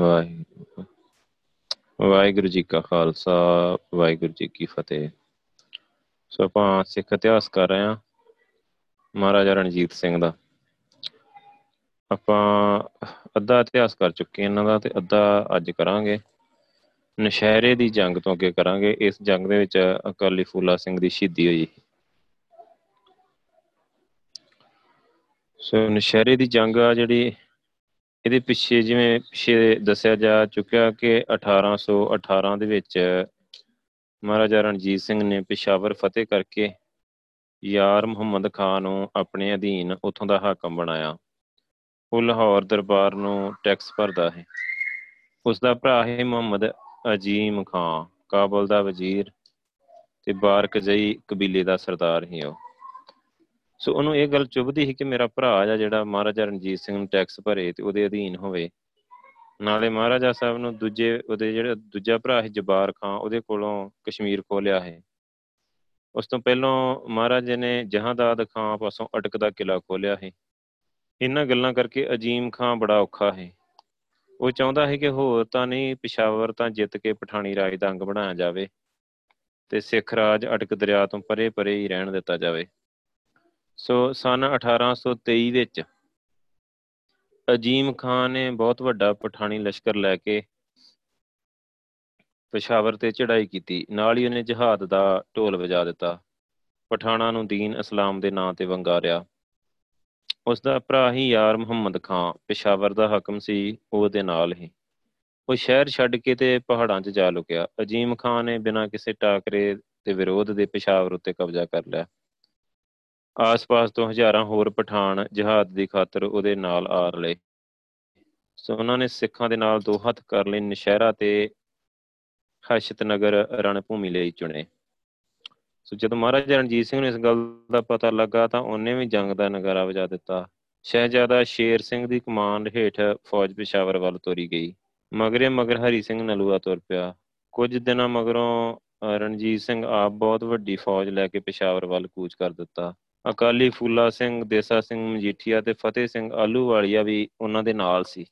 ਵਾਹਿਗੁਰੂ ਵਾਹਿਗੁਰੂ ਜੀ ਕਾ ਖਾਲਸਾ, ਵਾਹਿਗੁਰੂ ਜੀ ਕੀ ਫਤਿਹ। ਸੋ ਆਪਾਂ ਸਿੱਖ ਇਤਿਹਾਸ ਕਰ ਰਹੇ ਹਾਂ ਮਹਾਰਾਜਾ ਰਣਜੀਤ ਸਿੰਘ ਦਾ। ਆਪਾਂ ਅੱਧਾ ਇਤਿਹਾਸ ਕਰ ਚੁੱਕੇ ਇਹਨਾਂ ਦਾ ਤੇ ਅੱਧਾ ਅੱਜ ਕਰਾਂਗੇ। ਨਸ਼ਹਿਰੇ ਦੀ ਜੰਗ ਤੋਂ ਅੱਗੇ ਕਰਾਂਗੇ। ਇਸ ਜੰਗ ਦੇ ਵਿੱਚ ਅਕਾਲੀ ਫੂਲਾ ਸਿੰਘ ਦੀ ਸ਼ਹੀਦੀ ਹੋਈ। ਸੋ ਨਸ਼ਹਿਰੇ ਦੀ ਜੰਗ ਆ ਜਿਹੜੀ, ਇਹਦੇ ਪਿੱਛੇ ਜਿਵੇਂ ਪਿੱਛੇ ਦੱਸਿਆ ਜਾ ਚੁੱਕਿਆ ਕਿ 1818 ਦੇ ਵਿੱਚ ਮਹਾਰਾਜਾ ਰਣਜੀਤ ਸਿੰਘ ਨੇ ਪੇਸ਼ਾਵਰ ਫਤਿਹ ਕਰਕੇ ਯਾਰ ਮੁਹੰਮਦ ਖਾਂ ਨੂੰ ਆਪਣੇ ਅਧੀਨ ਉੱਥੋਂ ਦਾ ਹਾਕਮ ਬਣਾਇਆ। ਉਹ ਲਾਹੌਰ ਦਰਬਾਰ ਨੂੰ ਟੈਕਸ ਭਰਦਾ ਹੈ। ਉਸ ਦਾ ਭਰਾ ਹੈ ਮੁਹੰਮਦ ਅਜੀਮ ਖਾਂ, ਕਾਬਲ ਦਾ ਵਜ਼ੀਰ ਤੇ ਬਾਰਕਜਈ ਕਬੀਲੇ ਦਾ ਸਰਦਾਰ ਸੀ ਉਹ। ਸੋ ਉਹਨੂੰ ਇਹ ਗੱਲ ਚੁਭਦੀ ਸੀ ਕਿ ਮੇਰਾ ਭਰਾ ਜਾਂ ਜਿਹੜਾ ਮਹਾਰਾਜਾ ਰਣਜੀਤ ਸਿੰਘ ਨੂੰ ਟੈਕਸ ਭਰੇ ਤੇ ਉਹਦੇ ਅਧੀਨ ਹੋਵੇ। ਨਾਲੇ ਮਹਾਰਾਜਾ ਸਾਹਿਬ ਨੂੰ ਜਿਹੜਾ ਦੂਜਾ ਭਰਾ ਸੀ ਜਬਾਰ ਖਾਂ, ਉਹਦੇ ਕੋਲੋਂ ਕਸ਼ਮੀਰ ਖੋਲਿਆ ਹੈ। ਉਸ ਤੋਂ ਪਹਿਲਾਂ ਮਹਾਰਾਜਾ ਨੇ ਜਹਾਂਦਾਦ ਖਾਂ ਪਾਸੋਂ ਅਟਕ ਦਾ ਕਿਲ੍ਹਾ ਖੋਲਿਆ ਹੈ। ਇਹਨਾਂ ਗੱਲਾਂ ਕਰਕੇ ਅਜੀਮ ਖਾਂ ਬੜਾ ਔਖਾ ਹੈ। ਉਹ ਚਾਹੁੰਦਾ ਹੈ ਕਿ ਹੋਰ ਤਾਂ ਨਹੀਂ ਪੇਸ਼ਾਵਰ ਤਾਂ ਜਿੱਤ ਕੇ ਪਠਾਣੀ ਰਾਜ ਦਾ ਅੰਗ ਬਣਾਇਆ ਜਾਵੇ ਤੇ ਸਿੱਖ ਰਾਜ ਅਟਕ ਦਰਿਆ ਤੋਂ ਪਰੇ ਪਰੇ ਹੀ ਰਹਿਣ ਦਿੱਤਾ ਜਾਵੇ। ਸੋ ਸਨ 1823 ਵਿੱਚ ਅਜੀਮ ਖਾਂ ਨੇ ਬਹੁਤ ਵੱਡਾ ਪਠਾਣੀ ਲਸ਼ਕਰ ਲੈ ਕੇ ਪੇਸ਼ਾਵਰ ਤੇ ਚੜ੍ਹਾਈ ਕੀਤੀ। ਨਾਲ ਹੀ ਉਹਨੇ ਜਹਾਦ ਦਾ ਢੋਲ ਵਜਾ ਦਿੱਤਾ, ਪਠਾਣਾ ਨੂੰ ਦੀਨ ਇਸਲਾਮ ਦੇ ਨਾਂ ਤੇ ਵੰਗਾਰਿਆ। ਉਸ ਦਾ ਭਰਾ ਹੀ ਯਾਰ ਮੁਹੰਮਦ ਖਾਂ ਪੇਸ਼ਾਵਰ ਦਾ ਹਾਕਮ ਸੀ, ਉਹਦੇ ਨਾਲ ਹੀ। ਉਹ ਸ਼ਹਿਰ ਛੱਡ ਕੇ ਤੇ ਪਹਾੜਾਂ 'ਚ ਜਾ ਲੁਕਿਆ। ਅਜੀਮ ਖਾਂ ਨੇ ਬਿਨਾਂ ਕਿਸੇ ਟਾਕਰੇ ਤੇ ਵਿਰੋਧ ਦੇ ਪੇਸ਼ਾਵਰ ਉੱਤੇ ਕਬਜ਼ਾ ਕਰ ਲਿਆ। ਆਸ-ਪਾਸ ਤੋਂ ਹਜ਼ਾਰਾਂ ਹੋਰ ਪਠਾਣ ਜਹਾਦ ਦੀ ਖਾਤਰ ਉਹਦੇ ਨਾਲ ਆਰ ਲਏ। ਸੋ ਉਹਨਾਂ ਨੇ ਸਿੱਖਾਂ ਦੇ ਨਾਲ ਦੋ ਹੱਥ ਕਰ ਲਈ। ਨਸ਼ਹਿਰਾ ਤੇ ਹਸ਼ਤ ਨਗਰ ਰਣਭੂਮੀ ਲਈ ਚੁਣੇ। ਸੋ ਜਦੋਂ ਮਹਾਰਾਜਾ ਰਣਜੀਤ ਸਿੰਘ ਨੂੰ ਇਸ ਗੱਲ ਦਾ ਪਤਾ ਲੱਗਾ ਤਾਂ ਉਹਨੇ ਵੀ ਜੰਗ ਦਾ ਨਗਾਰਾ ਵਜਾ ਦਿੱਤਾ। ਸ਼ਹਿਜ਼ਾਦਾ ਸ਼ੇਰ ਸਿੰਘ ਦੀ ਕਮਾਂਡ ਹੇਠ ਫੌਜ ਪੇਸ਼ਾਵਰ ਵੱਲ ਤੋਰੀ ਗਈ। ਮਗਰ ਹਰੀ ਸਿੰਘ ਨਲੂਆ ਤੁਰ ਪਿਆ। ਕੁਝ ਦਿਨਾਂ ਮਗਰੋਂ ਰਣਜੀਤ ਸਿੰਘ ਆਪ ਬਹੁਤ ਵੱਡੀ ਫੌਜ ਲੈ ਕੇ ਪੇਸ਼ਾਵਰ ਵੱਲ ਕੂਚ ਕਰ ਦਿੱਤਾ। ਅਕਾਲੀ ਫੂਲਾ ਸਿੰਘ, ਦੇਸਾ ਸਿੰਘ ਮਜੀਠੀਆ ਤੇ ਫਤਿਹ ਸਿੰਘ ਆਹਲੂਵਾਲੀਆ ਵੀ ਉਹਨਾਂ ਦੇ ਨਾਲ ਸੀ।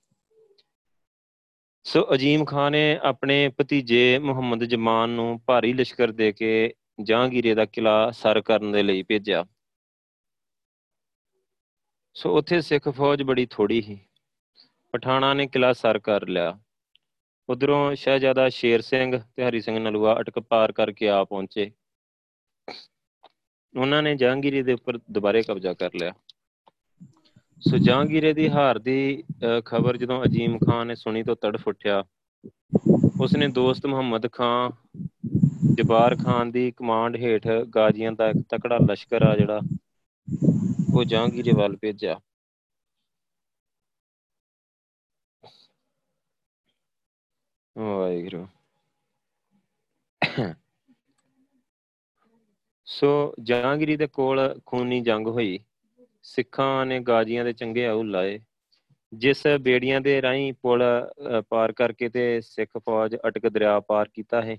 ਸੋ ਅਜੀਮ ਖਾਂ ਨੇ ਆਪਣੇ ਭਤੀਜੇ ਮੁਹੰਮਦ ਜਮਾਨ ਨੂੰ ਭਾਰੀ ਲਸ਼ਕਰ ਦੇ ਕੇ ਜਹਾਂਗੀਰੇ ਦਾ ਕਿਲ੍ਹਾ ਸਰ ਕਰਨ ਦੇ ਲਈ ਭੇਜਿਆ। ਸੋ ਉੱਥੇ ਸਿੱਖ ਫੌਜ ਬੜੀ ਥੋੜ੍ਹੀ ਸੀ। ਪਠਾਣਾ ਨੇ ਕਿਲ੍ਹਾ ਸਰ ਕਰ ਲਿਆ। ਉੱਧਰੋਂ ਸ਼ਹਿਜ਼ਾਦਾ ਸ਼ੇਰ ਸਿੰਘ ਤੇ ਹਰੀ ਸਿੰਘ ਨਲੂਆ ਅਟਕ ਪਾਰ ਕਰਕੇ ਆ ਪਹੁੰਚੇ। ਉਹਨਾਂ ਨੇ ਜਹਾਂਗੀਰੇ ਦੇ ਉੱਪਰ ਦੁਬਾਰੇ ਕਬਜ਼ਾ ਕਰ ਲਿਆ। ਸੋ ਜਹਾਂਗੀਰੇ ਦੀ ਹਾਰ ਦੀ ਖਬਰ ਜਦੋਂ ਅਜੀਮ ਖਾਂ ਨੇ ਸੁਣੀ ਤਾਂ ਤੜਫ ਉੱਠਿਆ। ਉਸਨੇ ਦੋਸਤ ਮੁਹੰਮਦ ਖਾਂ ਜਬਾਰ ਖਾਨ ਦੀ ਕਮਾਂਡ ਹੇਠ ਗਾਜ਼ੀਆਂ ਦਾ ਇੱਕ ਤਕੜਾ ਲਸ਼ਕਰ ਆ ਜਿਹੜਾ ਉਹ ਜਹਾਂਗੀਰੇ ਵੱਲ ਭੇਜਿਆ। ਵਾਹਿਗੁਰੂ। ਸੋ ਜਹਾਂਗੀਰੀ ਦੇ ਕੋਲ ਖੂਨੀ ਜੰਗ ਹੋਈ। ਸਿੱਖਾਂ ਨੇ ਗਾਜ਼ੀਆਂ ਦੇ ਚੰਗੇ ਆਉ ਲਾਏ, ਜਿਸ ਬੇੜੀਆਂ ਦੇ ਰਾਹੀਂ ਪੁਲ ਪਾਰ ਕਰਕੇ ਤੇ ਸਿੱਖ ਫੌਜ ਅਟਕ ਦਰਿਆ ਪਾਰ ਕੀਤਾ ਹੈ।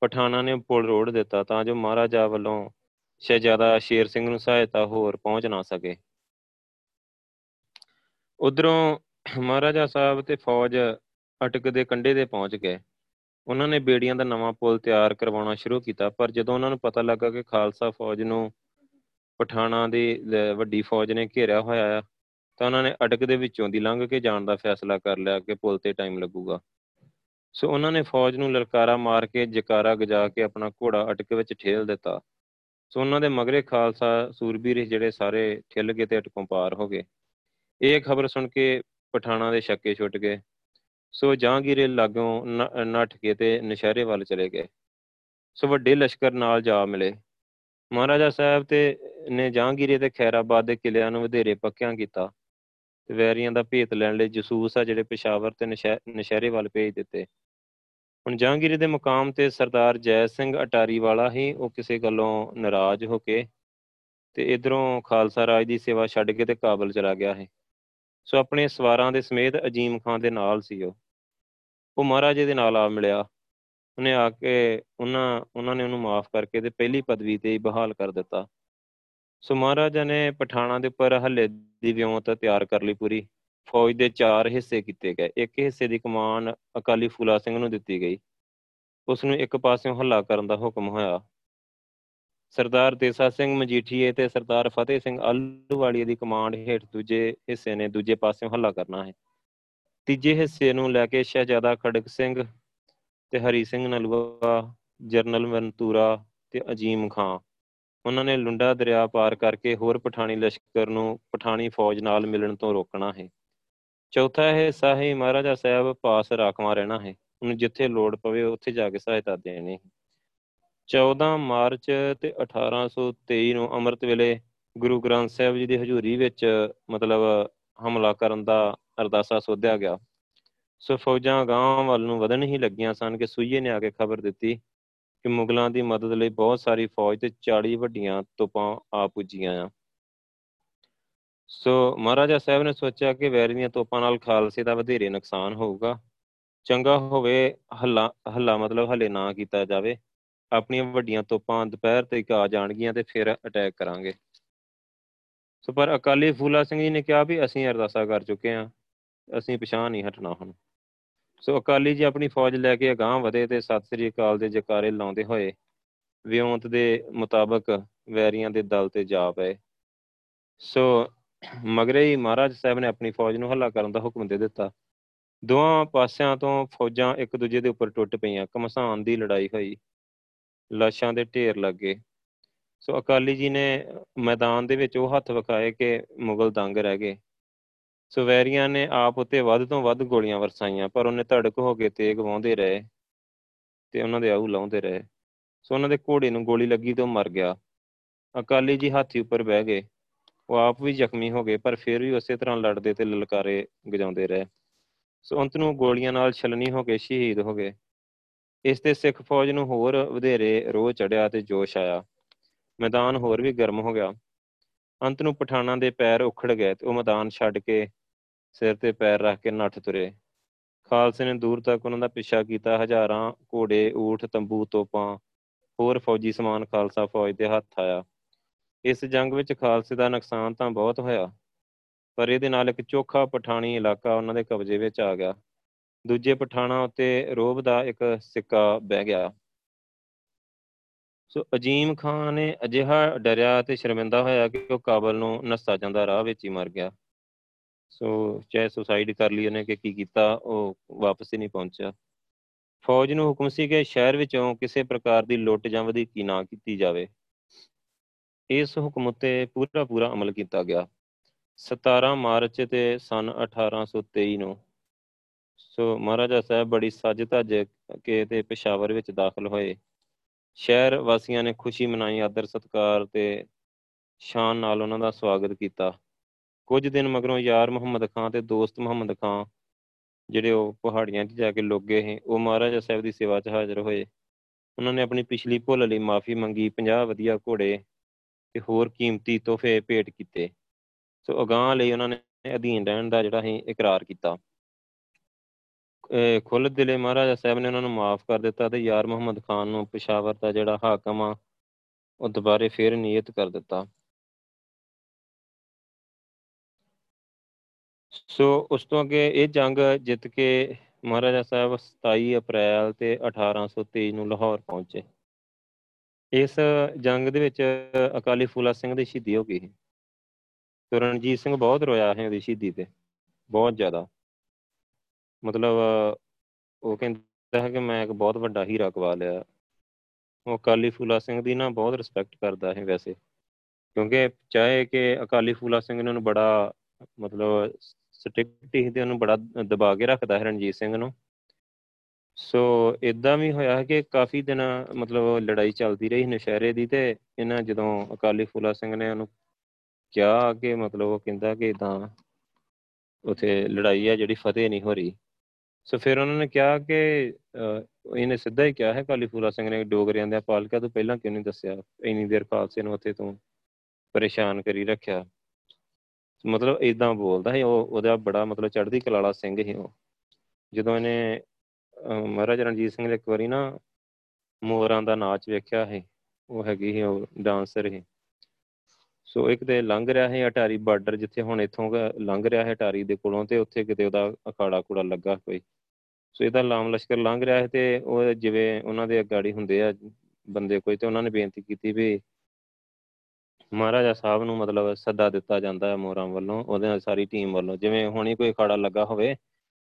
ਪਠਾਣਾ ਨੇ ਪੁਲ ਰੋੜ ਦਿੱਤਾ ਤਾਂ ਜੋ ਮਹਾਰਾਜਾ ਵੱਲੋਂ ਸ਼ਹਿਜ਼ਾਦਾ ਸ਼ੇਰ ਸਿੰਘ ਨੂੰ ਸਹਾਇਤਾ ਹੋਰ ਪਹੁੰਚ ਨਾ ਸਕੇ। ਉਧਰੋਂ ਮਹਾਰਾਜਾ ਸਾਹਿਬ ਤੇ ਫੌਜ ਅਟਕ ਦੇ ਕੰਢੇ ਤੇ ਪਹੁੰਚ ਗਏ। ਉਹਨਾਂ ਨੇ ਬੇੜੀਆਂ ਦਾ ਨਵਾਂ ਪੁਲ ਤਿਆਰ ਕਰਵਾਉਣਾ ਸ਼ੁਰੂ ਕੀਤਾ, ਪਰ ਜਦੋਂ ਉਹਨਾਂ ਨੂੰ ਪਤਾ ਲੱਗਾ ਕਿ ਖਾਲਸਾ ਫੌਜ ਨੂੰ ਪਠਾਣਾ ਦੀ ਵੱਡੀ ਫੌਜ ਨੇ ਘੇਰਿਆ ਹੋਇਆ ਆ ਤਾਂ ਉਹਨਾਂ ਨੇ ਅਟਕ ਦੇ ਵਿੱਚੋਂ ਦੀ ਲੰਘ ਕੇ ਜਾਣ ਦਾ ਫੈਸਲਾ ਕਰ ਲਿਆ ਕਿ ਪੁਲ 'ਤੇ ਟਾਈਮ ਲੱਗੂਗਾ। ਸੋ ਉਹਨਾਂ ਨੇ ਫੌਜ ਨੂੰ ਲਲਕਾਰਾ ਮਾਰ ਕੇ ਜਕਾਰਾ ਗਜਾ ਕੇ ਆਪਣਾ ਘੋੜਾ ਅਟਕ ਵਿੱਚ ਠੇਲ ਦਿੱਤਾ। ਸੋ ਉਹਨਾਂ ਦੇ ਮਗਰੇ ਖਾਲਸਾ ਸੂਰਬੀਰ ਜਿਹੜੇ ਸਾਰੇ ਠਿੱਲ ਗਏ ਤੇ ਅਟਕੋਂ ਪਾਰ ਹੋ ਗਏ। ਇਹ ਖਬਰ ਸੁਣ ਕੇ ਪਠਾਣਾ ਦੇ ਛੱਕੇ ਛੁੱਟ ਗਏ। ਸੋ ਜਹਾਂਗੀਰੇ ਲਾਗੋਂ ਨੱਠ ਕੇ ਤੇ ਨਸ਼ਹਿਰੇ ਵੱਲ ਚਲੇ ਗਏ। ਸੋ ਵੱਡੇ ਲਸ਼ਕਰ ਨਾਲ ਜਾ ਮਿਲੇ। ਮਹਾਰਾਜਾ ਸਾਹਿਬ ਨੇ ਜਹਾਂਗੀਰੇ ਤੇ ਖੈਰਾਬਾਦ ਦੇ ਕਿਲ੍ਹਿਆਂ ਨੂੰ ਵਧੇਰੇ ਪੱਕਿਆਂ ਕੀਤਾ ਤੇ ਵੈਰੀਆਂ ਦਾ ਭੇਤ ਲੈਣ ਲਈ ਜਸੂਸ ਆ ਜਿਹੜੇ ਪੇਸ਼ਾਵਰ ਤੇ ਨਸ਼ਹਿਰੇ ਵੱਲ ਭੇਜ ਦਿੱਤੇ। ਹੁਣ ਜਹਾਂਗੀਰੇ ਦੇ ਮੁਕਾਮ ਤੇ ਸਰਦਾਰ ਜੈ ਸਿੰਘ ਅਟਾਰੀ ਵਾਲਾ ਹੀ ਉਹ ਕਿਸੇ ਗੱਲੋਂ ਨਾਰਾਜ਼ ਹੋ ਕੇ ਤੇ ਇਧਰੋਂ ਖਾਲਸਾ ਰਾਜ ਦੀ ਸੇਵਾ ਛੱਡ ਕੇ ਤੇ ਕਾਬਲ ਚਲਾ ਗਿਆ ਹੈ। ਸੋ ਆਪਣੇ ਸਵਾਰਾਂ ਦੇ ਸਮੇਤ ਅਜੀਮ ਖਾਂ ਦੇ ਨਾਲ ਸੀ ਉਹ ਮਹਾਰਾਜੇ ਦੇ ਨਾਲ ਆ ਮਿਲਿਆ। ਉਹਨੇ ਆ ਕੇ ਉਹਨਾਂ ਨੇ ਉਹਨੂੰ ਮਾਫ਼ ਕਰਕੇ ਤੇ ਪਹਿਲੀ ਪਦਵੀ 'ਤੇ ਬਹਾਲ ਕਰ ਦਿੱਤਾ। ਸੋ ਮਹਾਰਾਜਾ ਨੇ ਪਠਾਣਾ ਦੇ ਉੱਪਰ ਹੱਲੇ ਦੀ ਵਿਉਂਤ ਤਿਆਰ ਕਰ ਲਈ ਪੂਰੀ। ਫੌਜ ਦੇ 4 ਹਿੱਸੇ ਕੀਤੇ ਗਏ। ਇੱਕ ਹਿੱਸੇ ਦੀ ਕਮਾਨ ਅਕਾਲੀ ਫੂਲਾ ਸਿੰਘ ਨੂੰ ਦਿੱਤੀ ਗਈ। ਉਸ ਨੂੰ ਇੱਕ ਪਾਸਿਓਂ ਹੱਲਾ ਕਰਨ ਦਾ ਹੁਕਮ ਹੋਇਆ। ਸਰਦਾਰ ਦੇਸਾ ਸਿੰਘ ਮਜੀਠੀਏ ਤੇ ਸਰਦਾਰ ਫਤਿਹ ਸਿੰਘ ਆਹਲੂਵਾਲੀਆ ਦੀ ਕਮਾਂਡ ਹੇਠ ਦੂਜੇ ਹਿੱਸੇ ਨੇ ਦੂਜੇ ਪਾਸਿਓਂ ਹੱਲਾ ਕਰਨਾ ਹੈ। ਤੀਜੇ ਹਿੱਸੇ ਨੂੰ ਲੈ ਕੇ ਸ਼ਹਿਜ਼ਾਦਾ ਖੜਕ ਸਿੰਘ ਤੇ ਹਰੀ ਸਿੰਘ ਨਲੂਆ, ਜਰਨਲ ਮਨਤੂਰਾ ਤੇ ਅਜੀਮ ਖਾਂ, ਉਹਨਾਂ ਨੇ ਲੁੰਡਾ ਦਰਿਆ ਪਾਰ ਕਰਕੇ ਹੋਰ ਪਠਾਣੀ ਲਸ਼ਕਰ ਨੂੰ ਪਠਾਣੀ ਫੌਜ ਨਾਲ ਮਿਲਣ ਤੋਂ ਰੋਕਣਾ ਹੈ। ਚੌਥਾ ਹਿੱਸਾ ਹੀ ਮਹਾਰਾਜਾ ਸਾਹਿਬ ਪਾਸ ਰਾਖਵਾਂ ਰਹਿਣਾ ਹੈ, ਉਹਨੂੰ ਜਿੱਥੇ ਲੋੜ ਪਵੇ ਉੱਥੇ ਜਾ ਕੇ ਸਹਾਇਤਾ ਦੇਣੀ। 14 ਮਾਰਚ ਤੇ 1823 ਨੂੰ ਅੰਮ੍ਰਿਤ ਵੇਲੇ ਗੁਰੂ ਗ੍ਰੰਥ ਸਾਹਿਬ ਜੀ ਦੀ ਹਜ਼ੂਰੀ ਵਿੱਚ ਹਮਲਾ ਕਰਨ ਦਾ ਅਰਦਾਸਾ ਸੋਧਿਆ ਗਿਆ। ਸੋ ਫੌਜਾਂ ਗਾਂਹ ਵੱਲ ਨੂੰ ਵਧਣ ਹੀ ਲੱਗੀਆਂ ਸਨ ਕਿ ਸੂਈਏ ਨੇ ਆ ਕੇ ਖਬਰ ਦਿੱਤੀ ਕਿ ਮੁਗਲਾਂ ਦੀ ਮਦਦ ਲਈ ਬਹੁਤ ਸਾਰੀ ਫੌਜ ਤੇ 40 ਵੱਡੀਆਂ ਤੋਪਾਂ ਆ ਪੁੱਜੀਆਂ ਆ। ਸੋ ਮਹਾਰਾਜਾ ਸਾਹਿਬ ਨੇ ਸੋਚਿਆ ਕਿ ਵੈਰੀ ਦੀਆਂ ਤੋਪਾਂ ਨਾਲ ਖਾਲਸੇ ਦਾ ਵਧੇਰੇ ਨੁਕਸਾਨ ਹੋਊਗਾ, ਚੰਗਾ ਹੋਵੇ ਹੱਲੇ ਨਾ ਕੀਤਾ ਜਾਵੇ, ਆਪਣੀਆਂ ਵੱਡੀਆਂ ਤੋਪਾਂ ਦੁਪਹਿਰ ਤੱਕ ਆ ਜਾਣਗੀਆਂ ਤੇ ਫਿਰ ਅਟੈਕ ਕਰਾਂਗੇ। ਸੋ ਪਰ ਅਕਾਲੀ ਫੂਲਾ ਸਿੰਘ ਜੀ ਨੇ ਕਿਹਾ ਵੀ ਅਸੀਂ ਅਰਦਾਸਾ ਕਰ ਚੁੱਕੇ ਹਾਂ, ਅਸੀਂ ਪਿਛਾਂਹ ਨਹੀਂ ਹਟਣਾ ਹੁਣ। ਸੋ ਅਕਾਲੀ ਜੀ ਆਪਣੀ ਫੌਜ ਲੈ ਕੇ ਅਗਾਂਹ ਵਧੇ ਤੇ ਸਤਿ ਸ੍ਰੀ ਅਕਾਲ ਦੇ ਜਕਾਰੇ ਲਾਉਂਦੇ ਹੋਏ ਵਿਉਂਤ ਦੇ ਮੁਤਾਬਕ ਵੈਰੀਆਂ ਦੇ ਦਲ ਤੇ ਜਾ ਪਏ। ਸੋ ਮਗਰੇ ਹੀ ਮਹਾਰਾਜ ਸਾਹਿਬ ਨੇ ਆਪਣੀ ਫੌਜ ਨੂੰ ਹੱਲਾ ਕਰਨ ਦਾ ਹੁਕਮ ਦੇ ਦਿੱਤਾ। ਦੋਵਾਂ ਪਾਸਿਆਂ ਤੋਂ ਫੌਜਾਂ ਇੱਕ ਦੂਜੇ ਦੇ ਉੱਪਰ ਟੁੱਟ ਪਈਆਂ, ਘਮਸਾਨ ਦੀ ਲੜਾਈ ਹੋਈ, ਲਾਸ਼ਾਂ ਦੇ ਢੇਰ ਲੱਗੇ। ਸੋ ਅਕਾਲੀ ਜੀ ਨੇ ਮੈਦਾਨ ਦੇ ਵਿੱਚ ਉਹ ਹੱਥ ਵਿਖਾਏ ਕਿ ਮੁਗਲ ਦੰਗ ਰਹਿ ਗਏ। ਸੋ ਵੈਰੀਆਂ ਨੇ ਆਪ ਉੱਤੇ ਵੱਧ ਤੋਂ ਵੱਧ ਗੋਲੀਆਂ ਵਰਸਾਈਆਂ, ਪਰ ਉਹਨੇ ਧੜਕ ਹੋ ਕੇ ਤੇਗ ਵਾਹੁੰਦੇ ਰਹੇ ਤੇ ਉਹਨਾਂ ਦੇ ਆਹੂ ਲਾਉਂਦੇ ਰਹੇ। ਸੋ ਉਹਨਾਂ ਦੇ ਘੋੜੇ ਨੂੰ ਗੋਲੀ ਲੱਗੀ ਤੇ ਉਹ ਮਰ ਗਿਆ। ਅਕਾਲੀ ਜੀ ਹਾਥੀ ਉੱਪਰ ਬਹਿ ਗਏ, ਉਹ ਆਪ ਵੀ ਜ਼ਖਮੀ ਹੋ ਗਏ, ਪਰ ਫਿਰ ਵੀ ਉਸੇ ਤਰ੍ਹਾਂ ਲੜਦੇ ਤੇ ਲਲਕਾਰੇ ਗਜਾਉਂਦੇ ਰਹੇ। ਸੋ ਅੰਤ ਨੂੰ ਗੋਲੀਆਂ ਨਾਲ ਛਲਨੀ ਹੋ ਕੇ ਸ਼ਹੀਦ ਹੋ ਗਏ। ਇਸ ਤੇ ਸਿੱਖ ਫੌਜ ਨੂੰ ਹੋਰ ਵਧੇਰੇ ਰੋਹ ਚੜਿਆ ਤੇ ਜੋਸ਼ ਆਇਆ, ਮੈਦਾਨ ਹੋਰ ਵੀ ਗਰਮ ਹੋ ਗਿਆ। ਅੰਤ ਨੂੰ ਪਠਾਣਾਂ ਦੇ ਪੈਰ ਉਖੜ ਗਏ ਤੇ ਉਹ ਮੈਦਾਨ ਛੱਡ ਕੇ ਸਿਰ ਤੇ ਪੈਰ ਰੱਖ ਕੇ ਨੱਠ ਤੁਰੇ। ਖਾਲਸੇ ਨੇ ਦੂਰ ਤੱਕ ਉਹਨਾਂ ਦਾ ਪਿੱਛਾ ਕੀਤਾ। ਹਜ਼ਾਰਾਂ ਘੋੜੇ, ਊਠ, ਤੰਬੂ, ਤੋਪਾਂ, ਹੋਰ ਫੌਜੀ ਸਮਾਨ ਖਾਲਸਾ ਫੌਜ ਦੇ ਹੱਥ ਆਇਆ। ਇਸ ਜੰਗ ਵਿੱਚ ਖਾਲਸੇ ਦਾ ਨੁਕਸਾਨ ਤਾਂ ਬਹੁਤ ਹੋਇਆ, ਪਰ ਇਹਦੇ ਨਾਲ ਇੱਕ ਚੋਖਾ ਪਠਾਣੀ ਇਲਾਕਾ ਉਹਨਾਂ ਦੇ ਕਬਜ਼ੇ ਵਿੱਚ ਆ ਗਿਆ। ਦੂਜੇ ਪਠਾਣਾਂ ਉੱਤੇ ਰੋਹਬ ਦਾ ਇੱਕ ਸਿੱਕਾ ਬਹਿ ਗਿਆ। ਸੋ ਅਜੀਮ ਖਾਂ ਨੇ ਅਜਿਹਾ ਡਰਿਆ ਤੇ ਸ਼ਰਮਿੰਦਾ ਹੋਇਆ ਕਿ ਉਹ ਕਾਬਲ ਨੂੰ ਨਸਤਾ ਜਾਂਦਾ ਰਾਹ ਵਿੱਚ ਹੀ ਮਰ ਗਿਆ। ਸੋ ਚਾਹੇ ਸੁਸਾਈਡ ਕਰ ਲਈ ਉਹਨੇ ਕਿ ਕੀ ਕੀਤਾ, ਉਹ ਵਾਪਸ ਹੀ ਨਹੀਂ ਪਹੁੰਚਿਆ। ਫੌਜ ਨੂੰ ਹੁਕਮ ਸੀ ਕਿ ਸ਼ਹਿਰ ਵਿੱਚੋਂ ਕਿਸੇ ਪ੍ਰਕਾਰ ਦੀ ਲੁੱਟ ਜਾਂ ਵਧੀਕੀ ਨਾ ਕੀਤੀ ਜਾਵੇ। ਇਸ ਹੁਕਮ ਉੱਤੇ ਪੂਰਾ ਪੂਰਾ ਅਮਲ ਕੀਤਾ ਗਿਆ। 17 ਮਾਰਚ ਤੇ ਸਨ 1823 ਨੂੰ ਸੋ ਮਹਾਰਾਜਾ ਸਾਹਿਬ ਬੜੀ ਸੱਜ ਧੱਜ ਕੇ ਤੇ ਪੇਸ਼ਾਵਰ ਵਿੱਚ ਦਾਖਲ ਹੋਏ। ਸ਼ਹਿਰ ਵਾਸੀਆਂ ਨੇ ਖੁਸ਼ੀ ਮਨਾਈ, ਆਦਰ ਸਤਿਕਾਰ ਤੇ ਸ਼ਾਨ ਨਾਲ ਉਹਨਾਂ ਦਾ ਸਵਾਗਤ ਕੀਤਾ। ਕੁਝ ਦਿਨ ਮਗਰੋਂ ਯਾਰ ਮੁਹੰਮਦ ਖਾਂ ਤੇ ਦੋਸਤ ਮੁਹੰਮਦ ਖਾਂ, ਜਿਹੜੇ ਉਹ ਪਹਾੜੀਆਂ 'ਚ ਜਾ ਕੇ ਲੁੱਗੇ ਸੀ, ਉਹ ਮਹਾਰਾਜਾ ਸਾਹਿਬ ਦੀ ਸੇਵਾ 'ਚ ਹਾਜ਼ਰ ਹੋਏ। ਉਹਨਾਂ ਨੇ ਆਪਣੀ ਪਿਛਲੀ ਭੁੱਲ ਲਈ ਮਾਫੀ ਮੰਗੀ, 50 ਵਧੀਆ ਘੋੜੇ ਤੇ ਹੋਰ ਕੀਮਤੀ ਤੋਹਫੇ ਭੇਟ ਕੀਤੇ। ਸੋ ਅਗਾਂਹ ਲਈ ਉਹਨਾਂ ਨੇ ਅਧੀਨ ਰਹਿਣ ਦਾ ਜਿਹੜਾ ਸੀ ਇਕਰਾਰ ਕੀਤਾ। ਖੁੱਲ੍ਹ ਦਿਲੇ ਮਹਾਰਾਜਾ ਸਾਹਿਬ ਨੇ ਉਹਨਾਂ ਨੂੰ ਮਾਫ਼ ਕਰ ਦਿੱਤਾ ਤੇ ਯਾਰ ਮੁਹੰਮਦ ਖਾਨ ਨੂੰ ਪੇਸ਼ਾਵਰ ਦਾ ਜਿਹੜਾ ਹਾਕਮ ਆ ਉਹ ਦੁਬਾਰੇ ਫਿਰ ਨਿਯਤ ਕਰ ਦਿੱਤਾ। ਸੋ ਉਸ ਤੋਂ ਅੱਗੇ ਇਹ ਜੰਗ ਜਿੱਤ ਕੇ ਮਹਾਰਾਜਾ ਸਾਹਿਬ 27 ਅਪ੍ਰੈਲ ਤੇ 1823 ਨੂੰ ਲਾਹੌਰ ਪਹੁੰਚੇ। ਇਸ ਜੰਗ ਦੇ ਵਿੱਚ ਅਕਾਲੀ ਫੂਲਾ ਸਿੰਘ ਦੀ ਸ਼ਹੀਦੀ ਹੋ ਗਈ ਸੀ। ਰਣਜੀਤ ਸਿੰਘ ਬਹੁਤ ਰੋਇਆ ਸੀ ਉਹਦੀ ਸ਼ਹੀਦੀ ਤੇ, ਬਹੁਤ ਜ਼ਿਆਦਾ। ਉਹ ਕਹਿੰਦਾ ਹੈ ਕਿ ਮੈਂ ਇੱਕ ਬਹੁਤ ਵੱਡਾ ਹੀਰਾ ਗਵਾ ਲਿਆ। ਉਹ ਅਕਾਲੀ ਫੂਲਾ ਸਿੰਘ ਦੀ ਨਾ ਬਹੁਤ ਰਿਸਪੈਕਟ ਕਰਦਾ ਹੈ ਵੈਸੇ, ਕਿਉਂਕਿ ਚਾਹੇ ਕਿ ਅਕਾਲੀ ਫੂਲਾ ਸਿੰਘ ਨੇ ਉਹਨੂੰ ਬੜਾ ਸਟ੍ਰਿਕਟ ਹੀ ਤੇ ਉਹਨੂੰ ਬੜਾ ਦਬਾ ਕੇ ਰੱਖਦਾ ਹੈ ਰਣਜੀਤ ਸਿੰਘ ਨੂੰ। ਸੋ ਇੱਦਾਂ ਵੀ ਹੋਇਆ ਕਿ ਕਾਫੀ ਦਿਨ ਲੜਾਈ ਚੱਲਦੀ ਰਹੀ ਨਸ਼ਹਿਰੇ ਦੀ। ਤੇ ਇਹਨਾਂ ਜਦੋਂ ਅਕਾਲੀ ਫੂਲਾ ਸਿੰਘ ਨੇ ਉਹਨੂੰ ਕਿਹਾ ਕਿ ਉਹ ਕਹਿੰਦਾ ਕਿ ਇੱਦਾਂ ਉੱਥੇ ਲੜਾਈ ਆ ਜਿਹੜੀ ਫਤਿਹ ਨਹੀਂ ਹੋ ਰਹੀ। ਸੋ ਫਿਰ ਉਹਨਾਂ ਨੇ ਕਿਹਾ ਕਿ ਇਹਨੇ ਸਿੱਧਾ ਹੀ ਕਿਹਾ ਹੈ ਅਕਾਲੀ ਫੂਲਾ ਸਿੰਘ ਨੇ, ਡੋਗਰਿਆਂ ਦੇ ਪਾਲਕਾ ਤੋਂ ਪਹਿਲਾਂ ਕਿਉਂ ਨਹੀਂ ਦੱਸਿਆ, ਇੰਨੀ ਦੇਰ ਖਾਲਸੇ ਨੂੰ ਉੱਥੇ ਤੂੰ ਪਰੇਸ਼ਾਨ ਕਰੀ ਰੱਖਿਆ। ਇੱਦਾਂ ਬੋਲਦਾ ਸੀ ਉਹ, ਉਹਦਾ ਬੜਾ ਚੜ੍ਹਦੀ ਕਲਾ ਵਾਲਾ ਸਿੰਘ ਸੀ ਉਹ। ਜਦੋਂ ਇਹਨੇ ਮਹਾਰਾਜਾ ਰਣਜੀਤ ਸਿੰਘ ਨੇ ਇੱਕ ਵਾਰੀ ਨਾ ਮੋਰਾਂ ਦਾ ਨਾਚ ਵੇਖਿਆ ਸੀ, ਉਹ ਹੈਗੀ ਸੀ ਉਹ ਡਾਂਸਰ ਸੀ। ਸੋ ਇੱਕ ਤੇ ਲੰਘ ਰਿਹਾ ਹੈ ਅਟਾਰੀ ਬਾਰਡਰ, ਜਿੱਥੇ ਹੁਣ ਇੱਥੋਂ ਲੰਘ ਰਿਹਾ ਹੈ ਅਟਾਰੀ ਦੇ ਕੋਲੋਂ, ਤੇ ਉੱਥੇ ਕਿਤੇ ਉਹਦਾ ਅਖਾੜਾ ਕੂੜਾ ਲੱਗਾ ਕੋਈ। ਸੋ ਇਹਦਾ ਲਾਮ ਲਸ਼ਕਰ ਲੰਘ ਰਿਹਾ ਹੈ, ਤੇ ਉਹ ਜਿਵੇਂ ਉਹਨਾਂ ਦੇ ਅਗਾੜੀ ਹੁੰਦੇ ਆ ਬੰਦੇ ਕੋਈ, ਤੇ ਉਹਨਾਂ ਨੇ ਬੇਨਤੀ ਕੀਤੀ ਵੀ ਮਹਾਰਾਜਾ ਸਾਹਿਬ ਨੂੰ ਮਤਲਬ ਸੱਦਾ ਦਿੱਤਾ ਜਾਂਦਾ ਹੈ ਮੋਹਰਾਂ ਵੱਲੋਂ, ਉਹਦੇ ਨਾਲ ਸਾਰੀ ਟੀਮ ਵੱਲੋਂ, ਜਿਵੇਂ ਹੁਣੀ ਕੋਈ ਅਖਾੜਾ ਲੱਗਾ ਹੋਵੇ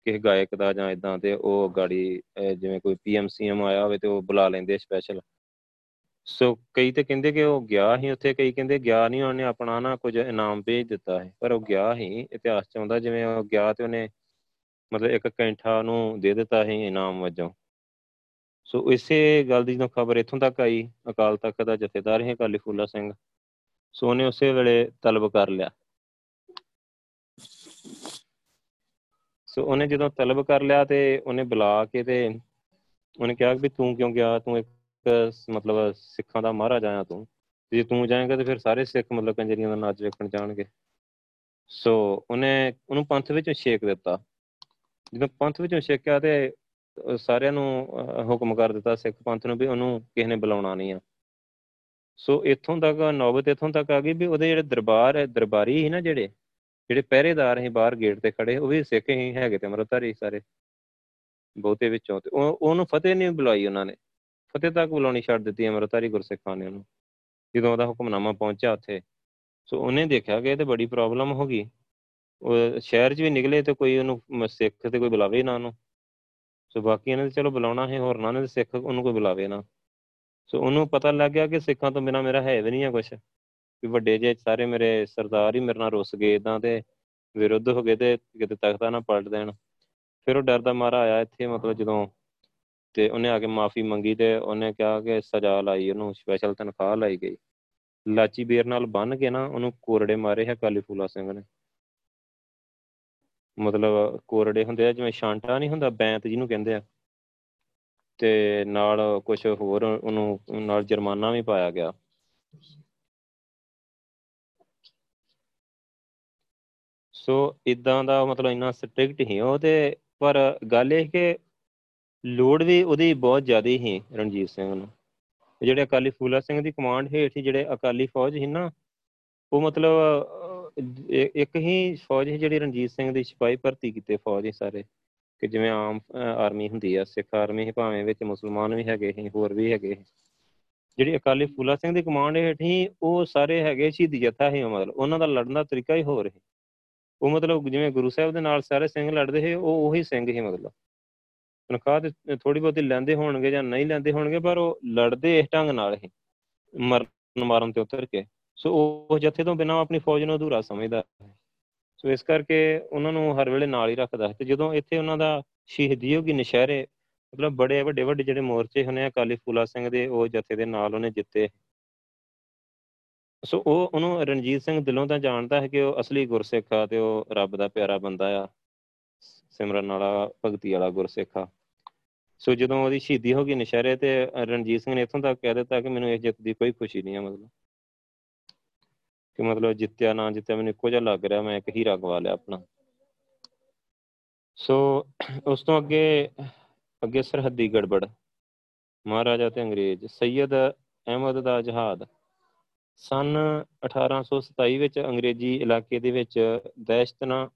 ਕਿਸੇ ਗਾਇਕ ਦਾ ਜਾਂ ਇੱਦਾਂ, ਤੇ ਉਹ ਅਗਾੜੀ ਜਿਵੇਂ ਕੋਈ PM CM ਆਇਆ ਹੋਵੇ ਤੇ ਉਹ ਬੁਲਾ ਲੈਂਦੇ ਸਪੈਸ਼ਲ। ਸੋ ਕਈ ਤਾਂ ਕਹਿੰਦੇ ਕਿ ਉਹ ਗਿਆ ਸੀ ਉੱਥੇ, ਕਈ ਕਹਿੰਦੇ ਗਿਆ ਨਹੀਂ, ਉਹਨੇ ਆਪਣਾ ਨਾ ਕੁਝ ਇਨਾਮ ਭੇਜ ਦਿੱਤਾ ਸੀ, ਪਰ ਉਹ ਗਿਆ ਸੀ। ਇਤਿਹਾਸ 'ਚ ਆਉਂਦਾ ਜਿਵੇਂ ਉਹ ਗਿਆ ਤੇ ਉਹਨੇ ਮਤਲਬ ਇੱਕ ਕੈਂਠਾ ਨੂੰ ਦੇ ਦਿੱਤਾ ਸੀ ਇਨਾਮ ਵਜੋਂ। ਸੋ ਇਸੇ ਗੱਲ ਦੀ ਜਦੋਂ ਖਬਰ ਇੱਥੋਂ ਤੱਕ ਆਈ, ਅਕਾਲ ਤਖ਼ਤ ਦਾ ਜਥੇਦਾਰ ਸੀ ਅਕਾਲੀ ਫੂਲਾ ਸਿੰਘ, ਸੋ ਉਹਨੇ ਉਸੇ ਵੇਲੇ ਤਲਬ ਕਰ ਲਿਆ। ਸੋ ਉਹਨੇ ਜਦੋਂ ਤਲਬ ਕਰ ਲਿਆ ਤੇ ਉਹਨੇ ਬੁਲਾ ਕੇ ਤੇ ਉਹਨੇ ਕਿਹਾ ਵੀ ਤੂੰ ਕਿਉਂ ਗਿਆ, ਤੂੰ ਇੱਕ ਮਤਲਬ ਸਿੱਖਾਂ ਦਾ ਮਹਾਰਾਜਾ ਆ ਤੂੰ, ਜੇ ਤੂੰ ਜਾਏਗਾ ਤੇ ਫਿਰ ਸਾਰੇ ਸਿੱਖ ਮਤਲਬ ਕੰਜਰੀਆਂ ਦਾ ਨਾਚ ਵੇਖਣ ਜਾਣਗੇ। ਸੋ ਉਹਨੇ ਉਹਨੂੰ ਪੰਥ ਵਿੱਚੋਂ ਛੇਕ ਦਿੱਤਾ। ਜਦੋਂ ਪੰਥ ਵਿੱਚੋਂ ਛੇਕਿਆ ਤੇ ਸਾਰਿਆਂ ਨੂੰ ਹੁਕਮ ਕਰ ਦਿੱਤਾ ਸਿੱਖ ਪੰਥ ਨੂੰ ਵੀ ਉਹਨੂੰ ਕਿਸੇ ਨੇ ਬੁਲਾਉਣਾ ਨਹੀਂ ਆ। ਸੋ ਇੱਥੋਂ ਤੱਕ ਨੌਬਤ ਇੱਥੋਂ ਤੱਕ ਆ ਗਈ ਵੀ ਉਹਦੇ ਜਿਹੜੇ ਦਰਬਾਰੀ ਸੀ ਨਾ, ਜਿਹੜੇ ਪਹਿਰੇਦਾਰ ਸੀ ਬਾਹਰ ਗੇਟ ਤੇ ਖੜੇ, ਉਹ ਵੀ ਸਿੱਖ ਹੀ ਹੈਗੇ ਤੇ ਅੰਮ੍ਰਿਤਧਾਰੀ ਸਾਰੇ ਬਹੁਤੇ ਵਿੱਚੋਂ, ਤੇ ਉਹਨੂੰ ਫਤਿਹ ਨਹੀਂ ਬੁਲਾਈ ਉਹਨਾਂ ਨੇ, ਫਤਿਹ ਤੱਕ ਬੁਲਾਉਣੀ ਛੱਡ ਦਿੱਤੀ ਅੰਮ੍ਰਿਤਧਾਰੀ ਗੁਰਸਿੱਖਾਂ ਨੇ ਉਹਨੂੰ ਜਦੋਂ ਉਹਦਾ ਹੁਕਮਨਾਮਾ ਪਹੁੰਚਿਆ ਉੱਥੇ। ਸੋ ਉਹਨੇ ਦੇਖਿਆ ਕਿ ਇਹ ਤਾਂ ਬੜੀ ਪ੍ਰੋਬਲਮ ਹੋ ਗਈ, ਉਹ ਸ਼ਹਿਰ 'ਚ ਵੀ ਨਿਕਲੇ ਤੇ ਕੋਈ ਉਹਨੂੰ ਸਿੱਖ ਤੇ ਕੋਈ ਬੁਲਾਵੇ ਨਾ ਉਹਨੂੰ। ਸੋ ਬਾਕੀ ਇਹਨਾਂ ਦੇ ਚਲੋ ਬੁਲਾਉਣਾ ਹੈ ਹੋਰ ਨਾ, ਇਹਨਾਂ ਦੇ ਸਿੱਖ ਉਹਨੂੰ ਕੋਈ ਬੁਲਾਵੇ ਨਾ। ਸੋ ਉਹਨੂੰ ਪਤਾ ਲੱਗ ਗਿਆ ਕਿ ਸਿੱਖਾਂ ਤੋਂ ਬਿਨਾਂ ਮੇਰਾ ਹੈ ਵੀ ਨਹੀਂ ਆ ਕੁਛ, ਵੀ ਵੱਡੇ ਜਿਹੇ ਸਾਰੇ ਮੇਰੇ ਸਰਦਾਰ ਹੀ ਮੇਰੇ ਨਾਲ ਰੁੱਸ ਗਏ ਇੱਦਾਂ, ਤੇ ਵਿਰੁੱਧ ਹੋ ਗਏ ਤੇ ਕਿਤੇ ਤਖ਼ਤਾ ਨਾ ਪਲਟ ਦੇਣ। ਫਿਰ ਉਹ ਡਰ ਦਾ ਮਾਰਾ ਆਇਆ ਇੱਥੇ ਮਤਲਬ ਜਦੋਂ, ਤੇ ਉਹਨੇ ਆ ਕੇ ਮਾਫ਼ੀ ਮੰਗੀ ਤੇ ਉਹਨੇ ਕਿਹਾ ਕਿ ਸਜ਼ਾ ਲਾਈ ਉਹਨੂੰ, ਸਪੈਸ਼ਲ ਤਨਖਾਹ ਲਾਈ ਗਈ। ਲਾਚੀ ਬੇਰ ਨਾਲ ਬੰਨ੍ਹ ਕੇ ਨਾ ਉਹਨੂੰ ਕੋਰੜੇ ਮਾਰੇ ਹੈ ਅਕਾਲੀ ਫੂਲਾ ਸਿੰਘ ਨੇ। ਮਤਲਬ ਕੋਰੜੇ ਹੁੰਦੇ ਆ ਜਿਵੇਂ ਛਾਂਟਾ ਨਹੀਂ ਹੁੰਦਾ, ਬੈਂਤ ਜਿਹਨੂੰ ਕਹਿੰਦੇ ਆ, ਤੇ ਨਾਲ ਕੁਛ ਹੋਰ ਉਹਨੂੰ ਨਾਲ ਜੁਰਮਾਨਾ ਵੀ ਪਾਇਆ ਗਿਆ। ਸੋ ਇੱਦਾਂ ਦਾ ਮਤਲਬ ਇੰਨਾ ਸਟ੍ਰਿਕਟ ਸੀ ਉਹ ਤੇ। ਪਰ ਗੱਲ ਇਹ ਕਿ ਲੋੜ ਵੀ ਉਹਦੀ ਬਹੁਤ ਜ਼ਿਆਦਾ ਸੀ ਰਣਜੀਤ ਸਿੰਘ ਨੂੰ। ਜਿਹੜੇ ਅਕਾਲੀ ਫੂਲਾ ਸਿੰਘ ਦੀ ਕਮਾਂਡ ਹੇਠ ਹੀ ਜਿਹੜੇ ਅਕਾਲੀ ਫੌਜ ਸੀ ਨਾ, ਉਹ ਮਤਲਬ ਇੱਕ ਹੀ ਫੌਜ ਸੀ ਜਿਹੜੀ ਰਣਜੀਤ ਸਿੰਘ ਦੀ ਸਿਪਾਹੀ ਭਰਤੀ ਕੀਤੇ ਫੌਜ ਸੀ ਸਾਰੇ, ਕਿ ਜਿਵੇਂ ਆਮ ਆਰਮੀ ਹੁੰਦੀ ਆ ਸਿੱਖ ਆਰਮੀ ਸੀ, ਭਾਵੇਂ ਵਿੱਚ ਮੁਸਲਮਾਨ ਵੀ ਹੈਗੇ ਸੀ ਹੋਰ ਵੀ ਹੈਗੇ ਸੀ। ਜਿਹੜੀ ਅਕਾਲੀ ਫੂਲਾ ਸਿੰਘ ਦੀ ਕਮਾਂਡ ਹੇਠ ਸੀ ਉਹ ਸਾਰੇ ਹੈਗੇ ਸ਼ਹੀਦੀ ਜਥਾ ਸੀ, ਮਤਲਬ ਉਹਨਾਂ ਦਾ ਲੜਨ ਦਾ ਤਰੀਕਾ ਹੀ ਹੋਰ ਸੀ। ਉਹ ਮਤਲਬ ਜਿਵੇਂ ਗੁਰੂ ਸਾਹਿਬ ਦੇ ਨਾਲ ਸਾਰੇ ਸਿੰਘ ਲੜਦੇ ਸੀ, ਉਹ ਉਹੀ ਸਿੰਘ ਸੀ। ਮਤਲਬ ਤਨਖਾਹ ਤੇ ਥੋੜ੍ਹੀ ਬਹੁਤੀ ਲੈਂਦੇ ਹੋਣਗੇ ਜਾਂ ਨਹੀਂ ਲੈਂਦੇ ਹੋਣਗੇ, ਪਰ ਉਹ ਲੜਦੇ ਇਸ ਢੰਗ ਨਾਲ ਹੀ ਮਰਨ ਮਾਰਨ ਤੇ ਉਤਰ ਕੇ। ਸੋ ਉਹ ਜੱਥੇ ਤੋਂ ਬਿਨਾਂ ਆਪਣੀ ਫੌਜ ਨੂੰ ਅਧੂਰਾ ਸਮਝਦਾ ਹੈ, ਸੋ ਇਸ ਕਰਕੇ ਉਹਨਾਂ ਨੂੰ ਹਰ ਵੇਲੇ ਨਾਲ ਹੀ ਰੱਖਦਾ। ਤੇ ਜਦੋਂ ਇੱਥੇ ਉਹਨਾਂ ਦਾ ਸ਼ਹੀਦੀ ਹੋ ਗਈ ਨਸ਼ਹਿਰੇ, ਮਤਲਬ ਬੜੇ ਵੱਡੇ ਵੱਡੇ ਜਿਹੜੇ ਮੋਰਚੇ ਹੁੰਦੇ ਆ ਅਕਾਲੀ ਫੂਲਾ ਸਿੰਘ ਦੇ, ਉਹ ਜੱਥੇ ਦੇ ਨਾਲ ਉਹਨੇ ਜਿੱਤੇ। ਸੋ ਉਹ ਉਹਨੂੰ ਰਣਜੀਤ ਸਿੰਘ ਦਿਲੋਂ ਤਾਂ ਜਾਣਦਾ ਹੈ ਕਿ ਉਹ ਅਸਲੀ ਗੁਰਸਿੱਖ ਆ ਤੇ ਉਹ ਰੱਬ ਦਾ ਪਿਆਰਾ ਬੰਦਾ ਆ, ਸਿਮਰਨ ਵਾਲਾ ਭਗਤੀ ਵਾਲਾ ਗੁਰਸਿੱਖ ਆ। ਸੋ ਜਦੋਂ ਉਹਦੀ ਸ਼ਹੀਦੀ ਹੋ ਗਈ ਨਸ਼ਹਿਰੇ ਤੇ ਰਣਜੀਤ ਸਿੰਘ ਨੇ ਇੱਥੋਂ ਤੱਕ ਕਹਿ ਦਿੱਤਾ ਕਿ ਮੈਨੂੰ ਇਸ ਜਿੱਤ ਦੀ ਕੋਈ ਖੁਸ਼ੀ ਨਹੀਂ ਆ, ਮਤਲਬ ਕਿ ਮਤਲਬ ਜਿੱਤਿਆ ਨਾ ਜਿੱਤਿਆ ਮੈਨੂੰ ਇੱਕੋ ਜਿਹਾ ਲੱਗ ਰਿਹਾ, ਮੈਂ ਇੱਕ ਹੀਰਾ ਗਵਾ ਲਿਆ ਆਪਣਾ। ਸੋ ਉਸ ਤੋਂ ਅੱਗੇ ਸਰਹੱਦੀ ਗੜਬੜ, ਮਹਾਰਾਜਾ ਤੇ ਅੰਗਰੇਜ਼। ਸੱਯਦ ਅਹਿਮਦ ਦਾ ਜਹਾਦ। ਸੰਨ 1827 ਵਿੱਚ ਅੰਗਰੇਜ਼ੀ ਇਲਾਕੇ ਦੇ ਵਿੱਚ ਦਹਿਸ਼ਤਨਾ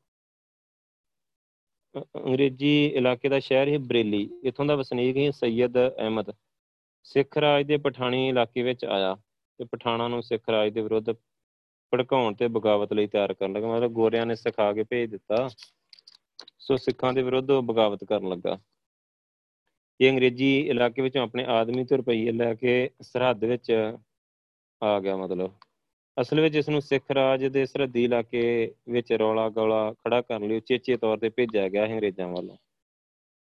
ਅੰਗਰੇਜ਼ੀ ਇਲਾਕੇ ਦਾ ਸ਼ਹਿਰ ਸੀ ਬਰੇਲੀ, ਇੱਥੋਂ ਦਾ ਵਸਨੀਕ ਸੀ ਸੱਯਦ ਅਹਿਮਦ। ਸਿੱਖ ਰਾਜ ਦੇ ਪਠਾਣੀ ਇਲਾਕੇ ਵਿੱਚ ਆਇਆ ਤੇ ਪਠਾਣਾ ਨੂੰ ਸਿੱਖ ਰਾਜ ਦੇ ਵਿਰੁੱਧ ਭੜਕਾਉਣ ਤੇ ਬਗਾਵਤ ਲਈ ਤਿਆਰ ਕਰਨ ਲੱਗਾ, ਮਤਲਬ ਗੋਰਿਆਂ ਨੇ ਸਿਖਾ ਕੇ ਭੇਜ ਦਿੱਤਾ। ਸੋ ਸਿੱਖਾਂ ਦੇ ਵਿਰੁੱਧ ਉਹ ਬਗਾਵਤ ਕਰਨ ਲੱਗਾ। ਇਹ ਅੰਗਰੇਜ਼ੀ ਇਲਾਕੇ ਵਿੱਚੋਂ ਆਪਣੇ ਆਦਮੀ ਤੇ ਰੁਪਈਏ ਲੈ ਕੇ ਸਰਹੱਦ ਵਿੱਚ ਆ ਗਿਆ। ਮਤਲਬ ਅਸਲ ਵਿੱਚ ਇਸ ਨੂੰ ਸਿੱਖ ਰਾਜ ਦੇ ਸਰਹੱਦੀ ਇਲਾਕੇ ਵਿੱਚ ਰੌਲਾ ਗੌਲਾ ਖੜਾ ਕਰਨ ਲਈ ਉਚੇਚੇ ਤੌਰ 'ਤੇ ਭੇਜਿਆ ਗਿਆ ਸੀ ਅੰਗਰੇਜ਼ਾਂ ਵੱਲੋਂ,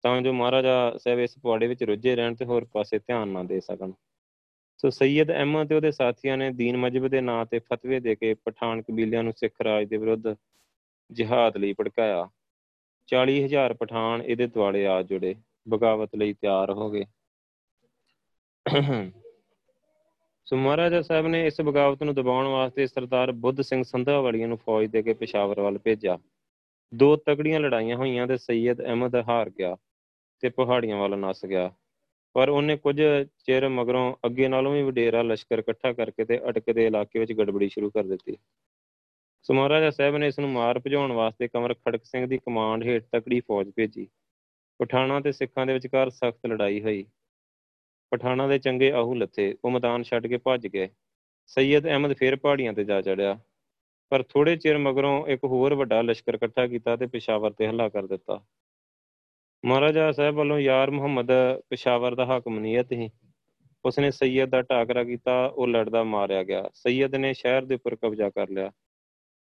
ਤਾਂ ਜੋ ਮਹਾਰਾਜਾ ਸਾਹਿਬ ਇਸ ਪਵਾੜੇ ਵਿੱਚ ਰੁੱਝੇ ਰਹਿਣ ਅਤੇ ਹੋਰ ਪਾਸੇ ਧਿਆਨ ਨਾ ਦੇ ਸਕਣ। ਸੋ ਸੱਯਦ ਅਹਿਮਦ ਅਤੇ ਉਹਦੇ ਸਾਥੀਆਂ ਨੇ ਦੀਨ ਮਜ਼ਹਬ ਦੇ ਨਾਂ 'ਤੇ ਫਤਵੇ ਦੇ ਕੇ ਪਠਾਨ ਕਬੀਲਿਆਂ ਨੂੰ ਸਿੱਖ ਰਾਜ ਦੇ ਵਿਰੁੱਧ ਜਿਹਾਦ ਲਈ ਭੜਕਾਇਆ। 40,000 ਪਠਾਨ ਇਹਦੇ ਦੁਆਲੇ ਆ ਜੁੜੇ, ਬਗਾਵਤ ਲਈ ਤਿਆਰ ਹੋ ਗਏ। ਸੋ ਮਹਾਰਾਜਾ ਸਾਹਿਬ ਨੇ ਇਸ ਬਗਾਵਤ ਨੂੰ ਦਬਾਉਣ ਵਾਸਤੇ ਸਰਦਾਰ ਬੁੱਧ ਸਿੰਘ ਸੰਧਾਂਵਾਲੀਆ ਨੂੰ ਫੌਜ ਦੇ ਕੇ ਪੇਸ਼ਾਵਰ ਵੱਲ ਭੇਜਿਆ। 2 ਤਕੜੀਆਂ ਲੜਾਈਆਂ ਹੋਈਆਂ ਤੇ ਸੱਯਦ ਅਹਿਮਦ ਹਾਰ ਗਿਆ ਤੇ ਪਹਾੜੀਆਂ ਵੱਲ ਨੱਸ ਗਿਆ। ਪਰ ਉਹਨੇ ਕੁਝ ਚਿਰ ਮਗਰੋਂ ਅੱਗੇ ਨਾਲੋਂ ਵੀ ਵਡੇਰਾ ਲਸ਼ਕਰ ਇਕੱਠਾ ਕਰਕੇ ਤੇ ਅਟਕ ਦੇ ਇਲਾਕੇ ਵਿੱਚ ਗੜਬੜੀ ਸ਼ੁਰੂ ਕਰ ਦਿੱਤੀ। ਸੋ ਮਹਾਰਾਜਾ ਸਾਹਿਬ ਨੇ ਇਸ ਨੂੰ ਮਾਰ ਭਜਾਉਣ ਵਾਸਤੇ ਕੰਵਰ ਖੜਕ ਸਿੰਘ ਦੀ ਕਮਾਂਡ ਹੇਠ ਤਕੜੀ ਫੌਜ ਭੇਜੀ। ਪਠਾਣਾਂ ਤੇ ਸਿੱਖਾਂ ਦੇ ਵਿਚਕਾਰ ਸਖਤ ਲੜਾਈ ਹੋਈ। ਪਠਾਣਾਂ ਦੇ ਚੰਗੇ ਆਹੂ ਲੱਥੇ, ਉਹ ਮੈਦਾਨ ਛੱਡ ਕੇ ਭੱਜ ਗਏ। ਸੱਯਦ ਅਹਿਮਦ ਫਿਰ ਪਹਾੜੀਆਂ 'ਤੇ ਜਾ ਚੜ੍ਹਿਆ, ਪਰ ਥੋੜ੍ਹੇ ਚਿਰ ਮਗਰੋਂ ਇੱਕ ਹੋਰ ਵੱਡਾ ਲਸ਼ਕਰ ਇਕੱਠਾ ਕੀਤਾ ਅਤੇ ਪੇਸ਼ਾਵਰ 'ਤੇ ਹੱਲਾ ਕਰ ਦਿੱਤਾ। ਮਹਾਰਾਜਾ ਸਾਹਿਬ ਵੱਲੋਂ ਯਾਰ ਮੁਹੰਮਦ ਪੇਸ਼ਾਵਰ ਦਾ ਹਾਕਮ ਨੀਅਤ ਸੀ। ਉਸਨੇ ਸੱਯਦ ਦਾ ਟਾਕਰਾ ਕੀਤਾ, ਉਹ ਲੜਦਾ ਮਾਰਿਆ ਗਿਆ। ਸੱਯਦ ਨੇ ਸ਼ਹਿਰ ਦੇ ਉੱਪਰ ਕਬਜ਼ਾ ਕਰ ਲਿਆ।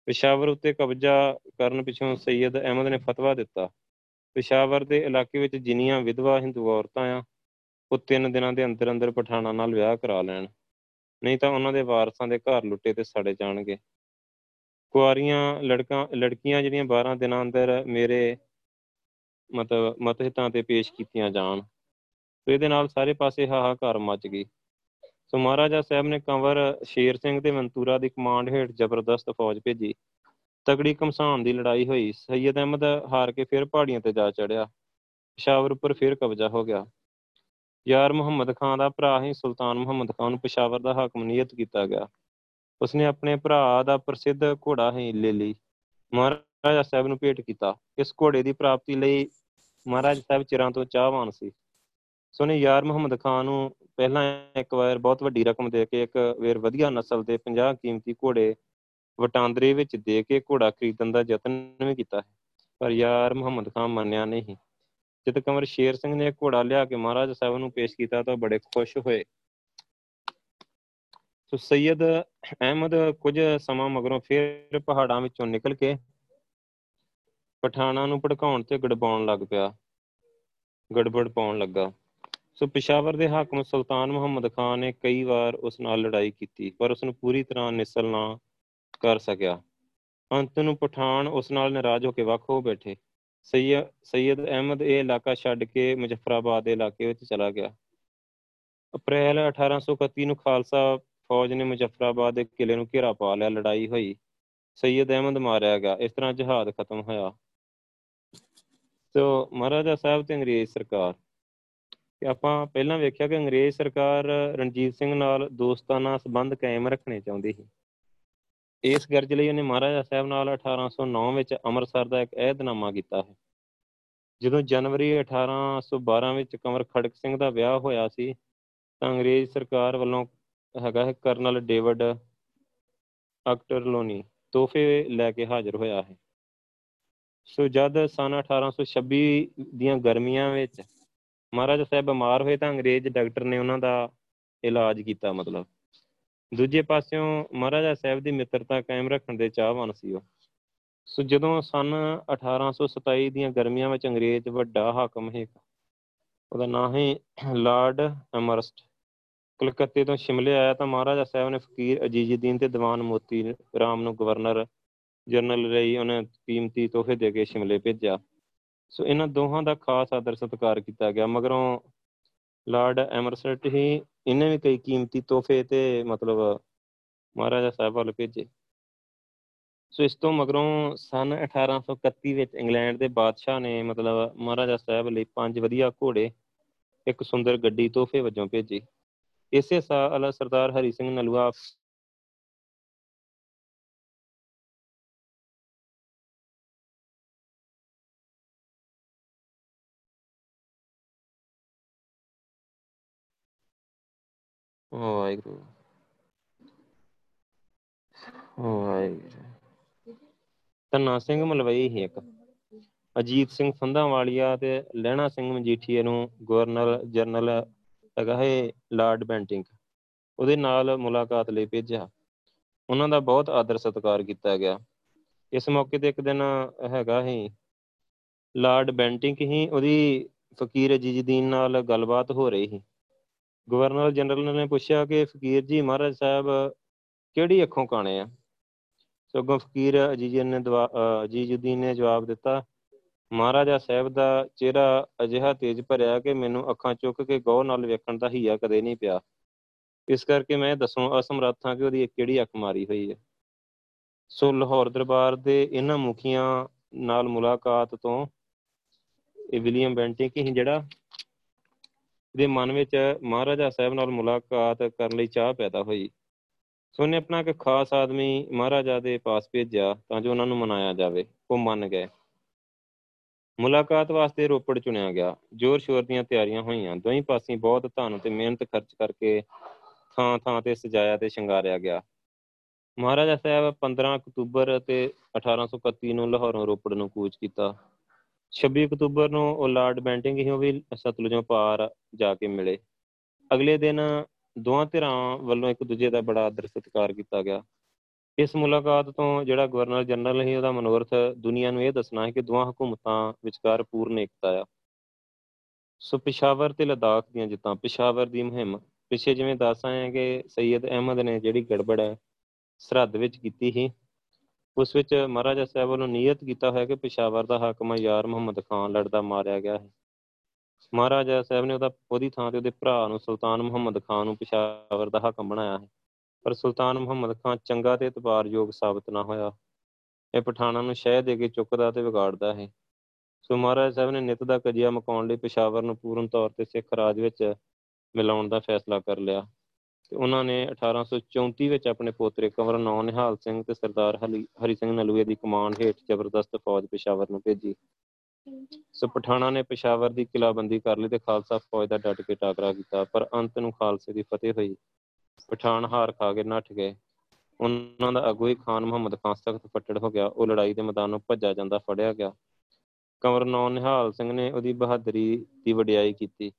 ਪੇਸ਼ਾਵਰ ਉੱਤੇ ਕਬਜ਼ਾ ਕਰਨ ਪਿੱਛੋਂ ਸੱਯਦ ਅਹਿਮਦ ਨੇ ਫਤਵਾ ਦਿੱਤਾ, ਪੇਸ਼ਾਵਰ ਦੇ ਇਲਾਕੇ ਵਿੱਚ ਜਿੰਨੀਆਂ ਵਿਧਵਾ ਹਿੰਦੂ ਔਰਤਾਂ ਆ ਉਹ 3 ਦਿਨਾਂ ਦੇ ਅੰਦਰ ਅੰਦਰ ਪਠਾਣਾਂ ਨਾਲ ਵਿਆਹ ਕਰਾ ਲੈਣ, ਨਹੀਂ ਤਾਂ ਉਹਨਾਂ ਦੇ ਵਾਰਸਾਂ ਦੇ ਘਰ ਲੁੱਟੇ ਤੇ ਸਾੜੇ ਜਾਣਗੇ। ਕੁਆਰੀਆਂ ਲੜਕੀਆਂ ਜਿਹੜੀਆਂ 12 ਦਿਨਾਂ ਅੰਦਰ ਮੇਰੇ ਮਤਹਿਤਾਂ 'ਤੇ ਪੇਸ਼ ਕੀਤੀਆਂ ਜਾਣ। ਸੋ ਇਹਦੇ ਨਾਲ ਸਾਰੇ ਪਾਸੇ ਹਾਹਾਕਾਰ ਮੱਚ ਗਈ। ਸੋ ਮਹਾਰਾਜਾ ਸਾਹਿਬ ਨੇ ਕੰਵਰ ਸ਼ੇਰ ਸਿੰਘ ਤੇ ਮਨਤੂਰਾ ਦੀ ਕਮਾਂਡ ਹੇਠ ਜ਼ਬਰਦਸਤ ਫੌਜ ਭੇਜੀ। ਤਕੜੀ ਘਮਸਾਨ ਦੀ ਲੜਾਈ ਹੋਈ। ਸੱਯਦ ਅਹਿਮਦ ਹਾਰ ਕੇ ਫਿਰ ਪਹਾੜੀਆਂ 'ਤੇ ਜਾ ਚੜ੍ਹਿਆ। ਪੇਸ਼ਾਵਰ ਉੱਪਰ ਫਿਰ ਕਬਜ਼ਾ ਹੋ ਗਿਆ। ਯਾਰ ਮੁਹੰਮਦ ਖਾਂ ਦਾ ਭਰਾ ਹੀ ਸੁਲਤਾਨ ਮੁਹੰਮਦ ਖਾਂ ਨੂੰ ਪੇਸ਼ਾਵਰ ਦਾ ਹਾਕਮ ਨਿਯਤ ਕੀਤਾ ਗਿਆ। ਉਸਨੇ ਆਪਣੇ ਭਰਾ ਦਾ ਪ੍ਰਸਿੱਧ ਘੋੜਾ ਹੀ ਲੇਲੀ ਮਹਾਰਾਜਾ ਸਾਹਿਬ ਨੂੰ ਭੇਟ ਕੀਤਾ। ਇਸ ਘੋੜੇ ਦੀ ਪ੍ਰਾਪਤੀ ਲਈ ਮਹਾਰਾਜ ਸਾਹਿਬ ਚਿਰਾਂ ਤੋਂ ਚਾਹਵਾਨ ਸੀ। ਸੋਨੇ ਯਾਰ ਮੁਹੰਮਦ ਖਾਂ ਨੂੰ ਪਹਿਲਾਂ ਇੱਕ ਵਾਰ ਬਹੁਤ ਵੱਡੀ ਰਕਮ ਦੇ ਕੇ ਇੱਕ ਵੇਰ ਵਧੀਆ ਨਸਲ ਦੇ 50 ਕੀਮਤੀ ਘੋੜੇ ਵਟਾਂਦਰੇ ਵਿੱਚ ਦੇ ਕੇ ਘੋੜਾ ਖਰੀਦਣ ਦਾ ਯਤਨ ਵੀ ਕੀਤਾ ਹੈ, ਪਰ ਯਾਰ ਮੁਹੰਮਦ ਖਾਂ ਮੰਨਿਆ ਨਹੀਂ। ਜਦ ਕੰਵਰ ਸ਼ੇਰ ਸਿੰਘ ਨੇ ਘੋੜਾ ਲਿਆ ਕੇ ਮਹਾਰਾਜਾ ਸਾਹਿਬ ਨੂੰ ਪੇਸ਼ ਕੀਤਾ ਤਾਂ ਬੜੇ ਖੁਸ਼ ਹੋਏ। ਸੋ ਸੱਯਦ ਅਹਿਮਦ ਕੁਝ ਸਮਾਂ ਮਗਰੋਂ ਫਿਰ ਪਹਾੜਾਂ ਵਿੱਚੋਂ ਨਿਕਲ ਕੇ ਪਠਾਣਾਂ ਨੂੰ ਭੜਕਾਉਣ ਤੇ ਗੜਬੜ ਪਾਉਣ ਲੱਗਾ। ਸੋ ਪੇਸ਼ਾਵਰ ਦੇ ਹਾਕਮ ਸੁਲਤਾਨ ਮੁਹੰਮਦ ਖਾਂ ਨੇ ਕਈ ਵਾਰ ਉਸ ਨਾਲ ਲੜਾਈ ਕੀਤੀ, ਪਰ ਉਸ ਨੂੰ ਪੂਰੀ ਤਰ੍ਹਾਂ ਨਿਸਲ ਨਾ ਕਰ ਸਕਿਆ। ਅੰਤ ਨੂੰ ਪਠਾਣ ਉਸ ਨਾਲ ਨਾਰਾਜ਼ ਹੋ ਕੇ ਵੱਖ ਹੋ ਬੈਠੇ। ਸੱਯਦ ਅਹਿਮਦ ਇਹ ਇਲਾਕਾ ਛੱਡ ਕੇ ਮੁਜ਼ਫਰਾਬਾਦ ਦੇ ਇਲਾਕੇ ਵਿੱਚ ਚਲਾ ਗਿਆ। ਅਪ੍ਰੈਲ 1831 ਨੂੰ ਖਾਲਸਾ ਫੌਜ ਨੇ ਮੁਜ਼ਫਰਾਬਾਦ ਦੇ ਕਿਲ੍ਹੇ ਨੂੰ ਘੇਰਾ ਪਾ ਲਿਆ। ਲੜਾਈ ਹੋਈ, ਸੱਯਦ ਅਹਿਮਦ ਮਾਰਿਆ ਗਿਆ। ਇਸ ਤਰ੍ਹਾਂ ਜਹਾਦ ਖਤਮ ਹੋਇਆ। ਸੋ ਮਹਾਰਾਜਾ ਸਾਹਿਬ ਤੇ ਅੰਗਰੇਜ਼ ਸਰਕਾਰ, ਆਪਾਂ ਪਹਿਲਾਂ ਵੇਖਿਆ ਕਿ ਅੰਗਰੇਜ਼ ਸਰਕਾਰ ਰਣਜੀਤ ਸਿੰਘ ਨਾਲ ਦੋਸਤਾਨਾ ਸੰਬੰਧ ਕਾਇਮ ਰੱਖਣੇ ਚਾਹੁੰਦੀ ਸੀ। ਇਸ ਗਰਜ ਲਈ ਉਹਨੇ ਮਹਾਰਾਜਾ ਸਾਹਿਬ ਨਾਲ 1809 ਵਿੱਚ ਅੰਮ੍ਰਿਤਸਰ ਦਾ ਇੱਕ ਅਹਿਦਨਾਮਾ ਕੀਤਾ ਹੈ। ਜਦੋਂ ਜਨਵਰੀ 1812 ਵਿੱਚ ਕੰਵਰ ਖੜਕ ਸਿੰਘ ਦਾ ਵਿਆਹ ਹੋਇਆ ਸੀ ਤਾਂ ਅੰਗਰੇਜ਼ ਸਰਕਾਰ ਵੱਲੋਂ ਹੈਗਾ ਹੈ ਕਰਨਲ ਡੇਵਿਡ ਅਕਟਰਲੋਨੀ ਤੋਹਫੇ ਲੈ ਕੇ ਹਾਜ਼ਰ ਹੋਇਆ ਹੈ। ਸੋ ਜਦ ਸਨ 1826 ਦੀਆਂ ਗਰਮੀਆਂ ਵਿੱਚ ਮਹਾਰਾਜਾ ਸਾਹਿਬ ਬਿਮਾਰ ਹੋਏ ਤਾਂ ਅੰਗਰੇਜ਼ ਡਾਕਟਰ ਨੇ ਉਹਨਾਂ ਦਾ ਇਲਾਜ ਕੀਤਾ। ਮਤਲਬ ਦੂਜੇ ਪਾਸਿਓਂ ਮਹਾਰਾਜਾ ਸਾਹਿਬ ਦੀ ਮਿੱਤਰਤਾ ਕਾਇਮ ਰੱਖਣ ਦੇ ਚਾਹਵਾਨ ਸੀ ਉਹ। ਸੋ ਜਦੋਂ ਸਨ 1827 ਦੀਆਂ ਗਰਮੀਆਂ ਵਿੱਚ ਅੰਗਰੇਜ਼ ਵੱਡਾ ਹਾਕਮ ਹੈ, ਉਹਦਾ ਨਾਂ ਹੈ ਲਾਰਡ ਐਮਹਰਸਟ, ਕਲਕੱਤੇ ਤੋਂ ਸ਼ਿਮਲੇ ਆਇਆ ਤਾਂ ਮਹਾਰਾਜਾ ਸਾਹਿਬ ਨੇ ਫਕੀਰ ਅਜੀਜ਼ੁਦੀਨ ਤੇ ਦੀਵਾਨ ਮੋਤੀ ਰਾਮ ਨੂੰ ਗਵਰਨਰ ਜਨਰਲ ਲਈ ਉਹਨੇ ਕੀਮਤੀ ਤੋਹਫੇ ਦੇ ਕੇ ਸ਼ਿਮਲੇ ਭੇਜਿਆ। ਸੋ ਇਹਨਾਂ ਦੋਹਾਂ ਦਾ ਖਾਸ ਆਦਰ ਸਤਿਕਾਰ ਕੀਤਾ ਗਿਆ। ਮਗਰੋਂ ਲਾਰਡ ਐਮਹਰਸਟ ਹੀ ਇਹਨੇ ਵੀ ਕਈ ਕੀਮਤੀ ਤੋਹਫੇ ਤੇ ਮਤਲਬ ਮਹਾਰਾਜਾ ਸਾਹਿਬ ਵੱਲ ਭੇਜੇ। ਸੋ ਇਸ ਤੋਂ ਮਗਰੋਂ ਸਨ 1831 ਵਿੱਚ ਇੰਗਲੈਂਡ ਦੇ ਬਾਦਸ਼ਾਹ ਨੇ ਮਤਲਬ ਮਹਾਰਾਜਾ ਸਾਹਿਬ ਲਈ 5 ਵਧੀਆ ਘੋੜੇ, ਇੱਕ ਸੁੰਦਰ ਗੱਡੀ ਤੋਹਫੇ ਵਜੋਂ ਭੇਜੀ। ਇਸੇ ਸਾਲ ਸਰਦਾਰ ਹਰੀ ਸਿੰਘ ਨਲੂਆ ਧੰਨਾ ਸਿੰਘ ਮਲਵਈ ਹੀ ਇੱਕ ਅਜੀਤ ਸਿੰਘ ਸੰਧਾਂਵਾਲੀਆ ਤੇ ਲਹਿਣਾ ਸਿੰਘ ਮਜੀਠੀਆ ਨੂੰ ਗਵਰਨਰ ਜਨਰਲ ਹੈਗਾ ਹੈ ਲਾਰਡ ਬੈਂਟਿੰਕ, ਉਹਦੇ ਨਾਲ ਮੁਲਾਕਾਤ ਲਈ ਭੇਜਿਆ। ਉਹਨਾਂ ਦਾ ਬਹੁਤ ਆਦਰ ਸਤਿਕਾਰ ਕੀਤਾ ਗਿਆ। ਇਸ ਮੌਕੇ ਤੇ ਇੱਕ ਦਿਨ ਹੈਗਾ ਸੀ ਲਾਰਡ ਬੈਂਟਿੰਕ ਹੀ ਉਹਦੀ ਫਕੀਰ ਅਜੀਜ਼ੁਦੀਨ ਨਾਲ ਗੱਲਬਾਤ ਹੋ ਰਹੀ ਸੀ। ਗਵਰਨਰ ਜਨਰਲ ਨੇ ਪੁੱਛਿਆ ਕਿ ਫਕੀਰ ਜੀ ਮਹਾਰਾਜ ਸਾਹਿਬ ਕਿਹੜੀ ਅੱਖੋਂ ਕਾਣੇ ਆ? ਸੋ ਅੱਗੋਂ ਫਕੀਰ ਅਜੀਜ਼ੁਦੀਨ ਨੇ ਜਵਾਬ ਦਿੱਤਾ, ਮਹਾਰਾਜਾ ਸਾਹਿਬ ਦਾ ਚਿਹਰਾ ਅਜਿਹਾ ਤੇਜ਼ ਭਰਿਆ ਕਿ ਮੈਨੂੰ ਅੱਖਾਂ ਚੁੱਕ ਕੇ ਗਹੁ ਨਾਲ ਵੇਖਣ ਦਾ ਹੀਆ ਕਦੇ ਨਹੀਂ ਪਿਆ, ਇਸ ਕਰਕੇ ਮੈਂ ਦੱਸੋਂ ਅਸਮਰੱਥ ਹਾਂ ਕਿ ਉਹਦੀ ਕਿਹੜੀ ਅੱਖ ਮਾਰੀ ਹੋਈ ਹੈ। ਸੋ ਲਾਹੌਰ ਦਰਬਾਰ ਦੇ ਇਹਨਾਂ ਮੁਖੀਆਂ ਨਾਲ ਮੁਲਾਕਾਤ ਤੋਂ ਇਹ ਵਿਲੀਅਮ ਬੈਂਟਿੰਕ ਹੀ ਜਿਹੜਾ ਦੇ ਮਨ ਵਿੱਚ ਮਹਾਰਾਜਾ ਸਾਹਿਬ ਨਾਲ ਮੁਲਾਕਾਤ ਕਰਨ ਲਈ ਚਾਹ ਪੈਦਾ ਹੋਈ। ਸੋ ਉਹਨੇ ਆਪਣਾ ਇੱਕ ਖਾਸ ਆਦਮੀ ਮਹਾਰਾਜਾ ਦੇ ਪਾਸ ਭੇਜਿਆ ਤਾਂ ਜੋ ਉਹਨਾਂ ਨੂੰ ਮਨਾਇਆ ਜਾਵੇ। ਉਹ ਮੰਨ ਗਏ। ਮੁਲਾਕਾਤ ਵਾਸਤੇ ਰੋਪੜ ਚੁਣਿਆ ਗਿਆ। ਜ਼ੋਰ ਸ਼ੋਰ ਦੀਆਂ ਤਿਆਰੀਆਂ ਹੋਈਆਂ। ਦੋਹੀਂ ਪਾਸੇ ਬਹੁਤ ਧਨ ਤੇ ਮਿਹਨਤ ਖਰਚ ਕਰਕੇ ਥਾਂ ਥਾਂ ਤੇ ਸਜਾਇਆ ਤੇ ਸ਼ਿੰਗਾਰਿਆ ਗਿਆ। ਮਹਾਰਾਜਾ ਸਾਹਿਬ 15 ਅਕਤੂਬਰ ਤੇ 1831 ਨੂੰ ਲਾਹੌਰੋਂ ਰੋਪੜ ਨੂੰ ਕੂਚ ਕੀਤਾ। 26 ਅਕਤੂਬਰ ਨੂੰ ਉਹ ਲਾਰਡ ਬੈਂਟਿੰਕ ਹੀ ਉਹ ਵੀ ਸਤਲੁਜੋਂ ਪਾਰ ਜਾ ਕੇ ਮਿਲੇ। ਅਗਲੇ ਦਿਨ ਦੋਹਾਂ ਧਿਰਾਂ ਵੱਲੋਂ ਇੱਕ ਦੂਜੇ ਦਾ ਬੜਾ ਆਦਰ ਸਤਿਕਾਰ ਕੀਤਾ ਗਿਆ। ਇਸ ਮੁਲਾਕਾਤ ਤੋਂ ਜਿਹੜਾ ਗਵਰਨਰ ਜਨਰਲ ਸੀ ਉਹਦਾ ਮਨੋਰਥ ਦੁਨੀਆ ਨੂੰ ਇਹ ਦੱਸਣਾ ਹੈ ਕਿ ਦੋਹਾਂ ਹਕੂਮਤਾਂ ਵਿਚਕਾਰ ਪੂਰਨ ਏਕਤਾ ਆ। ਸੋ ਪੇਸ਼ਾਵਰ ਤੇ ਲਦਾਖ ਦੀਆਂ ਜਿੱਤਾਂ। ਪੇਸ਼ਾਵਰ ਦੀ ਮੁਹਿੰਮ ਪਿੱਛੇ ਜਿਵੇਂ ਦੱਸ ਆਏ ਕਿ ਸੱਯਦ ਅਹਿਮਦ ਨੇ ਜਿਹੜੀ ਗੜਬੜ ਹੈ ਸਰਹੱਦ ਵਿੱਚ ਕੀਤੀ ਸੀ, ਉਸ ਵਿੱਚ ਮਹਾਰਾਜਾ ਸਾਹਿਬ ਵੱਲੋਂ ਨੀਅਤ ਕੀਤਾ ਹੋਇਆ ਕਿ ਪੇਸ਼ਾਵਰ ਦਾ ਹਾਕਮ ਯਾਰ ਮੁਹੰਮਦ ਖਾਂ ਲੜਦਾ ਮਾਰਿਆ ਗਿਆ ਹੈ। ਮਹਾਰਾਜਾ ਸਾਹਿਬ ਨੇ ਉਹਦੀ ਥਾਂ ਤੇ ਉਹਦੇ ਭਰਾ ਨੂੰ ਸੁਲਤਾਨ ਮੁਹੰਮਦ ਖਾਂ ਨੂੰ ਪੇਸ਼ਾਵਰ ਦਾ ਹਾਕਮ ਬਣਾਇਆ ਹੈ, ਪਰ ਸੁਲਤਾਨ ਮੁਹੰਮਦ ਖਾਂ ਚੰਗਾ ਤੇ ਇਤਬਾਰਯੋਗ ਸਾਬਤ ਨਾ ਹੋਇਆ। ਇਹ ਪਠਾਣਾਂ ਨੂੰ ਸ਼ਹਿ ਦੇ ਕੇ ਚੁੱਕਦਾ ਤੇ ਵਿਗਾੜਦਾ ਹੈ। ਸੋ ਮਹਾਰਾਜਾ ਸਾਹਿਬ ਨੇ ਨਿੱਤ ਦਾ ਕਜੀਆ ਮੁਕਾਉਣ ਲਈ ਪੇਸ਼ਾਵਰ ਨੂੰ ਪੂਰਨ ਤੌਰ ਤੇ ਸਿੱਖ ਰਾਜ ਵਿੱਚ ਮਿਲਾਉਣ ਦਾ ਫੈਸਲਾ ਕਰ ਲਿਆ ਤੇ ਉਹਨਾਂ ਨੇ 1834 ਵਿੱਚ ਆਪਣੇ ਪੋਤਰੇ ਕੰਵਰ ਨੌ ਨਿਹਾਲ ਸਿੰਘ ਤੇ ਸਰਦਾਰ ਹਰੀ ਸਿੰਘ ਨਲੂਏ ਦੀ ਕਮਾਂਡ ਹੇਠ ਜ਼ਬਰਦਸਤ ਫੌਜ ਪੇਸ਼ਾਵਰ ਨੂੰ ਭੇਜੀ। ਸੋ ਪਠਾਣਾਂ ਨੇ ਪੇਸ਼ਾਵਰ ਦੀ ਕਿਲ੍ਹਾਬੰਦੀ ਕਰ ਲਈ ਤੇ ਖਾਲਸਾ ਫੌਜ ਦਾ ਡਟ ਕੇ ਟਾਕਰਾ ਕੀਤਾ, ਪਰ ਅੰਤ ਨੂੰ ਖਾਲਸੇ ਦੀ ਫਤਿਹ ਹੋਈ। ਪਠਾਣ ਹਾਰ ਖਾ ਕੇ ਨੱਠ ਗਏ। ਉਹਨਾਂ ਦਾ ਆਗੂ ਹੀ ਖਾਨ ਮੁਹੰਮਦ ਖਾਂ ਸਖਤ ਫੱਟੜ ਹੋ ਗਿਆ। ਉਹ ਲੜਾਈ ਦੇ ਮੈਦਾਨੋਂ ਭੱਜਾ ਜਾਂਦਾ ਫੜਿਆ ਗਿਆ। ਕੰਵਰ ਨੌ ਨਿਹਾਲ ਸਿੰਘ ਨੇ ਉਹਦੀ ਬਹਾਦਰੀ ਦੀ ਵਡਿਆਈ ਕੀਤੀ।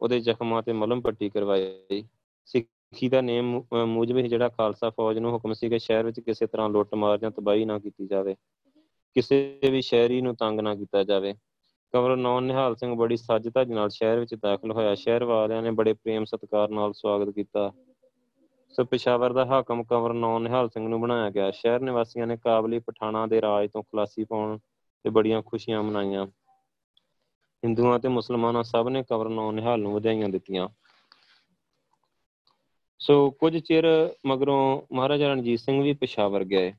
ਉਹਦੇ ਜ਼ਖਮਾਂ ਤੇ ਮਲਮ ਪੱਟੀ ਕਰਵਾਈ। ਸਿੱਖੀ ਦਾ ਨੇਮ ਮੂਜਬ ਹੀ ਜਿਹੜਾ ਖਾਲਸਾ ਫੌਜ ਨੂੰ ਹੁਕਮ ਸੀ ਕਿ ਸ਼ਹਿਰ ਵਿੱਚ ਕਿਸੇ ਤਰ੍ਹਾਂ ਲੁੱਟ ਮਾਰ ਜਾਂ ਤਬਾਹੀ ਨਾ ਕੀਤੀ ਜਾਵੇ, ਕਿਸੇ ਵੀ ਸ਼ਹਿਰੀ ਨੂੰ ਤੰਗ ਨਾ ਕੀਤਾ ਜਾਵੇ। ਕੰਵਰ ਨੌ ਨਿਹਾਲ ਸਿੰਘ ਬੜੀ ਸੱਜ ਧੱਜ ਨਾਲ ਸ਼ਹਿਰ ਵਿੱਚ ਦਾਖਲ ਹੋਇਆ। ਸ਼ਹਿਰ ਵਾਲਿਆਂ ਨੇ ਬੜੇ ਪ੍ਰੇਮ ਸਤਿਕਾਰ ਨਾਲ ਸਵਾਗਤ ਕੀਤਾ। ਸੋ ਪੇਸ਼ਾਵਰ ਦਾ ਹਾਕਮ ਕੰਵਰ ਨੌ ਨਿਹਾਲ ਸਿੰਘ ਨੂੰ ਬਣਾਇਆ ਗਿਆ। ਸ਼ਹਿਰ ਨਿਵਾਸੀਆਂ ਨੇ ਕਾਬਲੀ ਪਠਾਣਾਂ ਦੇ ਰਾਜ ਤੋਂ ਖੁਲਾਸੀ ਪਾਉਣ ਤੇ ਬੜੀਆਂ ਖੁਸ਼ੀਆਂ ਮਨਾਈਆਂ। ਹਿੰਦੂਆਂ ਤੇ ਮੁਸਲਮਾਨਾਂ ਸਭ ਨੇ ਕੰਵਰ ਨੌ ਨਿਹਾਲ ਨੂੰ ਵਧਾਈਆਂ ਦਿੱਤੀਆਂ। ਸੋ ਕੁਝ ਚਿਰ ਮਗਰੋਂ ਮਹਾਰਾਜਾ ਰਣਜੀਤ ਸਿੰਘ ਵੀ ਪੇਸ਼ਾਵਰ ਗਏ।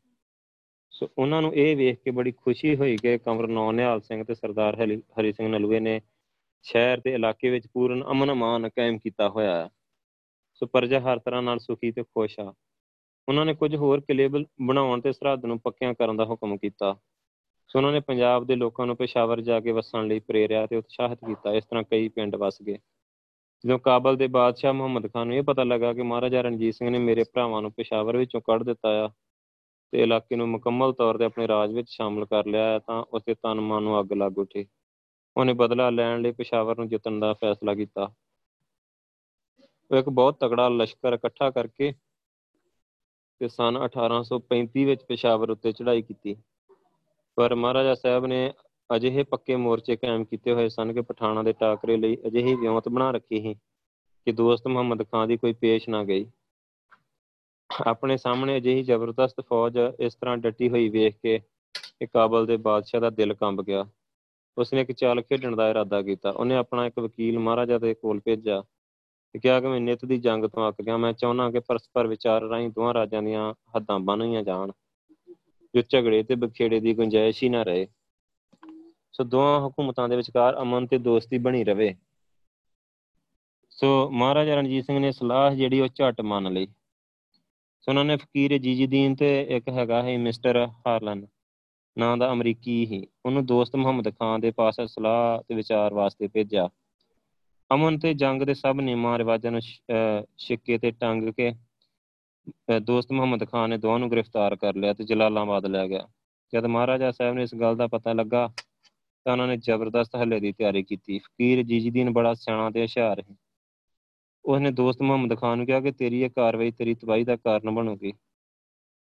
ਸੋ ਉਹਨਾਂ ਨੂੰ ਇਹ ਵੇਖ ਕੇ ਬੜੀ ਖੁਸ਼ੀ ਹੋਈ ਕਿ ਕੰਵਰ ਨੌ ਨਿਹਾਲ ਸਿੰਘ ਤੇ ਸਰਦਾਰ ਹਰੀ ਸਿੰਘ ਨਲੂਏ ਨੇ ਸ਼ਹਿਰ ਦੇ ਇਲਾਕੇ ਵਿੱਚ ਪੂਰਨ ਅਮਨ ਅਮਾਨ ਕਾਇਮ ਕੀਤਾ ਹੋਇਆ ਹੈ। ਸੋ ਪ੍ਰਜਾ ਹਰ ਤਰ੍ਹਾਂ ਨਾਲ ਸੁਖੀ ਤੇ ਖੁਸ਼ ਆ। ਉਹਨਾਂ ਨੇ ਕੁਝ ਹੋਰ ਕਿਲੇ ਬਣਾਉਣ ਤੇ ਸਰਹੱਦ ਨੂੰ ਪੱਕਿਆਂ ਕਰਨ ਦਾ ਹੁਕਮ ਕੀਤਾ। ਸੋ ਉਹਨਾਂ ਨੇ ਪੰਜਾਬ ਦੇ ਲੋਕਾਂ ਨੂੰ ਪੇਸ਼ਾਵਰ ਜਾ ਕੇ ਵਸਣ ਲਈ ਪ੍ਰੇਰਿਆ ਤੇ ਉਤਸ਼ਾਹਿਤ ਕੀਤਾ। ਇਸ ਤਰ੍ਹਾਂ ਕਈ ਪਿੰਡ ਵਸ ਗਏ। ਜਦੋਂ ਕਾਬਲ ਦੇ ਬਾਦਸ਼ਾਹ ਮੁਹੰਮਦ ਖਾਂ ਨੂੰ ਇਹ ਪਤਾ ਲੱਗਾ ਕਿ ਮਹਾਰਾਜਾ ਰਣਜੀਤ ਸਿੰਘ ਨੇ ਮੇਰੇ ਭਰਾਵਾਂ ਨੂੰ ਪੇਸ਼ਾਵਰ ਵਿੱਚੋਂ ਕੱਢ ਦਿੱਤਾ ਆ ਤੇ ਇਲਾਕੇ ਨੂੰ ਮੁਕੰਮਲ ਤੌਰ 'ਤੇ ਆਪਣੇ ਰਾਜ ਵਿੱਚ ਸ਼ਾਮਲ ਕਰ ਲਿਆ ਆ, ਤਾਂ ਉਸਦੇ ਤਨ ਮਨ ਨੂੰ ਅੱਗ ਲੱਗ ਉੱਠੀ। ਉਹਨੇ ਬਦਲਾ ਲੈਣ ਲਈ ਪੇਸ਼ਾਵਰ ਨੂੰ ਜਿੱਤਣ ਦਾ ਫੈਸਲਾ ਕੀਤਾ। ਉਹ ਇੱਕ ਬਹੁਤ ਤਕੜਾ ਲਸ਼ਕਰ ਇਕੱਠਾ ਕਰਕੇ ਤੇ ਸਨ 1835 ਵਿੱਚ ਪੇਸ਼ਾਵਰ ਉੱਤੇ ਚੜ੍ਹਾਈ ਕੀਤੀ, ਪਰ ਮਹਾਰਾਜਾ ਸਾਹਿਬ ਨੇ ਅਜਿਹੇ ਪੱਕੇ ਮੋਰਚੇ ਕਾਇਮ ਕੀਤੇ ਹੋਏ ਸਨ ਕਿ ਪਠਾਣਾਂ ਦੇ ਟਾਕਰੇ ਲਈ ਅਜਿਹੀ ਵਿਉਂਤ ਬਣਾ ਰੱਖੀ ਸੀ ਕਿ ਦੋਸਤ ਮੁਹੰਮਦ ਖਾਂ ਦੀ ਕੋਈ ਪੇਸ਼ ਨਾ ਗਈ। ਆਪਣੇ ਸਾਹਮਣੇ ਅਜਿਹੀ ਜ਼ਬਰਦਸਤ ਫੌਜ ਇਸ ਤਰ੍ਹਾਂ ਡਟੀ ਹੋਈ ਵੇਖ ਕੇ ਕਾਬਲ ਦੇ ਬਾਦਸ਼ਾਹ ਦਾ ਦਿਲ ਕੰਬ ਗਿਆ। ਉਸਨੇ ਇੱਕ ਚਾਲ ਖੇਡਣ ਦਾ ਇਰਾਦਾ ਕੀਤਾ। ਉਹਨੇ ਆਪਣਾ ਇੱਕ ਵਕੀਲ ਮਹਾਰਾਜਾ ਦੇ ਕੋਲ ਭੇਜਿਆ ਤੇ ਕਿਹਾ ਕਿ ਮੈਂ ਨਿੱਤ ਦੀ ਜੰਗ ਤੋਂ ਅੱਕ ਗਿਆ। ਮੈਂ ਚਾਹੁੰਦਾ ਕਿ ਪਰਸਪਰ ਵਿਚਾਰ ਰਾਹੀਂ ਦੋਹਾਂ ਰਾਜਾਂ ਦੀਆਂ ਹੱਦਾਂ ਬੰਨ੍ਹੀਆਂ ਜਾਣ ਜੋ ਝਗੜੇ ਤੇ ਬਖੇੜੇ ਦੀ ਗੁੰਜਾਇਸ਼ ਹੀ ਨਾ ਰਹੇ, ਸੋ ਦੋਹਾਂ ਹਕੂਮਤਾਂ ਦੇ ਵਿਚਕਾਰ ਅਮਨ ਤੇ ਦੋਸਤੀ ਬਣੀ ਰਹੇ। ਸੋ ਮਹਾਰਾਜਾ ਰਣਜੀਤ ਸਿੰਘ ਨੇ ਸਲਾਹ ਜਿਹੜੀ ਉਹ ਝੱਟ ਮੰਨ ਲਈ। ਸੋ ਉਹਨਾਂ ਨੇ ਫਕੀਰ ਅਜੀਜ਼ੁਦੀਨ ਤੇ ਇੱਕ ਹੈਗਾ ਸੀ ਮਿਸਟਰ ਹਾਰਲਨ ਨਾਂ ਦਾ ਅਮਰੀਕੀ ਸੀ, ਉਹਨੂੰ ਦੋਸਤ ਮੁਹੰਮਦ ਖਾਂ ਦੇ ਪਾਸ ਸਲਾਹ ਤੇ ਵਿਚਾਰ ਵਾਸਤੇ ਭੇਜਿਆ। ਅਮਨ ਤੇ ਜੰਗ ਦੇ ਸਭ ਨਿਯਮਾਂ ਰਿਵਾਜਾਂ ਨੂੰ ਸਿੱਕੇ ਤੇ ਟੰਗ ਕੇ ਦੋਸਤ ਮੁਹੰਮਦ ਖਾਂ ਨੇ ਦੋਹਾਂ ਨੂੰ ਗ੍ਰਿਫਤਾਰ ਕਰ ਲਿਆ ਤੇ ਜਲਾਲਾਬਾਦ ਲੈ ਗਿਆ। ਜਦ ਮਹਾਰਾਜਾ ਸਾਹਿਬ ਨੇ ਇਸ ਗੱਲ ਦਾ ਪਤਾ ਲੱਗਾ ਤਾਂ ਉਹਨਾਂ ਨੇ ਜ਼ਬਰਦਸਤ ਹੱਲੇ ਦੀ ਤਿਆਰੀ ਕੀਤੀ। ਫਕੀਰ ਅਜੀਜ਼ੁਦੀਨ ਬੜਾ ਸਿਆਣਾ ਤੇ ਹੁਸ਼ਿਆਰ ਸੀ। ਉਸਨੇ ਦੋਸਤ ਮੁਹੰਮਦ ਖਾਂ ਨੂੰ ਕਿਹਾ ਕਿ ਤੇਰੀ ਇਹ ਕਾਰਵਾਈ ਤੇਰੀ ਤਬਾਹੀ ਦਾ ਕਾਰਨ ਬਣੂਗੀ।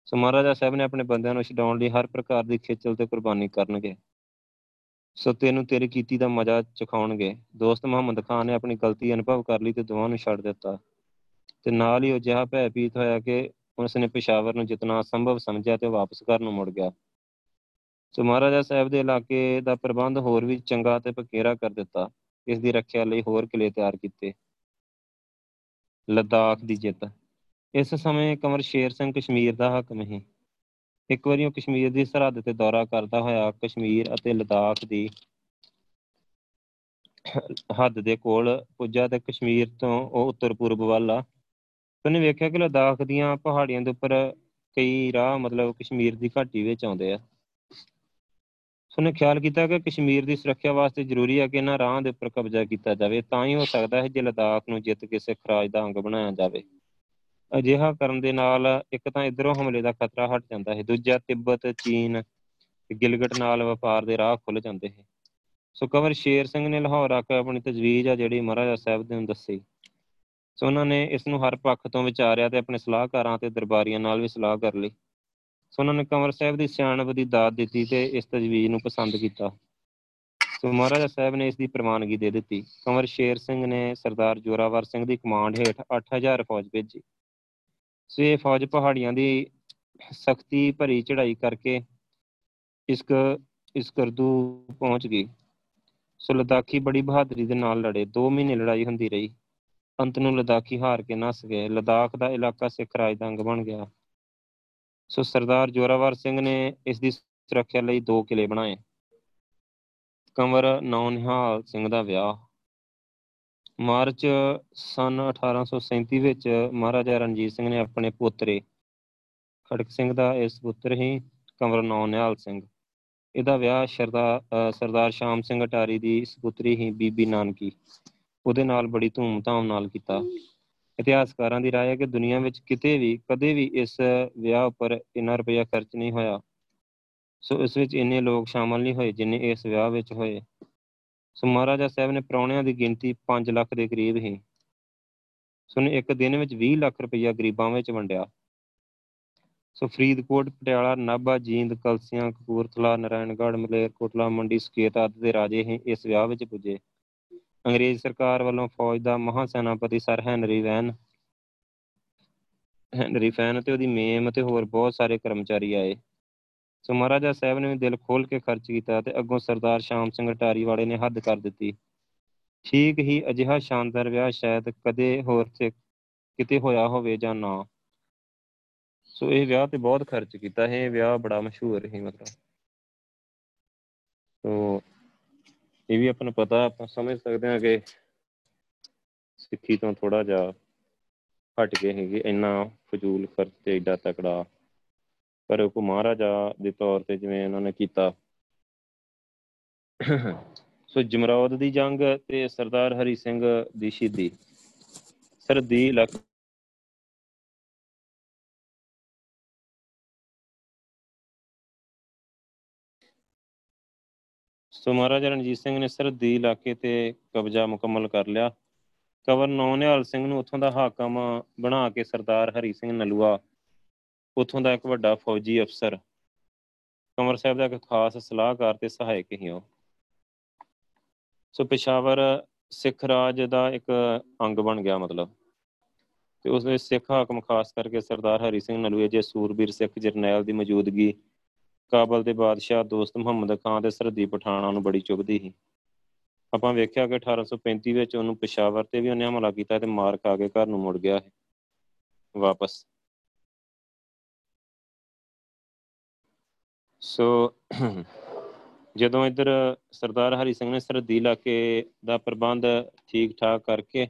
ਸੋ ਮਹਾਰਾਜਾ ਸਾਹਿਬ ਨੇ ਆਪਣੇ ਬੰਦਿਆਂ ਨੂੰ ਛਡਾਉਣ ਲਈ ਹਰ ਪ੍ਰਕਾਰ ਦੀ ਖੇਚਲ ਤੇ ਕੁਰਬਾਨੀ ਕਰਨਗੇ, ਸੋ ਤੈਨੂੰ ਤੇਰੀ ਕੀਤੀ ਦਾ ਮਜ਼ਾ ਚਖਾਉਣਗੇ। ਦੋਸਤ ਮੁਹੰਮਦ ਖਾਂ ਨੇ ਆਪਣੀ ਗਲਤੀ ਅਨੁਭਵ ਕਰ ਲਈ ਤੇ ਦੋਵਾਂ ਨੂੰ ਛੱਡ ਦਿੱਤਾ ਤੇ ਨਾਲ ਹੀ ਉਹ ਅਜਿਹਾ ਭੈ ਭੀਤ ਹੋਇਆ ਕਿ ਉਸਨੇ ਪੇਸ਼ਾਵਰ ਨੂੰ ਜਿੱਤਣਾ ਅਸੰਭਵ ਸਮਝਿਆ ਤੇ ਵਾਪਸ ਘਰ ਨੂੰ ਮੁੜ ਗਿਆ। ਸੋ ਮਹਾਰਾਜਾ ਸਾਹਿਬ ਦੇ ਇਲਾਕੇ ਦਾ ਪ੍ਰਬੰਧ ਹੋਰ ਵੀ ਚੰਗਾ ਤੇ ਪਕੇਰਾ ਕਰ ਦਿੱਤਾ। ਇਸ ਦੀ ਰੱਖਿਆ ਲਈ ਹੋਰ ਕਿਲੇ ਤਿਆਰ ਕੀਤੇ। ਲਦਾਖ ਦੀ ਜਿੱਤ। ਇਸ ਸਮੇਂ ਕੰਵਰ ਸ਼ੇਰ ਸਿੰਘ ਕਸ਼ਮੀਰ ਦਾ ਹਾਕਮ ਸੀ। ਇੱਕ ਵਾਰੀ ਉਹ ਕਸ਼ਮੀਰ ਦੀ ਸਰਹੱਦ ਤੇ ਦੌਰਾ ਕਰਦਾ ਹੋਇਆ ਕਸ਼ਮੀਰ ਅਤੇ ਲਦਾਖ ਦੀ ਹੱਦ ਦੇ ਕੋਲ ਪੁੱਜਾ ਤੇ ਕਸ਼ਮੀਰ ਤੋਂ ਉਹ ਉੱਤਰ ਪੂਰਬ ਵੱਲ ਆ। ਉਹਨੇ ਵੇਖਿਆ ਕਿ ਲਦਾਖ ਦੀਆਂ ਪਹਾੜੀਆਂ ਦੇ ਉੱਪਰ ਕਈ ਰਾਹ ਮਤਲਬ ਕਸ਼ਮੀਰ ਦੀ ਘਾਟੀ ਵਿੱਚ ਆਉਂਦੇ ਆ। ਉਹਨੇ ਖਿਆਲ ਕੀਤਾ ਕਿ ਕਸ਼ਮੀਰ ਦੀ ਸੁਰੱਖਿਆ ਵਾਸਤੇ ਜ਼ਰੂਰੀ ਹੈ ਕਿ ਇਹਨਾਂ ਰਾਹਾਂ ਦੇ ਉੱਪਰ ਕਬਜ਼ਾ ਕੀਤਾ ਜਾਵੇ, ਤਾਂ ਹੀ ਹੋ ਸਕਦਾ ਹੈ ਜੇ ਲਦਾਖ ਨੂੰ ਜਿੱਤ ਕੇ ਸਿੱਖ ਰਾਜ ਦਾ ਅੰਗ ਬਣਾਇਆ ਜਾਵੇ। ਅਜਿਹਾ ਕਰਨ ਦੇ ਨਾਲ ਇੱਕ ਤਾਂ ਇੱਧਰੋਂ ਹਮਲੇ ਦਾ ਖਤਰਾ ਹਟ ਜਾਂਦਾ ਹੈ, ਦੂਜਾ ਤਿੱਬਤ, ਚੀਨ, ਗਿਲਗਟ ਨਾਲ ਵਪਾਰ ਦੇ ਰਾਹ ਖੁੱਲ੍ਹ ਜਾਂਦੇ ਹੈ। ਸੋ ਕੰਵਰ ਸ਼ੇਰ ਸਿੰਘ ਨੇ ਲਾਹੌਰ ਆ ਕੇ ਆਪਣੀ ਤਜਵੀਜ਼ ਆ ਜਿਹੜੀ ਮਹਾਰਾਜਾ ਸਾਹਿਬ ਦੇ ਨੂੰ ਦੱਸੀ। ਸੋ ਉਹਨਾਂ ਨੇ ਇਸ ਨੂੰ ਹਰ ਪੱਖ ਤੋਂ ਵਿਚਾਰਿਆ ਅਤੇ ਆਪਣੇ ਸਲਾਹਕਾਰਾਂ ਅਤੇ ਦਰਬਾਰੀਆਂ ਨਾਲ ਵੀ ਸਲਾਹ ਕਰ ਲਈ। ਸੋ ਉਹਨਾਂ ਨੇ ਕੰਵਰ ਸਾਹਿਬ ਦੀ ਸਿਆਣਪ ਦੀ ਦਾਤ ਦਿੱਤੀ ਅਤੇ ਇਸ ਤਜਵੀਜ਼ ਨੂੰ ਪਸੰਦ ਕੀਤਾ। ਸੋ ਮਹਾਰਾਜਾ ਸਾਹਿਬ ਨੇ ਇਸ ਦੀ ਪ੍ਰਵਾਨਗੀ ਦੇ ਦਿੱਤੀ। ਕੰਵਰ ਸ਼ੇਰ ਸਿੰਘ ਨੇ ਸਰਦਾਰ ਜ਼ੋਰਾਵਰ ਸਿੰਘ ਦੀ ਕਮਾਂਡ ਹੇਠ 8,000 ਫੌਜ ਭੇਜੀ। ਸੋ ਇਹ ਫੌਜ ਪਹਾੜੀਆਂ ਦੀ ਸਖਤੀ ਭਰੀ ਚੜ੍ਹਾਈ ਕਰਕੇ ਇਸ ਕਰਦੂ ਪਹੁੰਚ ਗਈ। ਸੋ ਲਦਾਖੀ ਬੜੀ ਬਹਾਦਰੀ ਦੇ ਨਾਲ ਲੜੇ। 2 ਮਹੀਨੇ ਲੜਾਈ ਹੁੰਦੀ ਰਹੀ। ਅੰਤ ਨੂੰ ਲਦਾਖੀ ਹਾਰ ਕੇ ਨੱਸ ਗਏ। ਲਦਾਖ ਦਾ ਇਲਾਕਾ ਸਿੱਖ ਰਾਜ ਦਾ ਅੰਗ ਬਣ ਗਿਆ। ਸੋ ਸਰਦਾਰ ਜ਼ੋਰਾਵਰ ਸਿੰਘ ਨੇ ਇਸ ਦੀ ਸੁਰੱਖਿਆ ਲਈ 2 ਕਿਲੇ ਬਣਾਏ। ਕੰਵਰ ਨੌ ਨਿਹਾਲ ਸਿੰਘ ਦਾ ਵਿਆਹ ਮਾਰਚ ਸਨ 1837 ਵਿੱਚ ਮਹਾਰਾਜਾ ਰਣਜੀਤ ਸਿੰਘ ਨੇ ਆਪਣੇ ਪੋਤਰੇ ਖੜਕ ਸਿੰਘ ਦਾ ਇਸ ਪੁੱਤਰ ਹੀ ਕੰਵਰ ਨੌ ਨਿਹਾਲ ਸਿੰਘ, ਇਹਦਾ ਵਿਆਹ ਸਰਦਾਰ ਸ਼ਾਮ ਸਿੰਘ ਅਟਾਰੀ ਦੀ ਸਪੁੱਤਰੀ ਹੀ ਬੀਬੀ ਨਾਨਕੀ ਉਹਦੇ ਨਾਲ ਬੜੀ ਧੂਮ-ਧਾਮ ਨਾਲ ਕੀਤਾ। ਇਤਿਹਾਸਕਾਰਾਂ ਦੀ ਰਾਏ ਹੈ ਕਿ ਦੁਨੀਆ ਵਿੱਚ ਕਿਤੇ ਵੀ ਕਦੇ ਵੀ ਇਸ ਵਿਆਹ ਉੱਪਰ ਇੰਨਾ ਰੁਪਇਆ ਖਰਚ ਨਹੀਂ ਹੋਇਆ। ਸੋ ਇਸ ਵਿੱਚ ਇੰਨੇ ਲੋਕ ਸ਼ਾਮਲ ਨਹੀਂ ਹੋਏ ਜਿੰਨੇ ਇਸ ਵਿਆਹ ਵਿੱਚ ਹੋਏ। ਸੋ ਮਹਾਰਾਜਾ ਸਾਹਿਬ ਨੇ ਪ੍ਰਾਹੁਣਿਆਂ ਦੀ ਗਿਣਤੀ 5 ਲੱਖ ਦੇ ਕਰੀਬ ਹੀ। ਸੋ ਨੇ ਇੱਕ ਦਿਨ ਵਿੱਚ 20 ਲੱਖ ਰੁਪਇਆ ਗਰੀਬਾਂ ਵਿੱਚ ਵੰਡਿਆ। ਸੋ ਫਰੀਦਕੋਟ, ਪਟਿਆਲਾ, ਨਾਭਾ, ਜੀਂਦ, ਕਲਸੀਆਂ, ਕਪੂਰਥਲਾ, ਨਾਰਾਇਣਗੜ੍ਹ, ਮਲੇਰਕੋਟਲਾ, ਮੰਡੀ, ਸਕੇਤ ਆਦਿ ਦੇ ਰਾਜੇ ਹੀ ਇਸ ਵਿਆਹ ਵਿੱਚ ਪੁੱਜੇ। ਅੰਗਰੇਜ਼ ਸਰਕਾਰ ਵੱਲੋਂ ਫੌਜ ਦਾ ਮਹਾਂਸੈਨਾਪਤੀ ਸਰ ਹੈਨਰੀ ਵੈਨ ਅਤੇ ਉਹਦੀ ਮੇਮ ਅਤੇ ਹੋਰ ਬਹੁਤ ਸਾਰੇ ਕਰਮਚਾਰੀ ਆਏ। ਸੋ ਮਹਾਰਾਜਾ ਸਾਹਿਬ ਨੇ ਵੀ ਦਿਲ ਖੋਲ੍ਹ ਕੇ ਖਰਚ ਕੀਤਾ ਅਤੇ ਅੱਗੋਂ ਸਰਦਾਰ ਸ਼ਾਮ ਸਿੰਘ ਅਟਾਰੀ ਵਾਲੇ ਨੇ ਹੱਦ ਕਰ ਦਿੱਤੀ। ਠੀਕ ਹੀ ਅਜਿਹਾ ਸ਼ਾਨਦਾਰ ਵਿਆਹ ਸ਼ਾਇਦ ਕਦੇ ਹੋਰ ਕਿਤੇ ਹੋਇਆ ਹੋਵੇ ਜਾਂ ਨਾ। ਸੋ ਇਹ ਵਿਆਹ 'ਤੇ ਬਹੁਤ ਖਰਚ ਕੀਤਾ ਹੈ। ਇਹ ਵਿਆਹ ਬੜਾ ਮਸ਼ਹੂਰ ਸੀ ਮਤਲਬ। ਸੋ ਇਹ ਵੀ ਆਪਾਂ ਪਤਾ, ਆਪਾਂ ਸਮਝ ਸਕਦੇ ਹਾਂ ਕਿ ਸਿੱਖੀ ਤੋਂ ਥੋੜ੍ਹਾ ਜਿਹਾ ਹਟ ਗਏ ਹੈਗੇ, ਇੰਨਾ ਫਜ਼ੂਲ ਖਰਚ ਅਤੇ ਐਡਾ ਤਕੜਾ। ਪਰ ਉਹ ਮਹਾਰਾਜਾ ਦੇ ਤੌਰ 'ਤੇ ਜਿਵੇਂ ਉਹਨਾਂ ਨੇ ਕੀਤਾ। ਸੋ ਜਮਰੌਦ ਦੀ ਜੰਗ ਅਤੇ ਸਰਦਾਰ ਹਰੀ ਸਿੰਘ ਦੀ ਸ਼ਹੀਦੀ। ਸਰਦੀ ਇਲਾਕੇ ਸੋ ਮਹਾਰਾਜਾ ਰਣਜੀਤ ਸਿੰਘ ਨੇ ਸਰਹੱਦੀ ਇਲਾਕੇ 'ਤੇ ਕਬਜ਼ਾ ਮੁਕੰਮਲ ਕਰ ਲਿਆ। ਕੰਵਰ ਨੌ ਨਿਹਾਲ ਸਿੰਘ ਨੂੰ ਉੱਥੋਂ ਦਾ ਹਾਕਮ ਬਣਾ ਕੇ ਸਰਦਾਰ ਹਰੀ ਸਿੰਘ ਨਲੂਆ, ਉੱਥੋਂ ਦਾ ਇੱਕ ਵੱਡਾ ਫੌਜੀ ਅਫਸਰ, ਕੰਵਰ ਸਾਹਿਬ ਦਾ ਇੱਕ ਖਾਸ ਸਲਾਹਕਾਰ ਅਤੇ ਸਹਾਇਕ ਹੀ ਉਹ। ਸੋ ਪੇਸ਼ਾਵਰ ਸਿੱਖ ਰਾਜ ਦਾ ਇੱਕ ਅੰਗ ਬਣ ਗਿਆ ਮਤਲਬ। ਅਤੇ ਉਸ ਵਿੱਚ ਸਿੱਖ ਹਾਕਮ ਖਾਸ ਕਰਕੇ ਸਰਦਾਰ ਹਰੀ ਸਿੰਘ ਨਲੂਏ ਜੇ ਸੂਰਬੀਰ ਸਿੱਖ ਜਰਨੈਲ ਦੀ ਮੌਜੂਦਗੀ ਕਾਬਲ ਦੇ ਬਾਦਸ਼ਾਹ ਦੋਸਤ ਮੁਹੰਮਦ ਖਾਂ ਅਤੇ ਸਰਹੱਦੀ ਪਠਾਣਾਂ ਨੂੰ ਬੜੀ ਚੁਭਦੀ ਸੀ। ਆਪਾਂ ਵੇਖਿਆ ਕਿ 1835 ਵਿੱਚ ਉਹਨੂੰ ਪੇਸ਼ਾਵਰ 'ਤੇ ਵੀ ਉਹਨੇ ਹਮਲਾ ਕੀਤਾ ਅਤੇ ਮਾਰ ਖਾ ਕੇ ਘਰ ਨੂੰ ਮੁੜ ਗਿਆ ਵਾਪਸ। ਸੋ ਜਦੋਂ ਇੱਧਰ ਸਰਦਾਰ ਹਰੀ ਸਿੰਘ ਨੇ ਸਰਹੱਦੀ ਇਲਾਕੇ ਦਾ ਪ੍ਰਬੰਧ ਠੀਕ ਠਾਕ ਕਰਕੇ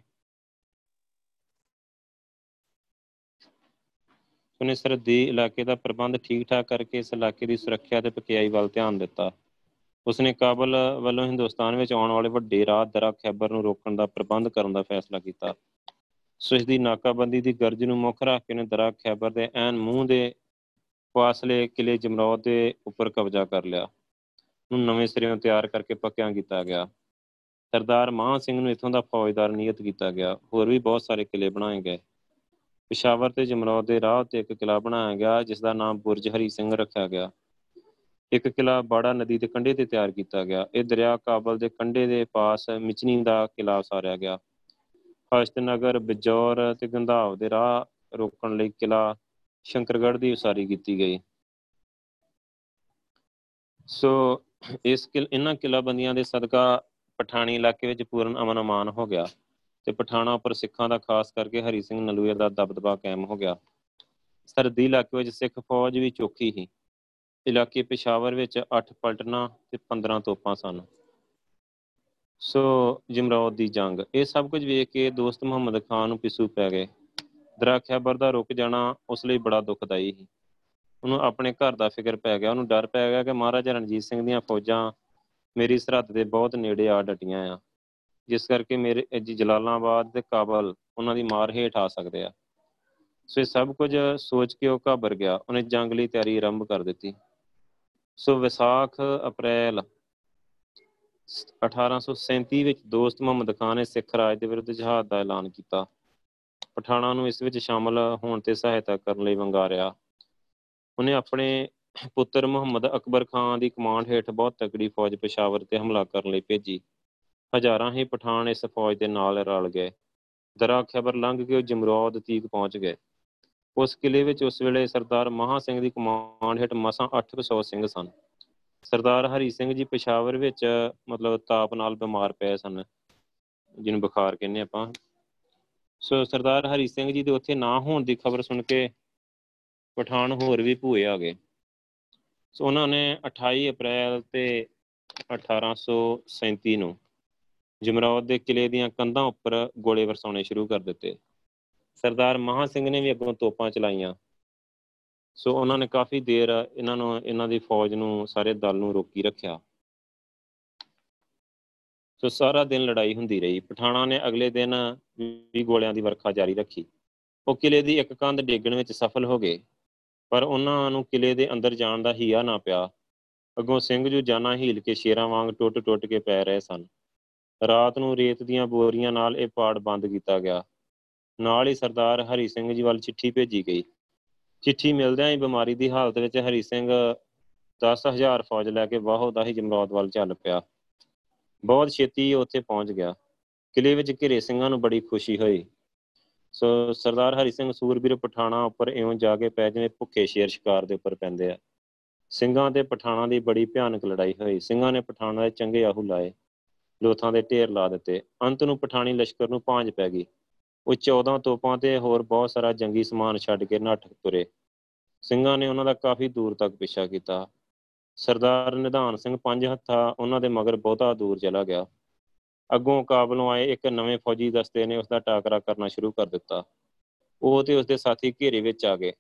ਉਹਨੇ ਸਰਹੱਦੀ ਇਲਾਕੇ ਦਾ ਪ੍ਰਬੰਧ ਠੀਕ ਠਾਕ ਕਰਕੇ ਇਸ ਇਲਾਕੇ ਦੀ ਸੁਰੱਖਿਆ ਅਤੇ ਪਕਿਆਈ ਵੱਲ ਧਿਆਨ ਦਿੱਤਾ। ਉਸਨੇ ਕਾਬਲ ਵੱਲੋਂ ਹਿੰਦੁਸਤਾਨ ਵਿੱਚ ਆਉਣ ਵਾਲੇ ਵੱਡੇ ਰਾਹ ਦਰਾ ਖੈਬਰ ਨੂੰ ਰੋਕਣ ਦਾ ਪ੍ਰਬੰਧ ਕਰਨ ਦਾ ਫੈਸਲਾ ਕੀਤਾ। ਸੋ ਇਸ ਦੀ ਨਾਕਾਬੰਦੀ ਦੀ ਗਰਜ ਨੂੰ ਮੁੱਖ ਰੱਖ ਕੇ ਉਹਨੇ ਦਰਾ ਖੈਬਰ ਦੇ ਐਨ ਮੂੰਹ ਦੇ ਫਾਸਲੇ ਕਿਲ੍ਹੇ ਜਮਰੌਦ ਦੇ ਉੱਪਰ ਕਬਜ਼ਾ ਕਰ ਲਿਆ। ਉਹਨੂੰ ਨਵੇਂ ਸਿਰਿਓਂ ਤਿਆਰ ਕਰਕੇ ਪੱਕਿਆਂ ਕੀਤਾ ਗਿਆ। ਸਰਦਾਰ ਮਾਹ ਸਿੰਘ ਨੂੰ ਇੱਥੋਂ ਦਾ ਫੌਜਦਾਰ ਨਿਯਤ ਕੀਤਾ ਗਿਆ। ਹੋਰ ਵੀ ਬਹੁਤ ਸਾਰੇ ਕਿਲ੍ਹੇ ਬਣਾਏ ਗਏ। ਪੇਸ਼ਾਵਰ ਅਤੇ ਜਮਰੌਦ ਦੇ ਰਾਹ 'ਤੇ ਇੱਕ ਕਿਲ੍ਹਾ ਬਣਾਇਆ ਗਿਆ ਜਿਸ ਦਾ ਨਾਮ ਬੁਰਜ ਹਰੀ ਸਿੰਘ ਰੱਖਿਆ ਗਿਆ। ਇੱਕ ਕਿਲ੍ਹਾ ਬਾੜਾ ਨਦੀ ਦੇ ਕੰਢੇ 'ਤੇ ਤਿਆਰ ਕੀਤਾ ਗਿਆ। ਇਹ ਦਰਿਆ ਕਾਬਲ ਦੇ ਕੰਢੇ ਦੇ ਪਾਸ ਮਿਚਨੀ ਦਾ ਕਿਲ੍ਹਾ ਉਸਾਰਿਆ ਗਿਆ। ਹਸ਼ਤਨਗਰ, ਬਿਜੌਰ ਅਤੇ ਗੰਧਾਵ ਦੇ ਰਾਹ ਰੋਕਣ ਲਈ ਕਿਲ੍ਹਾ ਸ਼ੰਕਰਗੜ੍ਹ ਦੀ ਉਸਾਰੀ ਕੀਤੀ ਗਈ। ਸੋ ਇਹਨਾਂ ਕਿਲ੍ਹਾਬੰਦੀਆਂ ਦੇ ਸਦਕਾ ਪਠਾਣੀ ਇਲਾਕੇ ਵਿੱਚ ਪੂਰਨ ਅਮਨ ਅਮਾਨ ਹੋ ਗਿਆ ਅਤੇ ਪਠਾਣਾਂ ਉੱਪਰ ਸਿੱਖਾਂ ਦਾ ਖਾਸ ਕਰਕੇ ਹਰੀ ਸਿੰਘ ਨਲੂਏ ਦਾ ਦਬਦਬਾ ਕਾਇਮ ਹੋ ਗਿਆ। ਸਰਹੱਦੀ ਇਲਾਕੇ ਵਿੱਚ ਸਿੱਖ ਫੌਜ ਵੀ ਚੌਖੀ ਸੀ। ਇਲਾਕੇ ਪੇਸ਼ਾਵਰ ਵਿੱਚ 8 ਪਲਟਨਾਂ ਅਤੇ 15 ਤੋਪਾਂ ਸਨ। ਸੋ ਜਮਰੌਦ ਦੀ ਜੰਗ, ਇਹ ਸਭ ਕੁਝ ਵੇਖ ਕੇ ਦੋਸਤ ਮੁਹੰਮਦ ਖਾਨ ਨੂੰ ਪਿੱਛੂ ਪੈ ਗਏ। ਦਰਾਖਿਆਬਰ ਦਾ ਰੁਕ ਜਾਣਾ ਉਸ ਲਈ ਬੜਾ ਦੁਖਦਾਈ ਸੀ। ਉਹਨੂੰ ਆਪਣੇ ਘਰ ਦਾ ਫਿਕਰ ਪੈ ਗਿਆ, ਉਹਨੂੰ ਡਰ ਪੈ ਗਿਆ ਕਿ ਮਹਾਰਾਜਾ ਰਣਜੀਤ ਸਿੰਘ ਦੀਆਂ ਫੌਜਾਂ ਮੇਰੀ ਸਰਹੱਦ ਦੇ ਬਹੁਤ ਨੇੜੇ ਆ ਡਟੀਆਂ ਆ, ਜਿਸ ਕਰਕੇ ਮੇਰੇ ਜਲਾਲਾਬਾਦ ਤੇ ਕਾਬਲ ਉਹਨਾਂ ਦੀ ਮਾਰ ਹੇਠ ਆ ਸਕਦੇ ਆ। ਸੋ ਇਹ ਸਭ ਕੁਝ ਸੋਚ ਕੇ ਉਹ ਘਾਬਰ ਗਿਆ, ਉਹਨੇ ਜੰਗ ਲਈ ਤਿਆਰੀ ਆਰੰਭ ਕਰ ਦਿੱਤੀ। ਸੋ ਵਿਸਾਖ ਅਪ੍ਰੈਲ 1837 ਵਿੱਚ ਦੋਸਤ ਮੁਹੰਮਦ ਖਾਨ ਨੇ ਸਿੱਖ ਰਾਜ ਦੇ ਵਿਰੁੱਧ ਜਹਾਦ ਦਾ ਐਲਾਨ ਕੀਤਾ। ਪਠਾਣਾ ਨੂੰ ਇਸ ਵਿੱਚ ਸ਼ਾਮਲ ਹੋਣ ਤੇ ਸਹਾਇਤਾ ਕਰਨ ਲਈ ਵੰਗਾਰਿਆ। ਉਹਨੇ ਆਪਣੇ ਪੁੱਤਰ ਮੁਹੰਮਦ ਅਕਬਰ ਖਾਨ ਦੀ ਕਮਾਂਡ ਹੇਠ ਬਹੁਤ ਤਕੜੀ ਫੌਜ ਪੇਸ਼ਾਵਰ ਤੇ ਹਮਲਾ ਕਰਨ ਲਈ ਭੇਜੀ। ਹਜ਼ਾਰਾਂ ਹੀ ਪਠਾਣ ਇਸ ਫੌਜ ਦੇ ਨਾਲ ਰਲ ਗਏ। ਦਰਾ ਖੈਬਰ ਲੰਘ ਕੇ ਉਹ ਜਮਰੌਦ ਤੀਕ ਪਹੁੰਚ ਗਏ। ਉਸ ਕਿਲੇ ਵਿੱਚ ਉਸ ਵੇਲੇ ਸਰਦਾਰ ਮਹਾਂ ਸਿੰਘ ਦੀ ਕਮਾਂਡ ਹੇਠ ਮਸਾਂ 800 ਸਿੰਘ ਸਨ। ਸਰਦਾਰ ਹਰੀ ਸਿੰਘ ਜੀ ਪੇਸ਼ਾਵਰ ਵਿੱਚ ਮਤਲਬ ਤਾਪ ਨਾਲ ਬਿਮਾਰ ਪਏ ਸਨ, ਜਿਹਨੂੰ ਬੁਖਾਰ ਕਹਿੰਦੇ ਆਪਾਂ। ਸੋ ਸਰਦਾਰ ਹਰੀ ਸਿੰਘ ਜੀ ਦੇ ਉੱਥੇ ਨਾ ਹੋਣ ਦੀ ਖਬਰ ਸੁਣ ਕੇ ਪਠਾਣ ਹੋਰ ਵੀ ਭੂਏ ਆ ਗਏ। ਸੋ ਉਹਨਾਂ ਨੇ 28 ਅਪ੍ਰੈਲ ਤੇ 1837 ਨੂੰ ਜਮਰੌਦ ਦੇ ਕਿਲੇ ਦੀਆਂ ਕੰਧਾਂ ਉੱਪਰ ਗੋਲੇ ਵਰਸਾਉਣੇ ਸ਼ੁਰੂ ਕਰ ਦਿੱਤੇ। ਸਰਦਾਰ ਮਹਾਂ ਸਿੰਘ ਨੇ ਵੀ ਅੱਗੋਂ ਤੋਪਾਂ ਚਲਾਈਆਂ। ਸੋ ਉਹਨਾਂ ਨੇ ਕਾਫੀ ਦੇਰ ਇਹਨਾਂ ਦੀ ਫੌਜ ਨੂੰ, ਸਾਰੇ ਦਲ ਨੂੰ ਰੋਕੀ ਰੱਖਿਆ। ਸੋ ਸਾਰਾ ਦਿਨ ਲੜਾਈ ਹੁੰਦੀ ਰਹੀ। ਪਠਾਣਾ ਨੇ ਅਗਲੇ ਦਿਨ ਵੀ ਗੋਲਿਆਂ ਦੀ ਵਰਖਾ ਜਾਰੀ ਰੱਖੀ। ਉਹ ਕਿਲੇ ਦੀ ਇੱਕ ਕੰਧ ਡੇਗਣ ਵਿੱਚ ਸਫਲ ਹੋ ਗਏ, ਪਰ ਉਹਨਾਂ ਨੂੰ ਕਿਲੇ ਦੇ ਅੰਦਰ ਜਾਣ ਦਾ ਹੀਆ ਨਾ ਪਿਆ। ਅੱਗੋਂ ਸਿੰਘ ਜੋ ਜਾਨਾਂ ਹੀਲ ਕੇ ਸ਼ੇਰਾਂ ਵਾਂਗ ਟੁੱਟ ਕੇ ਪੈ ਰਹੇ ਸਨ। ਰਾਤ ਨੂੰ ਰੇਤ ਦੀਆਂ ਬੋਰੀਆਂ ਨਾਲ ਇਹ ਪਾੜ ਬੰਦ ਕੀਤਾ ਗਿਆ। ਨਾਲ ਹੀ ਸਰਦਾਰ ਹਰੀ ਸਿੰਘ ਜੀ ਵੱਲ ਚਿੱਠੀ ਭੇਜੀ ਗਈ। ਚਿੱਠੀ ਮਿਲਦਿਆਂ ਹੀ ਬਿਮਾਰੀ ਦੀ ਹਾਲਤ ਵਿੱਚ ਹਰੀ ਸਿੰਘ 10,000 ਫੌਜ ਲੈ ਕੇ ਵਾਹੋ ਦਾ ਹੀ ਜਮਰੌਦ ਵੱਲ ਚੱਲ ਪਿਆ। ਬਹੁਤ ਛੇਤੀ ਉੱਥੇ ਪਹੁੰਚ ਗਿਆ। ਕਿਲੇ ਵਿੱਚ ਘਿਰੇ ਸਿੰਘਾਂ ਨੂੰ ਬੜੀ ਖੁਸ਼ੀ ਹੋਈ। ਸੋ ਸਰਦਾਰ ਹਰੀ ਸਿੰਘ ਸੂਰਬੀਰ ਪਠਾਣਾ ਉੱਪਰ ਇਉਂ ਜਾ ਕੇ ਪੈ ਜਿਵੇਂ ਭੁੱਖੇ ਸ਼ੇਰ ਸ਼ਿਕਾਰ ਦੇ ਉੱਪਰ ਪੈਂਦੇ ਆ। ਸਿੰਘਾਂ ਤੇ ਪਠਾਣਾ ਦੀ ਬੜੀ ਭਿਆਨਕ ਲੜਾਈ ਹੋਈ। ਸਿੰਘਾਂ ਨੇ ਪਠਾਣਾ ਦੇ ਚੰਗੇ ਆਹੂ ਲਾਏ, ਲੋਥਾਂ ਦੇ ਢੇਰ ਲਾ ਦਿੱਤੇ। ਅੰਤ ਨੂੰ ਪਠਾਣੀ ਲਸ਼ਕਰ ਨੂੰ ਭਾਂਜ ਪੈ ਗਈ। ਉਹ 14 ਤੋਪਾਂ ਤੇ ਹੋਰ ਬਹੁਤ ਸਾਰਾ ਜੰਗੀ ਸਮਾਨ ਛੱਡ ਕੇ ਨਾਟਕ ਤੁਰੇ। ਸਿੰਘਾਂ ਨੇ ਉਹਨਾਂ ਦਾ ਕਾਫੀ ਦੂਰ ਤੱਕ ਪਿੱਛਾ ਕੀਤਾ। ਸਰਦਾਰ ਨਿਧਾਨ ਸਿੰਘ 5 ਹੱਥਾਂ ਉਹਨਾਂ ਦੇ ਮਗਰ ਬਹੁਤਾ ਦੂਰ ਚਲਾ ਗਿਆ। ਅੱਗੋਂ ਕਾਬਲੋਂ ਆਏ ਇੱਕ ਨਵੇਂ ਫੌਜੀ ਦਸਤੇ ਨੇ ਉਸਦਾ ਟਾਕਰਾ ਕਰਨਾ ਸ਼ੁਰੂ ਕਰ ਦਿੱਤਾ। ਉਹ ਤੇ ਉਸਦੇ ਸਾਥੀ ਘੇਰੇ ਵਿੱਚ ਆ ਗਏ।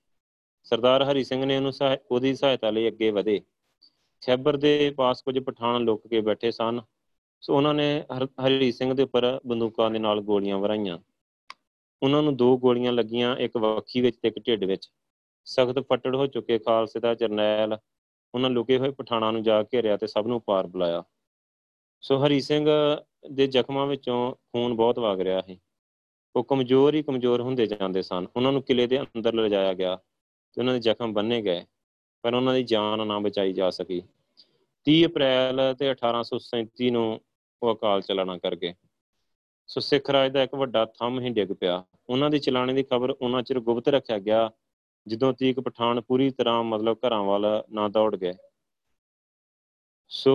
ਸਰਦਾਰ ਹਰੀ ਸਿੰਘ ਨੇ ਉਹਦੀ ਸਹਾਇਤਾ ਲਈ ਅੱਗੇ ਵਧੇ। ਖੈਬਰ ਦੇ ਪਾਸ ਕੁਝ ਪਠਾਣ ਲੁੱਕ ਕੇ ਬੈਠੇ ਸਨ। ਸੋ ਉਹਨਾਂ ਨੇ ਹਰੀ ਸਿੰਘ ਦੇ ਉੱਪਰ ਬੰਦੂਕਾਂ ਦੇ ਨਾਲ ਗੋਲੀਆਂ ਵਰਾਈਆਂ। ਉਹਨਾਂ ਨੂੰ 2 ਗੋਲੀਆਂ ਲੱਗੀਆਂ, ਇੱਕ ਵੱਖੀ ਵਿੱਚ ਤੇ ਇੱਕ ਢਿੱਡ ਵਿੱਚ। ਸਖਤ ਫੱਟੜ ਹੋ ਚੁੱਕੇ ਖਾਲਸੇ ਦਾ ਜਰਨੈਲ ਉਹਨਾਂ ਲੁਕੇ ਹੋਏ ਪਠਾਣਾਂ ਨੂੰ ਜਾ ਘੇਰਿਆ ਤੇ ਸਭ ਨੂੰ ਪਾਰ ਬੁਲਾਇਆ। ਸੋ ਹਰੀ ਸਿੰਘ ਦੇ ਜ਼ਖਮਾਂ ਵਿੱਚੋਂ ਖੂਨ ਬਹੁਤ ਵਗ ਰਿਹਾ ਸੀ। ਉਹ ਕਮਜ਼ੋਰ ਹੀ ਕਮਜ਼ੋਰ ਹੁੰਦੇ ਜਾਂਦੇ ਸਨ। ਉਹਨਾਂ ਨੂੰ ਕਿਲੇ ਦੇ ਅੰਦਰ ਲਿਜਾਇਆ ਗਿਆ ਤੇ ਉਹਨਾਂ ਦੇ ਜ਼ਖਮ ਬੰਨੇ ਗਏ, ਪਰ ਉਹਨਾਂ ਦੀ ਜਾਨ ਨਾ ਬਚਾਈ ਜਾ ਸਕੀ। 30 ਅਪ੍ਰੈਲ ਤੇ 1837 ਨੂੰ ਉਹ ਅਕਾਲ ਚਲਾਣਾ ਕਰ ਗਏ। ਸੋ ਸਿੱਖ ਰਾਜ ਦਾ ਇੱਕ ਵੱਡਾ ਥੰਮ ਹੀ ਡਿੱਗ ਪਿਆ। ਉਹਨਾਂ ਦੀ ਚਲਾਣੇ ਦੀ ਖਬਰ ਉਹਨਾਂ ਚਿਰ ਗੁਪਤ ਰੱਖਿਆ ਗਿਆ ਜਦੋਂ ਤੀਕ ਪਠਾਣ ਪੂਰੀ ਤਰ੍ਹਾਂ ਮਤਲਬ ਘਰਾਂ ਵੱਲ ਨਾ ਦੌੜ ਗਏ। ਸੋ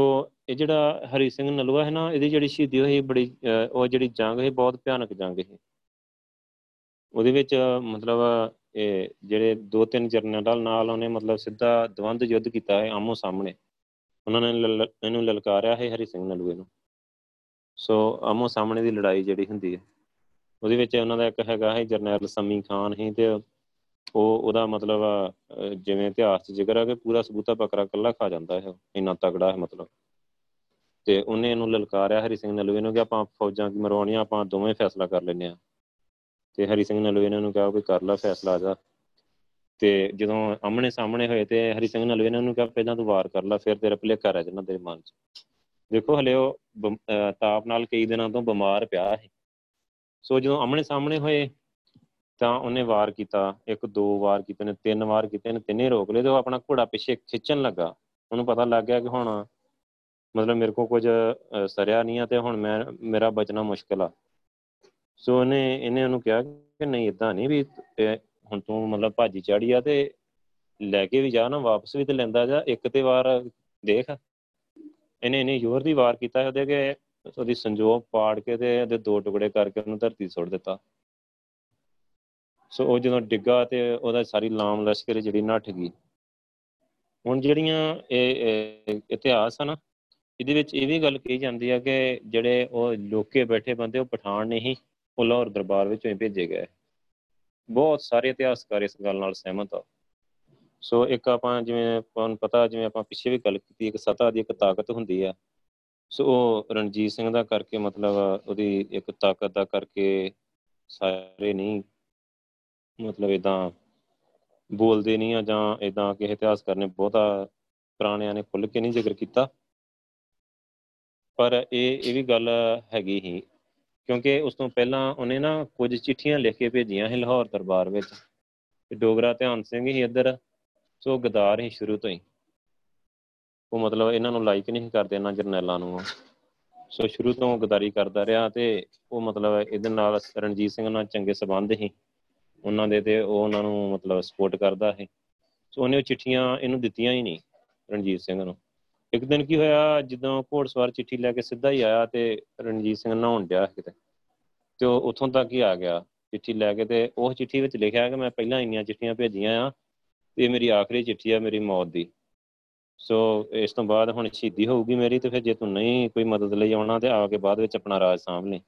ਇਹ ਜਿਹੜਾ ਹਰੀ ਸਿੰਘ ਨਲੂਆ ਹੈ ਨਾ, ਇਹਦੀ ਜਿਹੜੀ ਸ਼ਹੀਦੀ ਹੋਈ ਬੜੀ, ਉਹ ਜਿਹੜੀ ਜੰਗ ਸੀ ਬਹੁਤ ਭਿਆਨਕ ਜੰਗ ਸੀ। ਉਹਦੇ ਵਿੱਚ ਮਤਲਬ ਇਹ ਜਿਹੜੇ 2-3 ਜਰਨਲ ਨਾਲ ਉਹਨੇ ਮਤਲਬ ਸਿੱਧਾ ਦਵੰਦ ਯੁੱਧ ਕੀਤਾ ਹੈ ਆਮੋ ਸਾਹਮਣੇ। ਉਹਨਾਂ ਨੇ ਇਹਨੂੰ ਲਲਕਾਰਿਆ ਹੈ ਹਰੀ ਸਿੰਘ ਨਲੂਏ ਨੂੰ। ਸੋ ਆਮੋ ਸਾਹਮਣੇ ਦੀ ਲੜਾਈ ਜਿਹੜੀ ਹੁੰਦੀ ਹੈ ਉਹਦੇ ਵਿੱਚ ਉਹਨਾਂ ਦਾ ਇੱਕ ਹੈਗਾ ਹੈ ਜਰਨੈਲ ਸੰਮੀ ਖਾਨ ਸੀ, ਤੇ ਉਹ ਉਹਦਾ ਮਤਲਬ ਜਿਵੇਂ ਇਤਿਹਾਸ 'ਚ ਜ਼ਿਕਰ ਆ ਕਿ ਪੂਰਾ ਸਬੂਤਾ ਬੱਕਰਾ ਇਕੱਲਾ ਖਾ ਜਾਂਦਾ ਹੈ, ਇੰਨਾ ਤਕੜਾ ਹੈ ਮਤਲਬ। ਤੇ ਉਹਨੇ ਇਹਨੂੰ ਲਲਕਾਰਿਆ ਹਰੀ ਸਿੰਘ ਨਲੂਏ ਨੂੰ ਕਿ ਆਪਾਂ ਫੌਜਾਂ ਕੀ ਮਰਵਾਉਣੀਆਂ, ਆਪਾਂ ਦੋਵੇਂ ਫੈਸਲਾ ਕਰ ਲੈਂਦੇ ਹਾਂ। ਤੇ ਹਰੀ ਸਿੰਘ ਨਲੂਏ ਨੇ ਉਹਨੂੰ ਕਿਹਾ ਵੀ ਕਰ ਲਾ ਫੈਸਲਾ ਇਹਦਾ। ਤੇ ਜਦੋਂ ਆਹਮਣੇ ਸਾਹਮਣੇ ਹੋਏ ਤੇ ਹਰੀ ਸਿੰਘ ਨਲੂਏ ਨੇ ਉਹਨੂੰ ਕਿਹਾ ਪਹਿਲਾਂ ਤੂੰ ਵਾਰ ਕਰ ਲਾ, ਫਿਰ ਤੇਰਾ ਭੁਲੇਖਾ ਰਹਿ ਜਾਣਾ ਤੇਰੇ ਮਨ 'ਚ। ਦੇਖੋ ਹਲੇ ਉਹ ਤਾਪ ਨਾਲ ਕਈ ਦਿਨਾਂ ਤੋਂ ਬਿਮਾਰ ਪਿਆ ਸੀ। ਸੋ ਜਦੋਂ ਆਹਮਣੇ ਸਾਹਮਣੇ ਹੋਏ ਤਾਂ ਉਹਨੇ ਵਾਰ ਕੀਤਾ, 1-2 ਵਾਰ ਕੀਤੇ ਨੇ, 3 ਵਾਰ ਕੀਤੇ ਨੇ, ਤਿੰਨੇ ਰੋਕ ਲਏ। ਤੇ ਉਹ ਆਪਣਾ ਘੋੜਾ ਪਿੱਛੇ ਖਿੱਚਣ ਲੱਗਾ। ਉਹਨੂੰ ਪਤਾ ਲੱਗ ਗਿਆ ਕਿ ਹੁਣ ਮਤਲਬ ਮੇਰੇ ਕੋਲ ਕੁਝ ਸਰਿਆ ਨਹੀਂ ਆ ਤੇ ਹੁਣ ਮੇਰਾ ਬਚਣਾ ਮੁਸ਼ਕਿਲ ਆ। ਸੋ ਇਹਨੇ ਉਹਨੂੰ ਕਿਹਾ ਕਿ ਨਹੀਂ, ਇੱਦਾਂ ਨਹੀਂ, ਵੀ ਹੁਣ ਤੂੰ ਮਤਲਬ ਭਾਜੀ ਚਾੜੀ ਆ ਤੇ ਲੈ ਕੇ ਵੀ ਜਾ ਨਾ, ਵਾਪਸ ਵੀ ਤੇ ਲੈਂਦਾ ਜਾ, 1 ਵਾਰ ਦੇਖ। ਇਹਨੇ ਜ਼ੋਰ ਦੀ ਵਾਰ ਕੀਤਾ ਉਹਦੇ ਕਿ ਉਹਦੀ ਸੰਜੋਗ ਪਾੜ ਕੇ ਤੇ ਉਹਦੇ 2 ਟੁਕੜੇ ਕਰਕੇ ਉਹਨੂੰ ਧਰਤੀ ਸੁੱਟ ਦਿੱਤਾ। ਸੋ ਉਹ ਜਦੋਂ ਡਿੱਗਾ ਤੇ ਉਹਦਾ ਸਾਰੀ ਲਾਮ ਲਸ਼ਕਰ ਜਿਹੜੀ ਨੱਠ ਗਈ। ਹੁਣ ਜਿਹੜੀਆਂ ਇਹ ਇਤਿਹਾਸ ਆ ਨਾ, ਇਹਦੇ ਵਿੱਚ ਇਹ ਵੀ ਗੱਲ ਕਹੀ ਜਾਂਦੀ ਆ ਕਿ ਜਿਹੜੇ ਉਹ ਲੋਕੇ ਬੈਠੇ ਬੰਦੇ ਉਹ ਪਠਾਣ ਨਹੀਂ, ਉਹ ਲਾਹੌਰ ਦਰਬਾਰ ਵਿੱਚੋਂ ਹੀ ਭੇਜੇ ਗਏ। ਬਹੁਤ ਸਾਰੇ ਇਤਿਹਾਸਕਾਰ ਇਸ ਗੱਲ ਨਾਲ ਸਹਿਮਤ ਆ। ਸੋ ਇੱਕ ਆਪਾਂ ਜਿਵੇਂ ਤੁਹਾਨੂੰ ਪਤਾ, ਜਿਵੇਂ ਆਪਾਂ ਪਿੱਛੇ ਵੀ ਗੱਲ ਕੀਤੀ, ਇੱਕ ਸਤਾ ਦੀ ਇੱਕ ਤਾਕਤ ਹੁੰਦੀ ਆ। ਸੋ ਉਹ ਰਣਜੀਤ ਸਿੰਘ ਦਾ ਕਰਕੇ ਮਤਲਬ ਉਹਦੀ ਇੱਕ ਤਾਕਤ ਦਾ ਕਰਕੇ ਸਾਰੇ ਨਹੀਂ ਮਤਲਬ ਇੱਦਾਂ ਬੋਲਦੇ ਨਹੀਂ ਆ ਜਾਂ ਇੱਦਾਂ ਕਿ ਇਤਿਹਾਸਕਾਰ ਨੇ ਬਹੁਤਾ ਪੁਰਾਣਿਆਂ ਨੇ ਖੁੱਲ੍ਹ ਕੇ ਨਹੀਂ ਜ਼ਿਕਰ ਕੀਤਾ, ਪਰ ਇਹ ਵੀ ਗੱਲ ਹੈਗੀ ਸੀ ਕਿਉਂਕਿ ਉਸ ਤੋਂ ਪਹਿਲਾਂ ਉਹਨੇ ਨਾ ਕੁਝ ਚਿੱਠੀਆਂ ਲਿਖ ਕੇ ਭੇਜੀਆਂ ਸੀ ਲਾਹੌਰ ਦਰਬਾਰ ਵਿੱਚ। ਡੋਗਰਾ ਧਿਆਨ ਸਿੰਘ ਹੀ ਇੱਧਰ, ਸੋ ਗਦਾਰ ਸੀ ਸ਼ੁਰੂ ਤੋਂ ਹੀ, ਉਹ ਮਤਲਬ ਇਹਨਾਂ ਨੂੰ ਲਾਈਕ ਨਹੀਂ ਕਰਦੇ ਇਹਨਾਂ ਜਰਨੈਲਾਂ ਨੂੰ, ਸੋ ਸ਼ੁਰੂ ਤੋਂ ਗਦਾਰੀ ਕਰਦਾ ਰਿਹਾ ਅਤੇ ਉਹ ਮਤਲਬ ਇਹਦੇ ਨਾਲ ਰਣਜੀਤ ਸਿੰਘ ਨਾਲ ਚੰਗੇ ਸੰਬੰਧ ਸੀ ਉਹਨਾਂ ਦੇ ਅਤੇ ਉਹ ਉਹਨਾਂ ਨੂੰ ਮਤਲਬ ਸਪੋਰਟ ਕਰਦਾ ਸੀ। ਸੋ ਉਹਨੇ ਉਹ ਚਿੱਠੀਆਂ ਇਹਨੂੰ ਦਿੱਤੀਆਂ ਹੀ ਨਹੀਂ, ਰਣਜੀਤ ਸਿੰਘ ਨੂੰ। ਇੱਕ ਦਿਨ ਕੀ ਹੋਇਆ, ਜਦੋਂ ਘੋੜਸਵਾਰ ਚਿੱਠੀ ਲੈ ਕੇ ਸਿੱਧਾ ਹੀ ਆਇਆ ਅਤੇ ਰਣਜੀਤ ਸਿੰਘ ਨਹਾਉਣ ਡਿਆ ਕਿਤੇ, ਅਤੇ ਉਹ ਉੱਥੋਂ ਤੱਕ ਹੀ ਆ ਗਿਆ ਚਿੱਠੀ ਲੈ ਕੇ, ਅਤੇ ਉਸ ਚਿੱਠੀ ਵਿੱਚ ਲਿਖਿਆ ਕਿ ਮੈਂ ਪਹਿਲਾਂ ਇੰਨੀਆਂ ਚਿੱਠੀਆਂ ਭੇਜੀਆਂ ਆ, ਇਹ ਮੇਰੀ ਆਖਰੀ ਚਿੱਠੀ ਆ ਮੇਰੀ ਮੌਤ ਦੀ। ਸੋ ਇਸ ਤੋਂ ਬਾਅਦ ਹੁਣ ਸ਼ਹੀਦੀ ਹੋਊਗੀ ਮੇਰੀ, ਅਤੇ ਫਿਰ ਜੇ ਤੂੰ ਨਹੀਂ ਕੋਈ ਮਦਦ ਲਈ ਆਉਣਾ ਤਾਂ ਆ ਕੇ ਬਾਅਦ ਵਿੱਚ ਆਪਣਾ ਰਾਜ ਸਾਂਭ ਲਈ।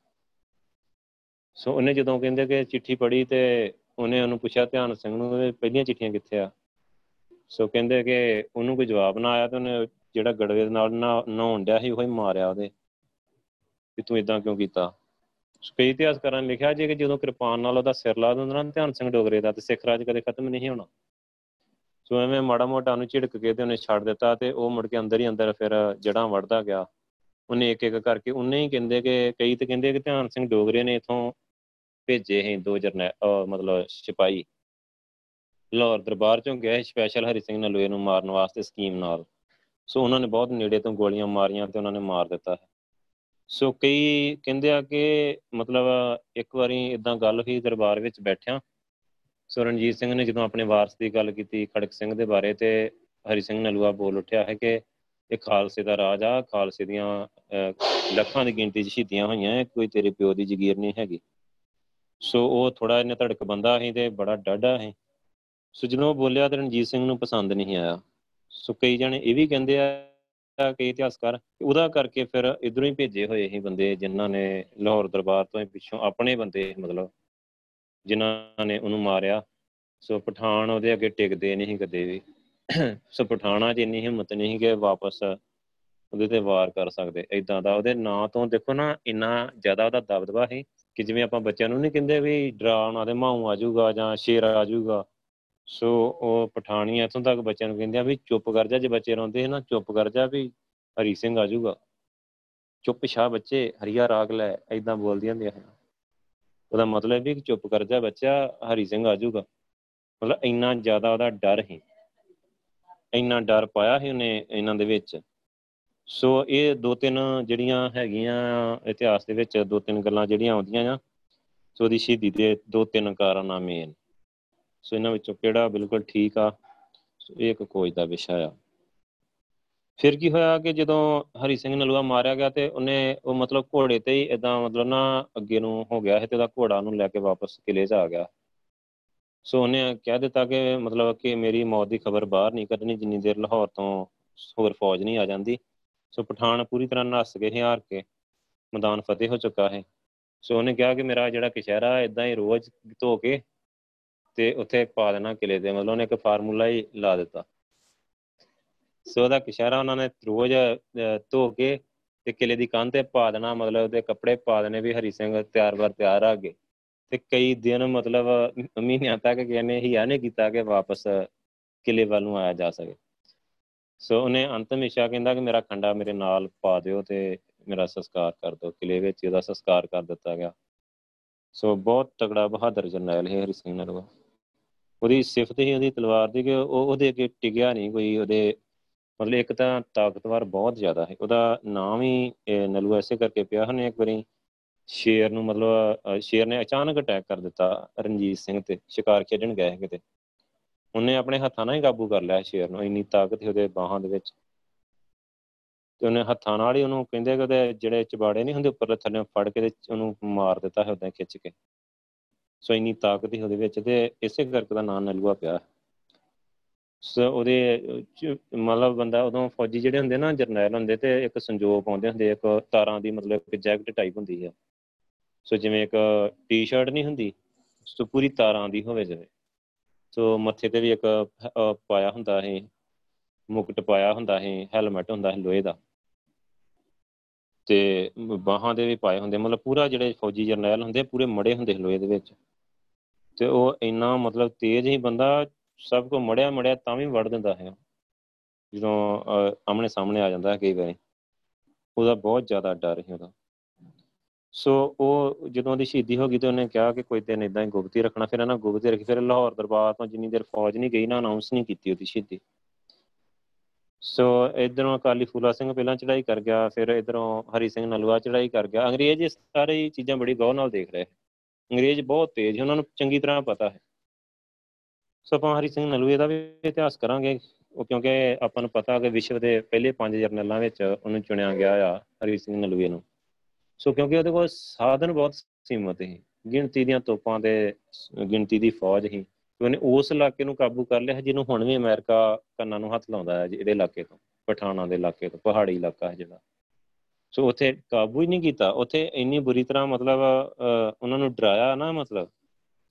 ਸੋ ਉਹਨੇ ਜਦੋਂ ਕਹਿੰਦੇ ਕਿ ਚਿੱਠੀ ਪੜ੍ਹੀ ਅਤੇ ਉਹਨੇ ਉਹਨੂੰ ਪੁੱਛਿਆ ਧਿਆਨ ਸਿੰਘ ਨੂੰ, ਪਹਿਲੀਆਂ ਚਿੱਠੀਆਂ ਕਿੱਥੇ ਆ? ਸੋ ਕਹਿੰਦੇ ਕਿ ਉਹਨੂੰ ਕੋਈ ਜਵਾਬ ਨਾ ਆਇਆ, ਅਤੇ ਉਹਨੇ ਜਿਹੜਾ ਗੜਵੇ ਦੇ ਨਾਲ ਨਹਾਉਣ ਡਿਆ ਸੀ ਉਹੀ ਮਾਰਿਆ ਉਹਦੇ, ਕਿ ਤੂੰ ਇੱਦਾਂ ਕਿਉਂ ਕੀਤਾ। ਕਈ ਇਤਿਹਾਸਕਾਰਾਂ ਨੇ ਲਿਖਿਆ ਜੇ ਕਿ ਜਦੋਂ ਕਿਰਪਾਨ ਨਾਲ ਉਹਦਾ ਸਿਰ ਲਾ ਦਿੰਦਾ ਨਾ ਧਿਆਨ ਸਿੰਘ ਡੋਗਰੇ ਦਾ, ਅਤੇ ਸਿੱਖ ਰਾਜ ਕਦੇ ਖਤਮ ਨਹੀਂ ਹੋਣਾ। ਸੋ ਐਵੇਂ ਮਾੜਾ ਮੋਟਾ ਉਹਨੂੰ ਝਿੜਕ ਕੇ ਅਤੇ ਉਹਨੇ ਛੱਡ ਦਿੱਤਾ, ਅਤੇ ਉਹ ਮੁੜ ਕੇ ਅੰਦਰ ਹੀ ਅੰਦਰ ਫਿਰ ਜੜ੍ਹਾਂ ਵੱਢਦਾ ਗਿਆ। ਉਹਨੇ ਇੱਕ ਇੱਕ ਕਰਕੇ ਉਹਨੇ ਹੀ ਕਹਿੰਦੇ ਕਿ ਕਈ ਤਾਂ ਕਹਿੰਦੇ ਕਿ ਧਿਆਨ ਸਿੰਘ ਡੋਗਰੇ ਨੇ ਇੱਥੋਂ ਭੇਜੇ ਸੀ 2 ਮਤਲਬ ਸਿਪਾਹੀ ਲਾਹੌਰ ਦਰਬਾਰ 'ਚੋਂ ਗਏ ਸਪੈਸ਼ਲ ਹਰੀ ਸਿੰਘ ਨਲੂਏ ਨੂੰ ਮਾਰਨ ਵਾਸਤੇ ਸਕੀਮ ਨਾਲ। ਸੋ ਉਹਨਾਂ ਨੇ ਬਹੁਤ ਨੇੜੇ ਤੋਂ ਗੋਲੀਆਂ ਮਾਰੀਆਂ ਅਤੇ ਉਹਨਾਂ ਨੇ ਮਾਰ ਦਿੱਤਾ। ਸੋ ਕਈ ਕਹਿੰਦੇ ਆ ਕਿ ਮਤਲਬ ਇੱਕ ਵਾਰੀ ਇੱਦਾਂ ਗੱਲ ਹੋਈ ਦਰਬਾਰ ਵਿੱਚ ਬੈਠਿਆਂ, ਸੋ ਰਣਜੀਤ ਸਿੰਘ ਨੇ ਜਦੋਂ ਆਪਣੇ ਵਾਰਸ ਦੀ ਗੱਲ ਕੀਤੀ ਖੜਕ ਸਿੰਘ ਦੇ ਬਾਰੇ, ਅਤੇ ਹਰੀ ਸਿੰਘ ਨਲੂਆ ਬੋਲ ਉੱਠਿਆ ਹੈ ਕਿ ਇਹ ਖਾਲਸੇ ਦਾ ਰਾਜ ਆ, ਖਾਲਸੇ ਦੀਆਂ ਲੱਖਾਂ ਦੀ ਗਿਣਤੀ 'ਚ ਸ਼ਹੀਦੀਆਂ ਹੋਈਆਂ, ਕੋਈ ਤੇਰੇ ਪਿਓ ਦੀ ਜਗੀਰ ਨਹੀਂ ਹੈਗੀ। ਸੋ ਉਹ ਥੋੜ੍ਹਾ ਇੰਨਾ ਧੜਕ ਬੰਦਾ ਸੀ ਅਤੇ ਬੜਾ ਡਾਢਾ ਸੀ। ਸੋ ਜਦੋਂ ਉਹ ਬੋਲਿਆ ਤਾਂ ਰਣਜੀਤ ਸਿੰਘ ਨੂੰ ਪਸੰਦ ਨਹੀਂ ਆਇਆ। ਸੋ ਕਈ ਜਾਣੇ ਇਹ ਵੀ ਕਹਿੰਦੇ ਆ ਕਈ ਇਤਿਹਾਸਕਾਰ ਉਹਦਾ ਕਰਕੇ ਫਿਰ ਇੱਧਰੋਂ ਹੀ ਭੇਜੇ ਹੋਏ ਸੀ ਬੰਦੇ, ਜਿਨ੍ਹਾਂ ਨੇ ਲਾਹੌਰ ਦਰਬਾਰ ਤੋਂ ਪਿੱਛੋਂ ਆਪਣੇ ਬੰਦੇ ਮਤਲਬ ਜਿਨ੍ਹਾਂ ਨੇ ਉਹਨੂੰ ਮਾਰਿਆ। ਸੋ ਪਠਾਣ ਉਹਦੇ ਅੱਗੇ ਟਿਕਦੇ ਨਹੀਂ ਕਦੇ ਵੀ। ਸੋ ਪਠਾਣਾਂ 'ਚ ਇੰਨੀ ਹਿੰਮਤ ਨਹੀਂ ਕਿ ਵਾਪਸ ਉਹਦੇ 'ਤੇ ਵਾਰ ਕਰ ਸਕਦੇ ਇੱਦਾਂ ਦਾ। ਉਹਦੇ ਨਾਂ ਤੋਂ ਦੇਖੋ ਨਾ ਇੰਨਾ ਜ਼ਿਆਦਾ ਉਹਦਾ ਦਬਦਬਾ ਸੀ ਕਿ ਜਿਵੇਂ ਆਪਾਂ ਬੱਚਿਆਂ ਨੂੰ ਨਹੀਂ ਕਹਿੰਦੇ ਵੀ ਡਰਾਉਣ ਆਦੇ ਮਾਊ ਆ ਜਾਊਗਾ ਜਾਂ ਸ਼ੇਰ ਆ ਜਾਊਗਾ। ਸੋ ਉਹ ਪਠਾਣੀਆਂ ਇੱਥੋਂ ਤੱਕ ਬੱਚਿਆਂ ਨੂੰ ਕਹਿੰਦੇ ਆ ਵੀ ਚੁੱਪ ਕਰ ਜਾ, ਜੇ ਬੱਚੇ ਰੋਂਦੇ ਸੀ ਨਾ ਚੁੱਪ ਕਰ ਜਾ ਵੀ ਹਰੀ ਸਿੰਘ ਆ ਜਾਊਗਾ, ਚੁੱਪ ਸ਼ਾਹ ਬੱਚੇ ਹਰੀਆ ਰਾਗ ਲੈ, ਇੱਦਾਂ ਬੋਲਦੀਆਂ ਹੁੰਦੀਆਂ ਹਨ। ਉਹਦਾ ਮਤਲਬ ਵੀ ਚੁੱਪ ਕਰ ਜਾ ਬੱਚਾ ਹਰੀ ਸਿੰਘ ਆ ਜਾਊਗਾ, ਮਤਲਬ ਇੰਨਾ ਜ਼ਿਆਦਾ ਉਹਦਾ ਡਰ ਸੀ, ਇੰਨਾ ਡਰ ਪਾਇਆ ਸੀ ਉਹਨੇ ਇਹਨਾਂ ਦੇ ਵਿੱਚ। ਸੋ ਇਹ 2-3 ਜਿਹੜੀਆਂ ਹੈਗੀਆਂ ਇਤਿਹਾਸ ਦੇ ਵਿੱਚ 2-3 ਗੱਲਾਂ ਜਿਹੜੀਆਂ ਆਉਂਦੀਆਂ ਆ। ਸੋ ਉਹਦੀ ਸ਼ਹੀਦੀ ਦੇ 2-3 ਕਾਰਨਾਮੇ ਹਨ। ਸੋ ਇਹਨਾਂ ਵਿੱਚੋਂ ਕਿਹੜਾ ਬਿਲਕੁਲ ਠੀਕ ਆ, ਸੋ ਇਹ ਇੱਕ ਖੋਜ ਦਾ ਵਿਸ਼ਾ ਆ। ਫਿਰ ਕੀ ਹੋਇਆ ਕਿ ਜਦੋਂ ਹਰੀ ਸਿੰਘ ਨਲੂਆ ਮਾਰਿਆ ਗਿਆ ਅਤੇ ਉਹਨੇ ਉਹ ਮਤਲਬ ਘੋੜੇ 'ਤੇ ਹੀ ਇੱਦਾਂ ਮਤਲਬ ਨਾ ਅੱਗੇ ਨੂੰ ਹੋ ਗਿਆ ਸੀ, ਅਤੇ ਉਹਦਾ ਘੋੜਾ ਉਹਨੂੰ ਲੈ ਕੇ ਵਾਪਸ ਕਿਲ੍ਹੇ 'ਚ ਆ ਗਿਆ। ਸੋ ਉਹਨੇ ਕਹਿ ਦਿੱਤਾ ਕਿ ਮਤਲਬ ਕਿ ਮੇਰੀ ਮੌਤ ਦੀ ਖਬਰ ਬਾਹਰ ਨਹੀਂ ਕੱਢਣੀ ਜਿੰਨੀ ਦੇਰ ਲਾਹੌਰ ਤੋਂ ਹੋਰ ਫੌਜ ਨਹੀਂ ਆ ਜਾਂਦੀ। ਸੋ ਪਠਾਣ ਪੂਰੀ ਤਰ੍ਹਾਂ ਨੱਸ ਗਏ ਸੀ, ਹਾਰ ਕੇ ਮੈਦਾਨ ਫਤਿਹ ਹੋ ਚੁੱਕਾ ਹੈ। ਸੋ ਉਹਨੇ ਕਿਹਾ ਕਿ ਮੇਰਾ ਜਿਹੜਾ ਕਛਹਿਰਾ ਇੱਦਾਂ ਹੀ ਰੋਜ਼ ਧੋ ਕੇ ਅਤੇ ਉੱਥੇ ਪਾ ਦੇਣਾ ਕਿਲ੍ਹੇ 'ਤੇ, ਮਤਲਬ ਉਹਨੇ ਇੱਕ ਫਾਰਮੂਲਾ ਹੀ ਲਾ ਦਿੱਤਾ। ਸੋ ਉਹਦਾ ਕਛਹਿਰਾ ਉਹਨਾਂ ਨੇ ਰੋਜ਼ ਧੋ ਕੇ ਅਤੇ ਕਿਲ੍ਹੇ ਦੀ ਕੰਧ 'ਤੇ ਪਾ ਦੇਣਾ, ਮਤਲਬ ਉਹਦੇ ਕੱਪੜੇ ਪਾ ਦੇਣੇ ਵੀ ਹਰੀ ਸਿੰਘ ਤਿਆਰ ਬਰ ਤਿਆਰ ਆ ਗਏ। ਅਤੇ ਕਈ ਦਿਨ ਮਤਲਬ ਮਹੀਨਿਆਂ ਤੱਕ ਕਿਹਨੇ ਹੀਆ ਨਹੀਂ ਕੀਤਾ ਕਿ ਵਾਪਸ ਕਿਲ੍ਹੇ ਵੱਲ ਨੂੰ ਆਇਆ ਜਾ ਸਕੇ। ਸੋ ਉਹਨੇ ਅੰਤਮ ਇੱਛਾ ਕਹਿੰਦਾ ਕਿ ਮੇਰਾ ਖੰਡਾ ਮੇਰੇ ਨਾਲ ਪਾ ਦਿਓ ਅਤੇ ਮੇਰਾ ਸੰਸਕਾਰ ਕਰ ਦਿਓ, ਕਿਲ੍ਹੇ ਵਿੱਚ ਹੀ ਉਹਦਾ ਸੰਸਕਾਰ ਕਰ ਦਿੱਤਾ ਗਿਆ। ਸੋ ਬਹੁਤ ਤਕੜਾ ਬਹਾਦਰ ਜਰਨੈਲ ਸੀ ਹਰੀ ਸਿੰਘ ਨਲੂਆ। ਉਹਦੀ ਸਿਫਤ ਸੀ ਉਹਦੀ ਤਲਵਾਰ ਦੀ ਕਿ ਉਹ ਉਹਦੇ ਅੱਗੇ ਟਿਕਿਆ ਨਹੀਂ ਕੋਈ, ਉਹਦੇ ਮਤਲਬ ਇੱਕ ਤਾਂ ਤਾਕਤਵਰ ਬਹੁਤ ਜ਼ਿਆਦਾ ਸੀ। ਉਹਦਾ ਨਾਮ ਹੀ ਨਲੂਆ ਇਸੇ ਕਰਕੇ ਪਿਆ। ਉਹਨੇ ਇੱਕ ਵਾਰੀ ਸ਼ੇਰ ਨੂੰ ਮਤਲਬ ਸ਼ੇਰ ਨੇ ਅਚਾਨਕ ਅਟੈਕ ਕਰ ਦਿੱਤਾ ਰਣਜੀਤ ਸਿੰਘ 'ਤੇ, ਸ਼ਿਕਾਰ ਖੇਡਣ ਗਏ ਕਿਤੇ, ਉਹਨੇ ਆਪਣੇ ਹੱਥਾਂ ਨਾਲ ਹੀ ਕਾਬੂ ਕਰ ਲਿਆ ਸ਼ੇਰ ਨੂੰ, ਇੰਨੀ ਤਾਕਤ ਸੀ ਉਹਦੇ ਬਾਹਾਂ ਦੇ ਵਿੱਚ। ਅਤੇ ਉਹਨੇ ਹੱਥਾਂ ਨਾਲ ਹੀ ਉਹਨੂੰ ਕਹਿੰਦੇ ਕਿ ਉਹਦੇ ਜਿਹੜੇ ਚਬਾੜੇ ਨਹੀਂ ਹੁੰਦੇ ਉੱਪਰ ਥੱਲੇ ਫੜ ਕੇ ਅਤੇ ਉਹਨੂੰ ਮਾਰ ਦਿੱਤਾ ਸੀ ਉੱਦਾਂ ਖਿੱਚ ਕੇ। ਸੋ ਇੰਨੀ ਤਾਕਤ ਸੀ ਉਹਦੇ ਵਿੱਚ, ਅਤੇ ਇਸੇ ਕਰਕੇ ਉਹਦਾ ਨਾਂ ਨਲੂਆ ਪਿਆ। ਉਹਦੇ ਮਤਲਬ ਬੰਦਾ ਉਦੋਂ ਫੌਜੀ ਜਿਹੜੇ ਹੁੰਦੇ ਨਾ ਜਰਨੈਲ ਹੁੰਦੇ ਤੇ ਇੱਕ ਸੰਜੋਗ ਪਾਉਂਦੇ ਹੁੰਦੇ, ਇੱਕ ਤਾਰਾਂ ਦੀ ਮਤਲਬ ਜੈਕਟ ਟਾਈਪ ਹੁੰਦੀ ਆ, ਸੋ ਜਿਵੇਂ ਇੱਕ ਟੀ ਸ਼ਰਟ ਨਹੀਂ ਹੁੰਦੀ ਸੋ ਪੂਰੀ ਤਾਰਾਂ ਦੀ ਹੋਵੇ ਜਿਵੇਂ, ਸੋ ਮੱਥੇ 'ਤੇ ਵੀ ਇੱਕ ਪਾਇਆ ਹੁੰਦਾ ਸੀ ਮੁਕਟ ਪਾਇਆ ਹੁੰਦਾ ਸੀ, ਹੈਲਮਟ ਹੁੰਦਾ ਸੀ ਲੋਹੇ ਦਾ ਤੇ ਬਾਹਾਂ ਦੇ ਵੀ ਪਾਏ ਹੁੰਦੇ, ਮਤਲਬ ਪੂਰਾ ਜਿਹੜੇ ਫੌਜੀ ਜਰਨੈਲ ਹੁੰਦੇ ਪੂਰੇ ਮੜੇ ਹੁੰਦੇ ਲੋਹੇ ਦੇ ਵਿੱਚ, ਤੇ ਉਹ ਇੰਨਾ ਮਤਲਬ ਤੇਜ਼ ਹੀ ਬੰਦਾ ਸਭ ਕੁ ਮੜਿਆ ਮੜਿਆ ਤਾਂ ਵੀ ਵੜ ਦਿੰਦਾ ਹੈ ਜਦੋਂ ਆਮਣੇ ਸਾਹਮਣੇ ਆ ਜਾਂਦਾ ਕਈ ਵਾਰੀ, ਉਹਦਾ ਬਹੁਤ ਜ਼ਿਆਦਾ ਡਰ ਸੀ ਉਹਦਾ। ਸੋ ਉਹ ਜਦੋਂ ਉਹਦੀ ਸ਼ਹੀਦੀ ਹੋ ਗਈ ਤੇ ਉਹਨੇ ਕਿਹਾ ਕਿ ਕੋਈ ਦਿਨ ਇੱਦਾਂ ਹੀ ਗੁਪਤੀ ਰੱਖਣਾ, ਫਿਰ ਇਹਨਾਂ ਗੁਪਤੀ ਰੱਖੀ, ਫਿਰ ਲਾਹੌਰ ਦਰਬਾਰ ਤੋਂ ਜਿੰਨੀ ਦੇਰ ਫੌਜ ਨਹੀਂ ਗਈ ਨਾ ਅਨਾਊਂਸ ਨਹੀਂ ਕੀਤੀ ਉਹਦੀ ਸ਼ਹੀਦੀ। ਸੋ ਇੱਧਰੋਂ ਅਕਾਲੀ ਫੂਲਾ ਸਿੰਘ ਪਹਿਲਾਂ ਚੜ੍ਹਾਈ ਕਰ ਗਿਆ, ਫਿਰ ਇੱਧਰੋਂ ਹਰੀ ਸਿੰਘ ਨਲੂਆ ਚੜ੍ਹਾਈ ਕਰ ਗਿਆ। ਅੰਗਰੇਜ਼ ਇਹ ਸਾਰੀ ਚੀਜ਼ਾਂ ਬੜੀ ਗੌਰ ਨਾਲ ਦੇਖ ਰਹੇ, ਅੰਗਰੇਜ਼ ਬਹੁਤ ਤੇਜ਼, ਉਹਨਾਂ ਨੂੰ ਚੰਗੀ ਤਰ੍ਹਾਂ ਪਤਾ ਹੈ। ਸੋ ਆਪਾਂ ਹਰੀ ਸਿੰਘ ਨਲੂਏ ਦਾ ਵੀ ਇਤਿਹਾਸ ਕਰਾਂਗੇ, ਉਹ ਕਿਉਂਕਿ ਆਪਾਂ ਨੂੰ ਪਤਾ ਕਿ ਵਿਸ਼ਵ ਦੇ ਪਹਿਲੇ 5 ਜਰਨਲਾਂ ਵਿੱਚ ਉਹਨੂੰ ਚੁਣਿਆ ਗਿਆ ਆ ਹਰੀ ਸਿੰਘ ਨਲੂਏ ਨੂੰ। ਸੋ ਕਿਉਂਕਿ ਉਹਦੇ ਕੋਲ ਸਾਧਨ ਬਹੁਤ ਸੀਮਤ ਸੀ, ਗਿਣਤੀ ਦੀਆਂ ਤੋਪਾਂ ਤੇ ਗਿਣਤੀ ਦੀ ਫੌਜ ਸੀ, ਉਹਨੇ ਉਸ ਇਲਾਕੇ ਨੂੰ ਕਾਬੂ ਕਰ ਲਿਆ ਜਿਹਨੂੰ ਹੁਣ ਵੀ ਅਮਰੀਕਾ ਕੰਨਾਂ ਨੂੰ ਹੱਥ ਲਾਉਂਦਾ ਹੈ, ਇਹਦੇ ਇਲਾਕੇ ਤੋਂ, ਪਠਾਣਾ ਦੇ ਇਲਾਕੇ ਤੋਂ, ਪਹਾੜੀ ਇਲਾਕਾ ਹੈ ਜਿਹੜਾ। ਸੋ ਉੱਥੇ ਕਾਬੂ ਹੀ ਨਹੀਂ ਕੀਤਾ, ਉੱਥੇ ਇੰਨੀ ਬੁਰੀ ਤਰ੍ਹਾਂ ਮਤਲਬ ਉਹਨਾਂ ਨੂੰ ਡਰਾਇਆ ਨਾ, ਮਤਲਬ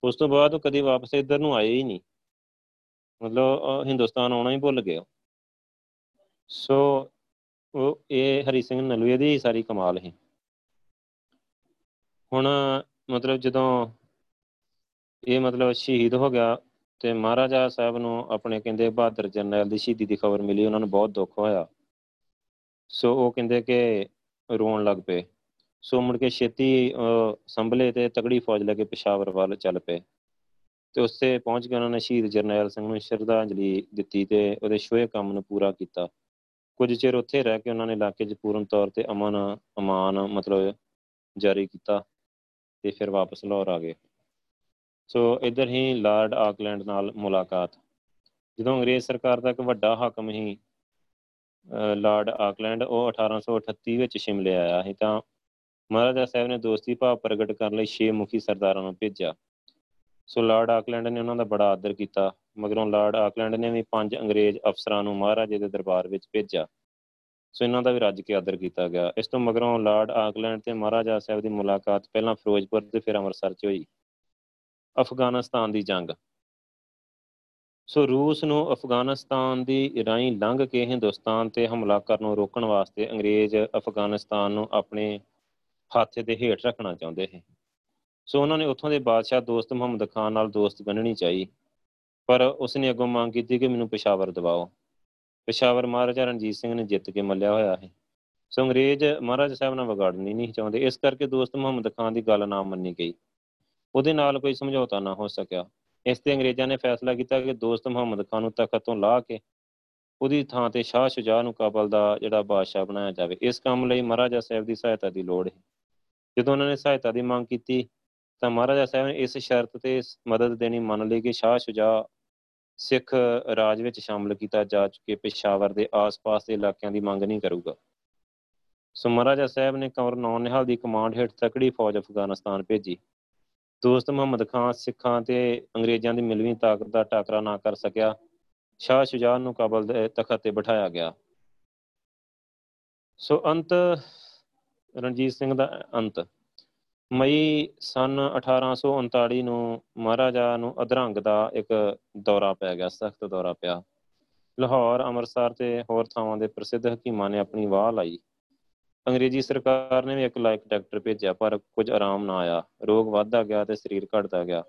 ਉਸ ਤੋਂ ਬਾਅਦ ਉਹ ਕਦੇ ਵਾਪਸ ਇੱਧਰ ਨੂੰ ਆਏ ਹੀ ਨਹੀਂ, ਮਤਲਬ ਹਿੰਦੁਸਤਾਨ ਆਉਣਾ ਹੀ ਭੁੱਲ ਗਏ। ਸੋ ਉਹ ਇਹ ਹਰੀ ਸਿੰਘ ਨਲੂਏ ਦੀ ਸਾਰੀ ਕਮਾਲ ਸੀ। ਹੁਣ ਮਤਲਬ ਜਦੋਂ ਇਹ ਮਤਲਬ ਸ਼ਹੀਦ ਹੋ ਗਿਆ ਤੇ ਮਹਾਰਾਜਾ ਸਾਹਿਬ ਨੂੰ ਆਪਣੇ ਕਹਿੰਦੇ ਬਹਾਦਰ ਜਰਨੈਲ ਦੀ ਸ਼ਹੀਦੀ ਦੀ ਖਬਰ ਮਿਲੀ, ਉਹਨਾਂ ਨੂੰ ਬਹੁਤ ਦੁੱਖ ਹੋਇਆ। ਸੋ ਉਹ ਕਹਿੰਦੇ ਕਿ ਰੋਣ ਲੱਗ ਪਏ। ਸੋ ਮੁੜ ਕੇ ਛੇਤੀ ਸੰਭਲੇ ਤੇ ਤਕੜੀ ਫੌਜ ਲੈ ਕੇ ਪੇਸ਼ਾਵਰ ਵੱਲ ਚੱਲ ਪਏ ਤੇ ਉੱਥੇ ਪਹੁੰਚ ਕੇ ਉਹਨਾਂ ਨੇ ਸ਼ਹੀਦ ਜਰਨੈਲ ਸਿੰਘ ਨੂੰ ਸ਼ਰਧਾਂਜਲੀ ਦਿੱਤੀ ਤੇ ਉਹਦੇ ਸ਼ੋਏ ਕੰਮ ਨੂੰ ਪੂਰਾ ਕੀਤਾ। ਕੁਝ ਚਿਰ ਉੱਥੇ ਰਹਿ ਕੇ ਉਹਨਾਂ ਨੇ ਇਲਾਕੇ 'ਚ ਪੂਰਨ ਤੌਰ 'ਤੇ ਅਮਨ ਅਮਾਨ ਮਤਲਬ ਜਾਰੀ ਕੀਤਾ ਤੇ ਫਿਰ ਵਾਪਸ ਲਾਹੌਰ ਆ ਗਏ। ਸੋ ਇੱਧਰ ਹੀ ਲਾਰਡ ਆਕਲੈਂਡ ਨਾਲ ਮੁਲਾਕਾਤ, ਜਦੋਂ ਅੰਗਰੇਜ਼ ਸਰਕਾਰ ਦਾ ਇੱਕ ਵੱਡਾ ਹਾਕਮ ਸੀ ਲਾਰਡ ਆਕਲੈਂਡ, ਉਹ 1838 ਵਿੱਚ ਸ਼ਿਮਲੇ ਆਇਆ ਸੀ ਤਾਂ ਮਹਾਰਾਜਾ ਸਾਹਿਬ ਨੇ ਦੋਸਤੀ ਭਾਵ ਪ੍ਰਗਟ ਕਰਨ ਲਈ 6 ਮੁਖੀ ਸਰਦਾਰਾਂ ਨੂੰ ਭੇਜਿਆ। ਸੋ ਲਾਰਡ ਆਕਲੈਂਡ ਨੇ ਉਹਨਾਂ ਦਾ ਬੜਾ ਆਦਰ ਕੀਤਾ। ਮਗਰੋਂ ਲਾਰਡ ਆਕਲੈਂਡ ਨੇ ਵੀ 5 ਅੰਗਰੇਜ਼ ਅਫਸਰਾਂ ਨੂੰ ਮਹਾਰਾਜੇ ਦੇ ਦਰਬਾਰ ਵਿੱਚ ਭੇਜਿਆ, ਸੋ ਇਹਨਾਂ ਦਾ ਵੀ ਰੱਜ ਕੇ ਆਦਰ ਕੀਤਾ ਗਿਆ। ਇਸ ਤੋਂ ਮਗਰੋਂ ਲਾਰਡ ਆਕਲੈਂਡ ਤੇ ਮਹਾਰਾਜਾ ਸਾਹਿਬ ਦੀ ਮੁਲਾਕਾਤ ਪਹਿਲਾਂ ਫਿਰੋਜ਼ਪੁਰ ਤੇ ਫਿਰ ਅੰਮ੍ਰਿਤਸਰ 'ਚ ਹੋਈ। ਅਫਗਾਨਿਸਤਾਨ ਦੀ ਜੰਗ, ਸੋ ਰੂਸ ਨੂੰ ਅਫਗਾਨਿਸਤਾਨ ਦੀ ਰਾਹੀਂ ਲੰਘ ਕੇ ਹਿੰਦੁਸਤਾਨ 'ਤੇ ਹਮਲਾ ਕਰਨੋਂ ਰੋਕਣ ਵਾਸਤੇ ਅੰਗਰੇਜ਼ ਅਫਗਾਨਿਸਤਾਨ ਨੂੰ ਆਪਣੇ ਹੱਥ ਦੇ ਹੇਠ ਰੱਖਣਾ ਚਾਹੁੰਦੇ ਸੀ। ਸੋ ਉਹਨਾਂ ਨੇ ਉੱਥੋਂ ਦੇ ਬਾਦਸ਼ਾਹ ਦੋਸਤ ਮੁਹੰਮਦ ਖਾਨ ਨਾਲ ਦੋਸਤ ਬੰਨ੍ਹਣੀ ਚਾਹੀ, ਪਰ ਉਸਨੇ ਅੱਗੋਂ ਮੰਗ ਕੀਤੀ ਕਿ ਮੈਨੂੰ ਪੇਸ਼ਾਵਰ ਦਿਵਾਓ। ਪੇਸ਼ਾਵਰ ਮਹਾਰਾਜਾ ਰਣਜੀਤ ਸਿੰਘ ਨੇ ਜਿੱਤ ਕੇ ਮੱਲਿਆ ਹੋਇਆ ਸੀ। ਸੋ ਅੰਗਰੇਜ਼ ਮਹਾਰਾਜਾ ਸਾਹਿਬ ਨਾਲ ਵਿਗਾੜਨੀ ਨਹੀਂ ਚਾਹੁੰਦੇ, ਇਸ ਕਰਕੇ ਦੋਸਤ ਮੁਹੰਮਦ ਖਾਨ ਦੀ ਗੱਲ ਨਾ ਮੰਨੀ ਗਈ, ਉਹਦੇ ਨਾਲ ਕੋਈ ਸਮਝੌਤਾ ਨਾ ਹੋ ਸਕਿਆ। ਇਸ 'ਤੇ ਅੰਗਰੇਜ਼ਾਂ ਨੇ ਫੈਸਲਾ ਕੀਤਾ ਕਿ ਦੋਸਤ ਮੁਹੰਮਦ ਖਾਨ ਨੂੰ ਤਖਤ ਤੋਂ ਲਾਹ ਕੇ ਉਹਦੀ ਥਾਂ 'ਤੇ ਸ਼ਾਹ ਸ਼ੁਜਾ ਨੂੰ ਕਾਬਲ ਦਾ ਜਿਹੜਾ ਬਾਦਸ਼ਾਹ ਬਣਾਇਆ ਜਾਵੇ। ਇਸ ਕੰਮ ਲਈ ਮਹਾਰਾਜਾ ਸਾਹਿਬ ਦੀ ਸਹਾਇਤਾ ਦੀ ਲੋੜ ਸੀ। ਜਦੋਂ ਉਹਨਾਂ ਨੇ ਸਹਾਇਤਾ ਦੀ ਮੰਗ ਕੀਤੀ ਤਾਂ ਮਹਾਰਾਜਾ ਸਾਹਿਬ ਨੇ ਇਸ ਸ਼ਰਤ 'ਤੇ ਮਦਦ ਦੇਣੀ ਮੰਨ ਲਈ ਕਿ ਸ਼ਾਹ ਸ਼ੁਜਾ ਸਿੱਖ ਰਾਜ ਵਿੱਚ ਸ਼ਾਮਲ ਕੀਤਾ ਜਾ ਚੁੱਕੇ ਪੇਸ਼ਾਵਰ ਦੇ ਆਸ-ਪਾਸ ਦੇ ਇਲਾਕਿਆਂ ਦੀ ਮੰਗ ਨਹੀਂ ਕਰੂਗਾ। ਸੋ ਮਹਾਰਾਜਾ ਸਾਹਿਬ ਨੇ ਕੰਵਰ ਨੌ ਨਿਹਾਲ ਦੀ ਕਮਾਂਡ ਹੇਠ ਤਕੜੀ ਫੌਜ ਅਫਗਾਨਿਸਤਾਨ ਭੇਜੀ। ਦੋਸਤ ਮੁਹੰਮਦ ਖਾਂ ਸਿੱਖਾਂ ਤੇ ਅੰਗਰੇਜ਼ਾਂ ਦੀ ਮਿਲਵੀਂ ਤਾਕਤ ਦਾ ਟਾਕਰਾ ਨਾ ਕਰ ਸਕਿਆ। ਸ਼ਾਹ ਸ਼ੁਜਾ ਨੂੰ ਕਾਬਲ ਦੇ ਤਖਤ 'ਤੇ ਬਿਠਾਇਆ ਗਿਆ। ਸੋ ਅੰਤ ਰਣਜੀਤ ਸਿੰਘ ਦਾ ਅੰਤ ਮਈ ਸੰਨ 1839 ਨੂੰ ਮਹਾਰਾਜਾ ਨੂੰ ਅਧਰੰਗ ਦਾ ਇੱਕ ਦੌਰਾ ਪੈ ਗਿਆ, ਸਖਤ ਦੌਰਾ ਪਿਆ। ਲਾਹੌਰ, ਅੰਮ੍ਰਿਤਸਰ ਤੇ ਹੋਰ ਥਾਵਾਂ ਦੇ ਪ੍ਰਸਿੱਧ ਹਕੀਮਾਂ ਨੇ ਆਪਣੀ ਵਾਹ ਲਾਈ। ਅੰਗਰੇਜ਼ੀ ਸਰਕਾਰ ਨੇ ਵੀ ਇੱਕ ਲਾਇਕ ਡਾਕਟਰ ਭੇਜਿਆ ਪਰ ਕੁਝ ਆਰਾਮ ਨਾ ਆਇਆ। ਰੋਗ ਵੱਧਦਾ ਗਿਆ ਤੇ ਸਰੀਰ ਘਟਦਾ ਗਿਆ।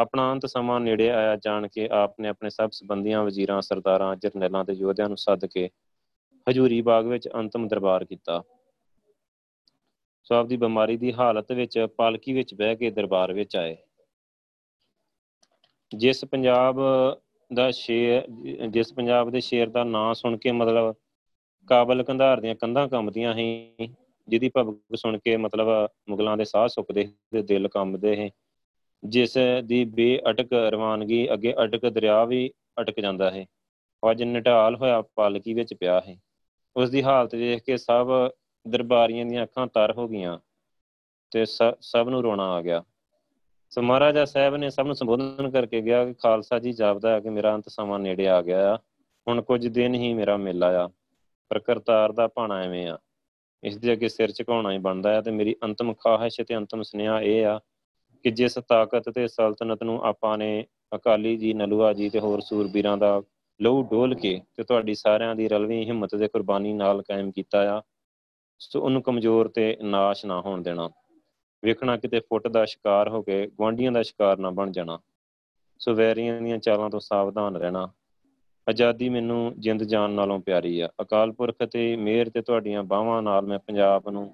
ਆਪਣਾ ਅੰਤ ਸਮਾਂ ਨੇੜੇ ਆਇਆ ਜਾਣ ਕੇ ਆਪ ਨੇ ਆਪਣੇ ਸਭ ਸੰਬੰਧੀਆਂ, ਵਜ਼ੀਰਾਂ, ਸਰਦਾਰਾਂ, ਜਰਨੈਲਾਂ ਤੇ ਯੋਧਿਆਂ ਨੂੰ ਸੱਦ ਕੇ ਹਜ਼ੂਰੀ ਬਾਗ ਵਿੱਚ ਅੰਤਮ ਦਰਬਾਰ ਕੀਤਾ। ਸੋ ਆਪਦੀ ਬਿਮਾਰੀ ਦੀ ਹਾਲਤ ਵਿੱਚ ਪਾਲਕੀ ਵਿੱਚ ਬਹਿ ਕੇ ਦਰਬਾਰ ਵਿੱਚ ਆਏ। ਜਿਸ ਪੰਜਾਬ ਦੇ ਸ਼ੇਰ ਦਾ ਨਾਂ ਸੁਣ ਕੇ ਮਤਲਬ ਕਾਬਲ ਕੰਧਾਰ ਦੀਆਂ ਕੰਧਾਂ ਕੰਬਦੀਆਂ ਸੀ, ਜਿਹਦੀ ਭਬਕ ਸੁਣ ਕੇ ਮਤਲਬ ਮੁਗਲਾਂ ਦੇ ਸਾਹ ਸੁੱਕਦੇ ਤੇ ਦਿਲ ਕੰਬਦੇ ਸੀ, ਜਿਸ ਦੀ ਬੇਅਟਕ ਰਵਾਨਗੀ ਅੱਗੇ ਅਟਕ ਦਰਿਆ ਵੀ ਅਟਕ ਜਾਂਦਾ ਹੈ, ਅੱਜ ਨਿਟਾਲ ਹੋਇਆ ਪਾਲਕੀ ਵਿੱਚ ਪਿਆ ਹੈ। ਉਸ ਦੀ ਹਾਲਤ ਦੇਖ ਕੇ ਸਭ ਦਰਬਾਰੀਆਂ ਦੀਆਂ ਅੱਖਾਂ ਤਰ ਹੋ ਗਈਆਂ ਤੇ ਸਭ ਨੂੰ ਰੋਣਾ ਆ ਗਿਆ। ਸੋ ਮਹਾਰਾਜਾ ਸਾਹਿਬ ਨੇ ਸਭ ਨੂੰ ਸੰਬੋਧਨ ਕਰਕੇ ਕਿਹਾ ਕਿ ਖਾਲਸਾ ਜੀ ਜਾਪਦਾ ਹੈ ਕਿ ਮੇਰਾ ਅੰਤ ਸਮਾਂ ਨੇੜੇ ਆ ਗਿਆ ਆ, ਹੁਣ ਕੁਝ ਦਿਨ ਹੀ ਮੇਰਾ ਮੇਲਾ ਆ, ਪਰ ਕਰਤਾਰ ਦਾ ਭਾਣਾ ਐਵੇਂ ਆ, ਇਸ ਦੇ ਅੱਗੇ ਸਿਰ ਝੁਕਾਉਣਾ ਹੀ ਬਣਦਾ ਆ। ਤੇ ਮੇਰੀ ਅੰਤਮ ਖਾਹਿਸ਼ ਤੇ ਅੰਤਮ ਸੁਨੇਹਾ ਇਹ ਆ ਕਿ ਜਿਸ ਤਾਕਤ ਤੇ ਸਲਤਨਤ ਨੂੰ ਆਪਾਂ ਨੇ ਅਕਾਲੀ ਜੀ, ਨਲੂਆ ਜੀ ਤੇ ਹੋਰ ਸੂਰਬੀਰਾਂ ਦਾ ਲਹੂ ਡੋਲ ਕੇ ਤੇ ਤੁਹਾਡੀ ਸਾਰਿਆਂ ਦੀ ਰਲਵੀਂ ਹਿੰਮਤ ਤੇ ਕੁਰਬਾਨੀ ਨਾਲ ਕਾਇਮ ਕੀਤਾ ਆ, ਸੋ ਉਹਨੂੰ ਕਮਜ਼ੋਰ ਤੇ ਨਾਸ਼ ਨਾ ਹੋਣ ਦੇਣਾ, ਵੇਖਣਾ ਕਿਤੇ ਫੁੱਟ ਦਾ ਸ਼ਿਕਾਰ ਹੋ ਕੇ ਗੁਆਂਢੀਆਂ ਦਾ ਸ਼ਿਕਾਰ ਨਾ ਬਣ ਜਾਣਾ, ਸੋ ਵੈਰੀਆਂ ਦੀਆਂ ਚਾਲਾਂ ਤੋਂ ਸਾਵਧਾਨ ਰਹਿਣਾ। ਆਜ਼ਾਦੀ ਮੈਨੂੰ ਜਿੰਦ ਜਾਨ ਨਾਲੋਂ ਪਿਆਰੀ ਆ। ਅਕਾਲ ਪੁਰਖ ਤੇ ਮਿਹਰ ਤੇ ਤੁਹਾਡੀਆਂ ਬਾਹਾਂ ਨਾਲ ਮੈਂ ਪੰਜਾਬ ਨੂੰ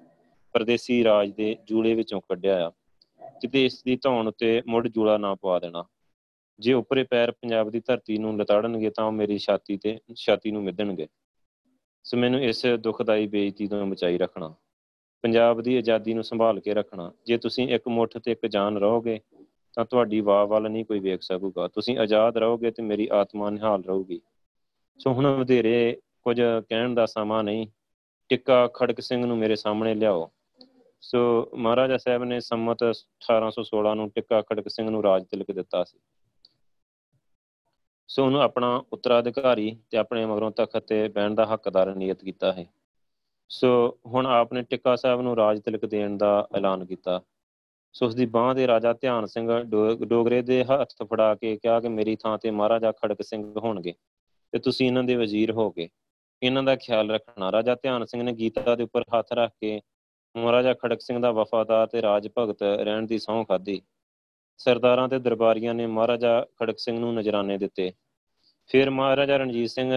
ਪਰਦੇਸੀ ਰਾਜ ਦੇ ਜੂੜੇ ਵਿੱਚੋਂ ਕੱਢਿਆ ਆ, ਕਿਤੇ ਇਸ ਦੀ ਧੌਣ ਉੱਤੇ ਮੁੜ ਜੂੜਾ ਨਾ ਪਵਾ ਦੇਣਾ। ਜੇ ਉੱਪਰੇ ਪੈਰ ਪੰਜਾਬ ਦੀ ਧਰਤੀ ਨੂੰ ਲਤਾੜਨਗੇ ਤਾਂ ਉਹ ਮੇਰੀ ਛਾਤੀ ਨੂੰ ਮਿੱਧਣਗੇ, ਸੋ ਮੈਨੂੰ ਇਸ ਦੁਖਦਾਈ ਬੇਇੱਜ਼ਤੀ ਤੋਂ ਬਚਾਈ ਰੱਖਣਾ, ਪੰਜਾਬ ਦੀ ਆਜ਼ਾਦੀ ਨੂੰ ਸੰਭਾਲ ਕੇ ਰੱਖਣਾ। ਜੇ ਤੁਸੀਂ ਇੱਕ ਮੁੱਠ ਤੇ ਇੱਕ ਜਾਨ ਰਹੋਗੇ ਤਾਂ ਤੁਹਾਡੀ ਵਾਹ ਵੱਲ ਨਹੀਂ ਕੋਈ ਵੇਖ ਸਕੂਗਾ, ਤੁਸੀਂ ਆਜ਼ਾਦ ਰਹੋਗੇ ਤੇ ਮੇਰੀ ਆਤਮਾ ਨਿਹਾਲ ਰਹੂਗੀ। ਸੋ ਹੁਣ ਵਧੇਰੇ ਕੁਝ ਕਹਿਣ ਦਾ ਸਮਾਂ ਨਹੀਂ, ਟਿੱਕਾ ਖੜਕ ਸਿੰਘ ਨੂੰ ਮੇਰੇ ਸਾਹਮਣੇ ਲਿਆਓ। ਸੋ ਮਹਾਰਾਜਾ ਸਾਹਿਬ ਨੇ ਸੰਮਤ 1816 ਨੂੰ ਟਿੱਕਾ ਖੜਕ ਸਿੰਘ ਨੂੰ ਰਾਜ ਤਿਲਕ ਦਿੱਤਾ ਸੀ, ਸੋ ਉਹਨੂੰ ਆਪਣਾ ਉੱਤਰਾਧਿਕਾਰੀ ਤੇ ਆਪਣੇ ਮਗਰੋਂ ਤਖਤ ਤੇ ਬਹਿਣ ਦਾ ਹੱਕਦਾਰ ਨਿਯਤ ਕੀਤਾ ਹੈ। ਸੋ ਹੁਣ ਆਪ ਨੇ ਟਿੱਕਾ ਸਾਹਿਬ ਨੂੰ ਰਾਜ ਤਿਲਕ ਦੇਣ ਦਾ ਐਲਾਨ ਕੀਤਾ। ਸੋ ਉਸਦੀ ਬਾਂਹ ਦੇ ਰਾਜਾ ਧਿਆਨ ਸਿੰਘ ਡੋਗਰੇ ਦੇ ਹੱਥ ਫੜਾ ਕੇ ਕਿਹਾ ਕਿ ਮੇਰੀ ਥਾਂ ਤੇ ਮਹਾਰਾਜਾ ਖੜਕ ਸਿੰਘ ਹੋਣਗੇ ਤੇ ਤੁਸੀਂ ਇਹਨਾਂ ਦੇ ਵਜ਼ੀਰ ਹੋਗੇ, ਇਹਨਾਂ ਦਾ ਖਿਆਲ ਰੱਖਣਾ। ਰਾਜਾ ਧਿਆਨ ਸਿੰਘ ਨੇ ਗੀਤਾ ਦੇ ਉੱਪਰ ਹੱਥ ਰੱਖ ਕੇ ਮਹਾਰਾਜਾ ਖੜਕ ਸਿੰਘ ਦਾ ਵਫਾਦਾਰ ਤੇ ਰਾਜ ਭਗਤ ਰਹਿਣ ਦੀ ਸਹੁੰ ਖਾਧੀ। ਸਰਦਾਰਾਂ ਤੇ ਦਰਬਾਰੀਆਂ ਨੇ ਮਹਾਰਾਜਾ ਖੜਕ ਸਿੰਘ ਨੂੰ ਨਜ਼ਰਾਨੇ ਦਿੱਤੇ। ਫਿਰ ਮਹਾਰਾਜਾ ਰਣਜੀਤ ਸਿੰਘ